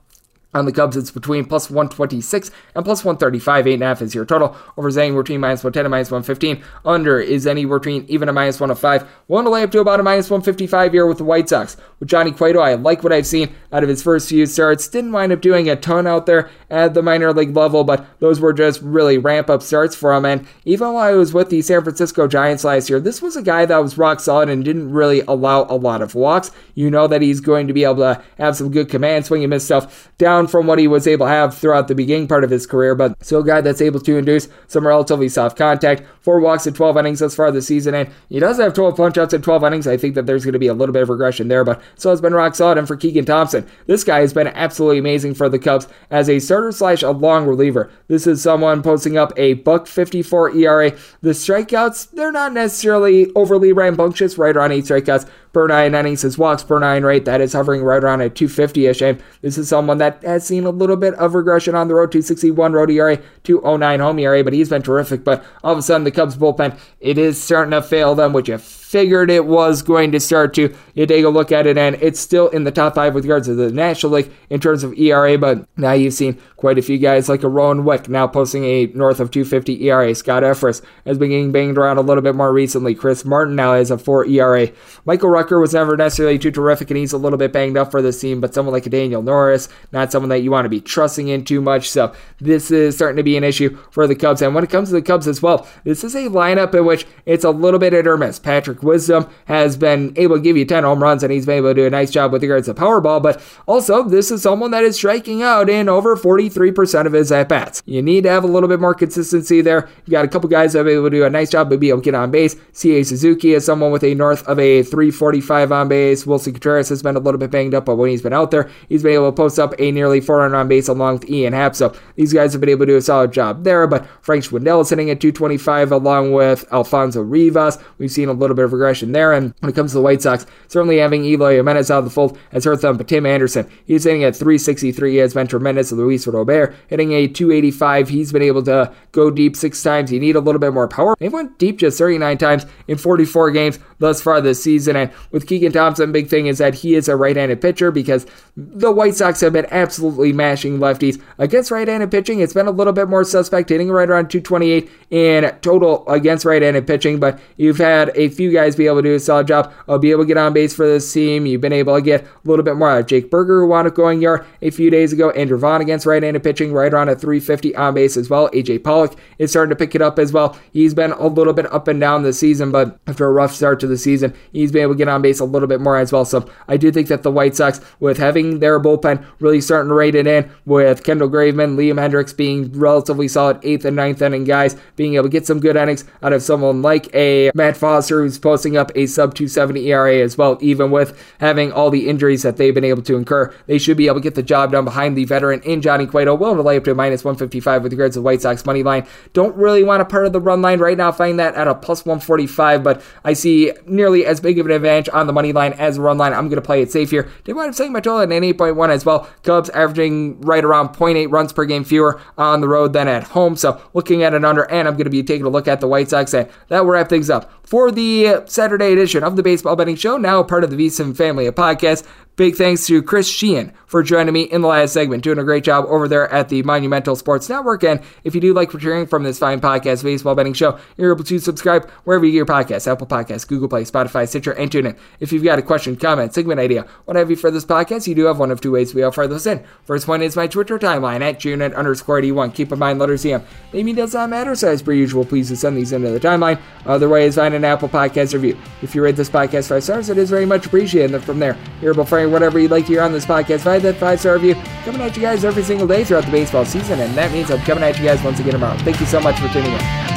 on the Cubs, it's between plus one twenty-six and plus one thirty-five. Eight and a half is your total. Over is anywhere between minus one ten and minus one fifteen. Under is anywhere between even a minus one oh five. One to lay up to about a minus one fifty-five here with the White Sox. With Johnny Cueto, I like what I've seen out of his first few starts. Didn't wind up doing a ton out there at the minor league level, but those were just really ramp-up starts for him. And even while I was with the San Francisco Giants last year, this was a guy that was rock solid and didn't really allow a lot of walks. You know that he's going to be able to have some good command, swing and miss stuff down from what he was able to have throughout the beginning part of his career, but still a guy that's able to induce some relatively soft contact. Four walks in twelve innings thus far this season, and he does have twelve punch-outs in twelve innings. I think that there's going to be a little bit of regression there, but still has been rock solid. And for Keegan Thompson, this guy has been absolutely amazing for the Cubs as a starter slash a long reliever. This is someone posting up a buck fifty-four E R A. The strikeouts, they're not necessarily overly rambunctious, right around eight strikeouts per nine innings. His walks per nine rate, that is hovering right around at two fifty-ish, and this is someone that has seen a little bit of regression on the road. Two sixty-one road E R A, two oh nine home E R A, but he's been terrific. But all of a sudden, the Cubs bullpen, it is starting to fail them, which you figured it was going to start to. You take a look at it, and it's still in the top five with regards to the National League in terms of E R A, but now you've seen quite a few guys like a Rowan Wick now posting a north of two fifty E R A. Scott Efrus has been getting banged around a little bit more recently. Chris Martin now has a four E R A. Michael Rucker was never necessarily too terrific, and he's a little bit banged up for this team, but someone like a Daniel Norris, not someone that you want to be trusting in too much, so this is starting to be an issue for the Cubs. And when it comes to the Cubs as well, this is a lineup in which it's a little bit hit or miss. Patrick Wisdom has been able to give you ten home runs, and he's been able to do a nice job with regards to Powerball, but also this is someone that is striking out in over forty-three percent of his at-bats. You need to have a little bit more consistency there. You've got a couple guys that have been able to do a nice job but be able to get on base. C A. Suzuki is someone with a north of a three forty-five on base. Wilson Contreras has been a little bit banged up, but when he's been out there, he's been able to post up a nearly four hundred on base along with Ian Happ, so these guys have been able to do a solid job there, but Frank Schwindel is hitting at two twenty-five along with Alfonso Rivas. We've seen a little bit of regression there, and when it comes to the White Sox, certainly having Eloy Jimenez out of the fold has hurt them, but Tim Anderson, he's hitting at three sixty-three. He has been tremendous. Luis Robert hitting a two eighty-five. He's been able to go deep six times. You need a little bit more power. They went deep just thirty-nine times in forty-four games thus far this season, and with Keegan Thompson, big thing is that he is a right-handed pitcher because the White Sox have been absolutely mashing lefties. Against right-handed pitching, it's been a little bit more suspect, hitting right around two twenty-eight in total against right-handed pitching, but you've had a few guys be able to do a solid job of be able to get on base for this team. You've been able to get a little bit more out of Jake Berger, who wound up going yard a few days ago. Andrew Vaughn against right-handed pitching, right around a three fifty on base as well. A J Pollock is starting to pick it up as well. He's been a little bit up and down this season, but after a rough start to the season, he's been able to get on base a little bit more as well. So I do think that the White Sox, with having their bullpen really starting to rate it in, with Kendall Graveman, Liam Hendricks being relatively solid eighth and ninth inning guys, being able to get some good innings out of someone like a Matt Foster, who's posting up a sub two seventy E R A as well. Even with having all the injuries that they've been able to incur, they should be able to get the job done behind the veteran in Johnny Cueto. Willing to lay up to a minus one fifty-five with regards to the White Sox money line. Don't really want a part of the run line right now. Find that at a plus one forty-five, but I see nearly as big of an advantage on the money line as the run line. I'm going to play it safe here. They wind up setting my total at an eight point one as well. Cubs averaging right around zero point eight runs per game fewer on the road than at home. So looking at an under, and I'm going to be taking a look at the White Sox, and that will wrap things up for the Saturday edition of the Baseball Betting Show, now part of the V S I N family of podcasts. Big thanks to Chris Chianni for joining me in the last segment, doing a great job over there at the Monumental Sports Network. And if you do like what you're hearing from this fine podcast, Baseball Betting Show, you're able to subscribe wherever you get your podcasts, Apple Podcasts, Google Play, Spotify, Stitcher, and TuneIn. If you've got a question, comment, segment idea, what have you for this podcast, you do have one of two ways we offer those in. First one is my Twitter timeline at Junit underscore eighty-one. Keep in mind, letters E M. Maybe does not matter, so as per usual, please send these into the timeline. Other way is find an Apple Podcast review. If you rate this podcast five stars, it is very much appreciated. And from there, you're able to find whatever you'd like to hear on this podcast. Find that five-star review coming at you guys every single day throughout the baseball season, and that means I'm coming at you guys once again tomorrow. Thank you so much for tuning in.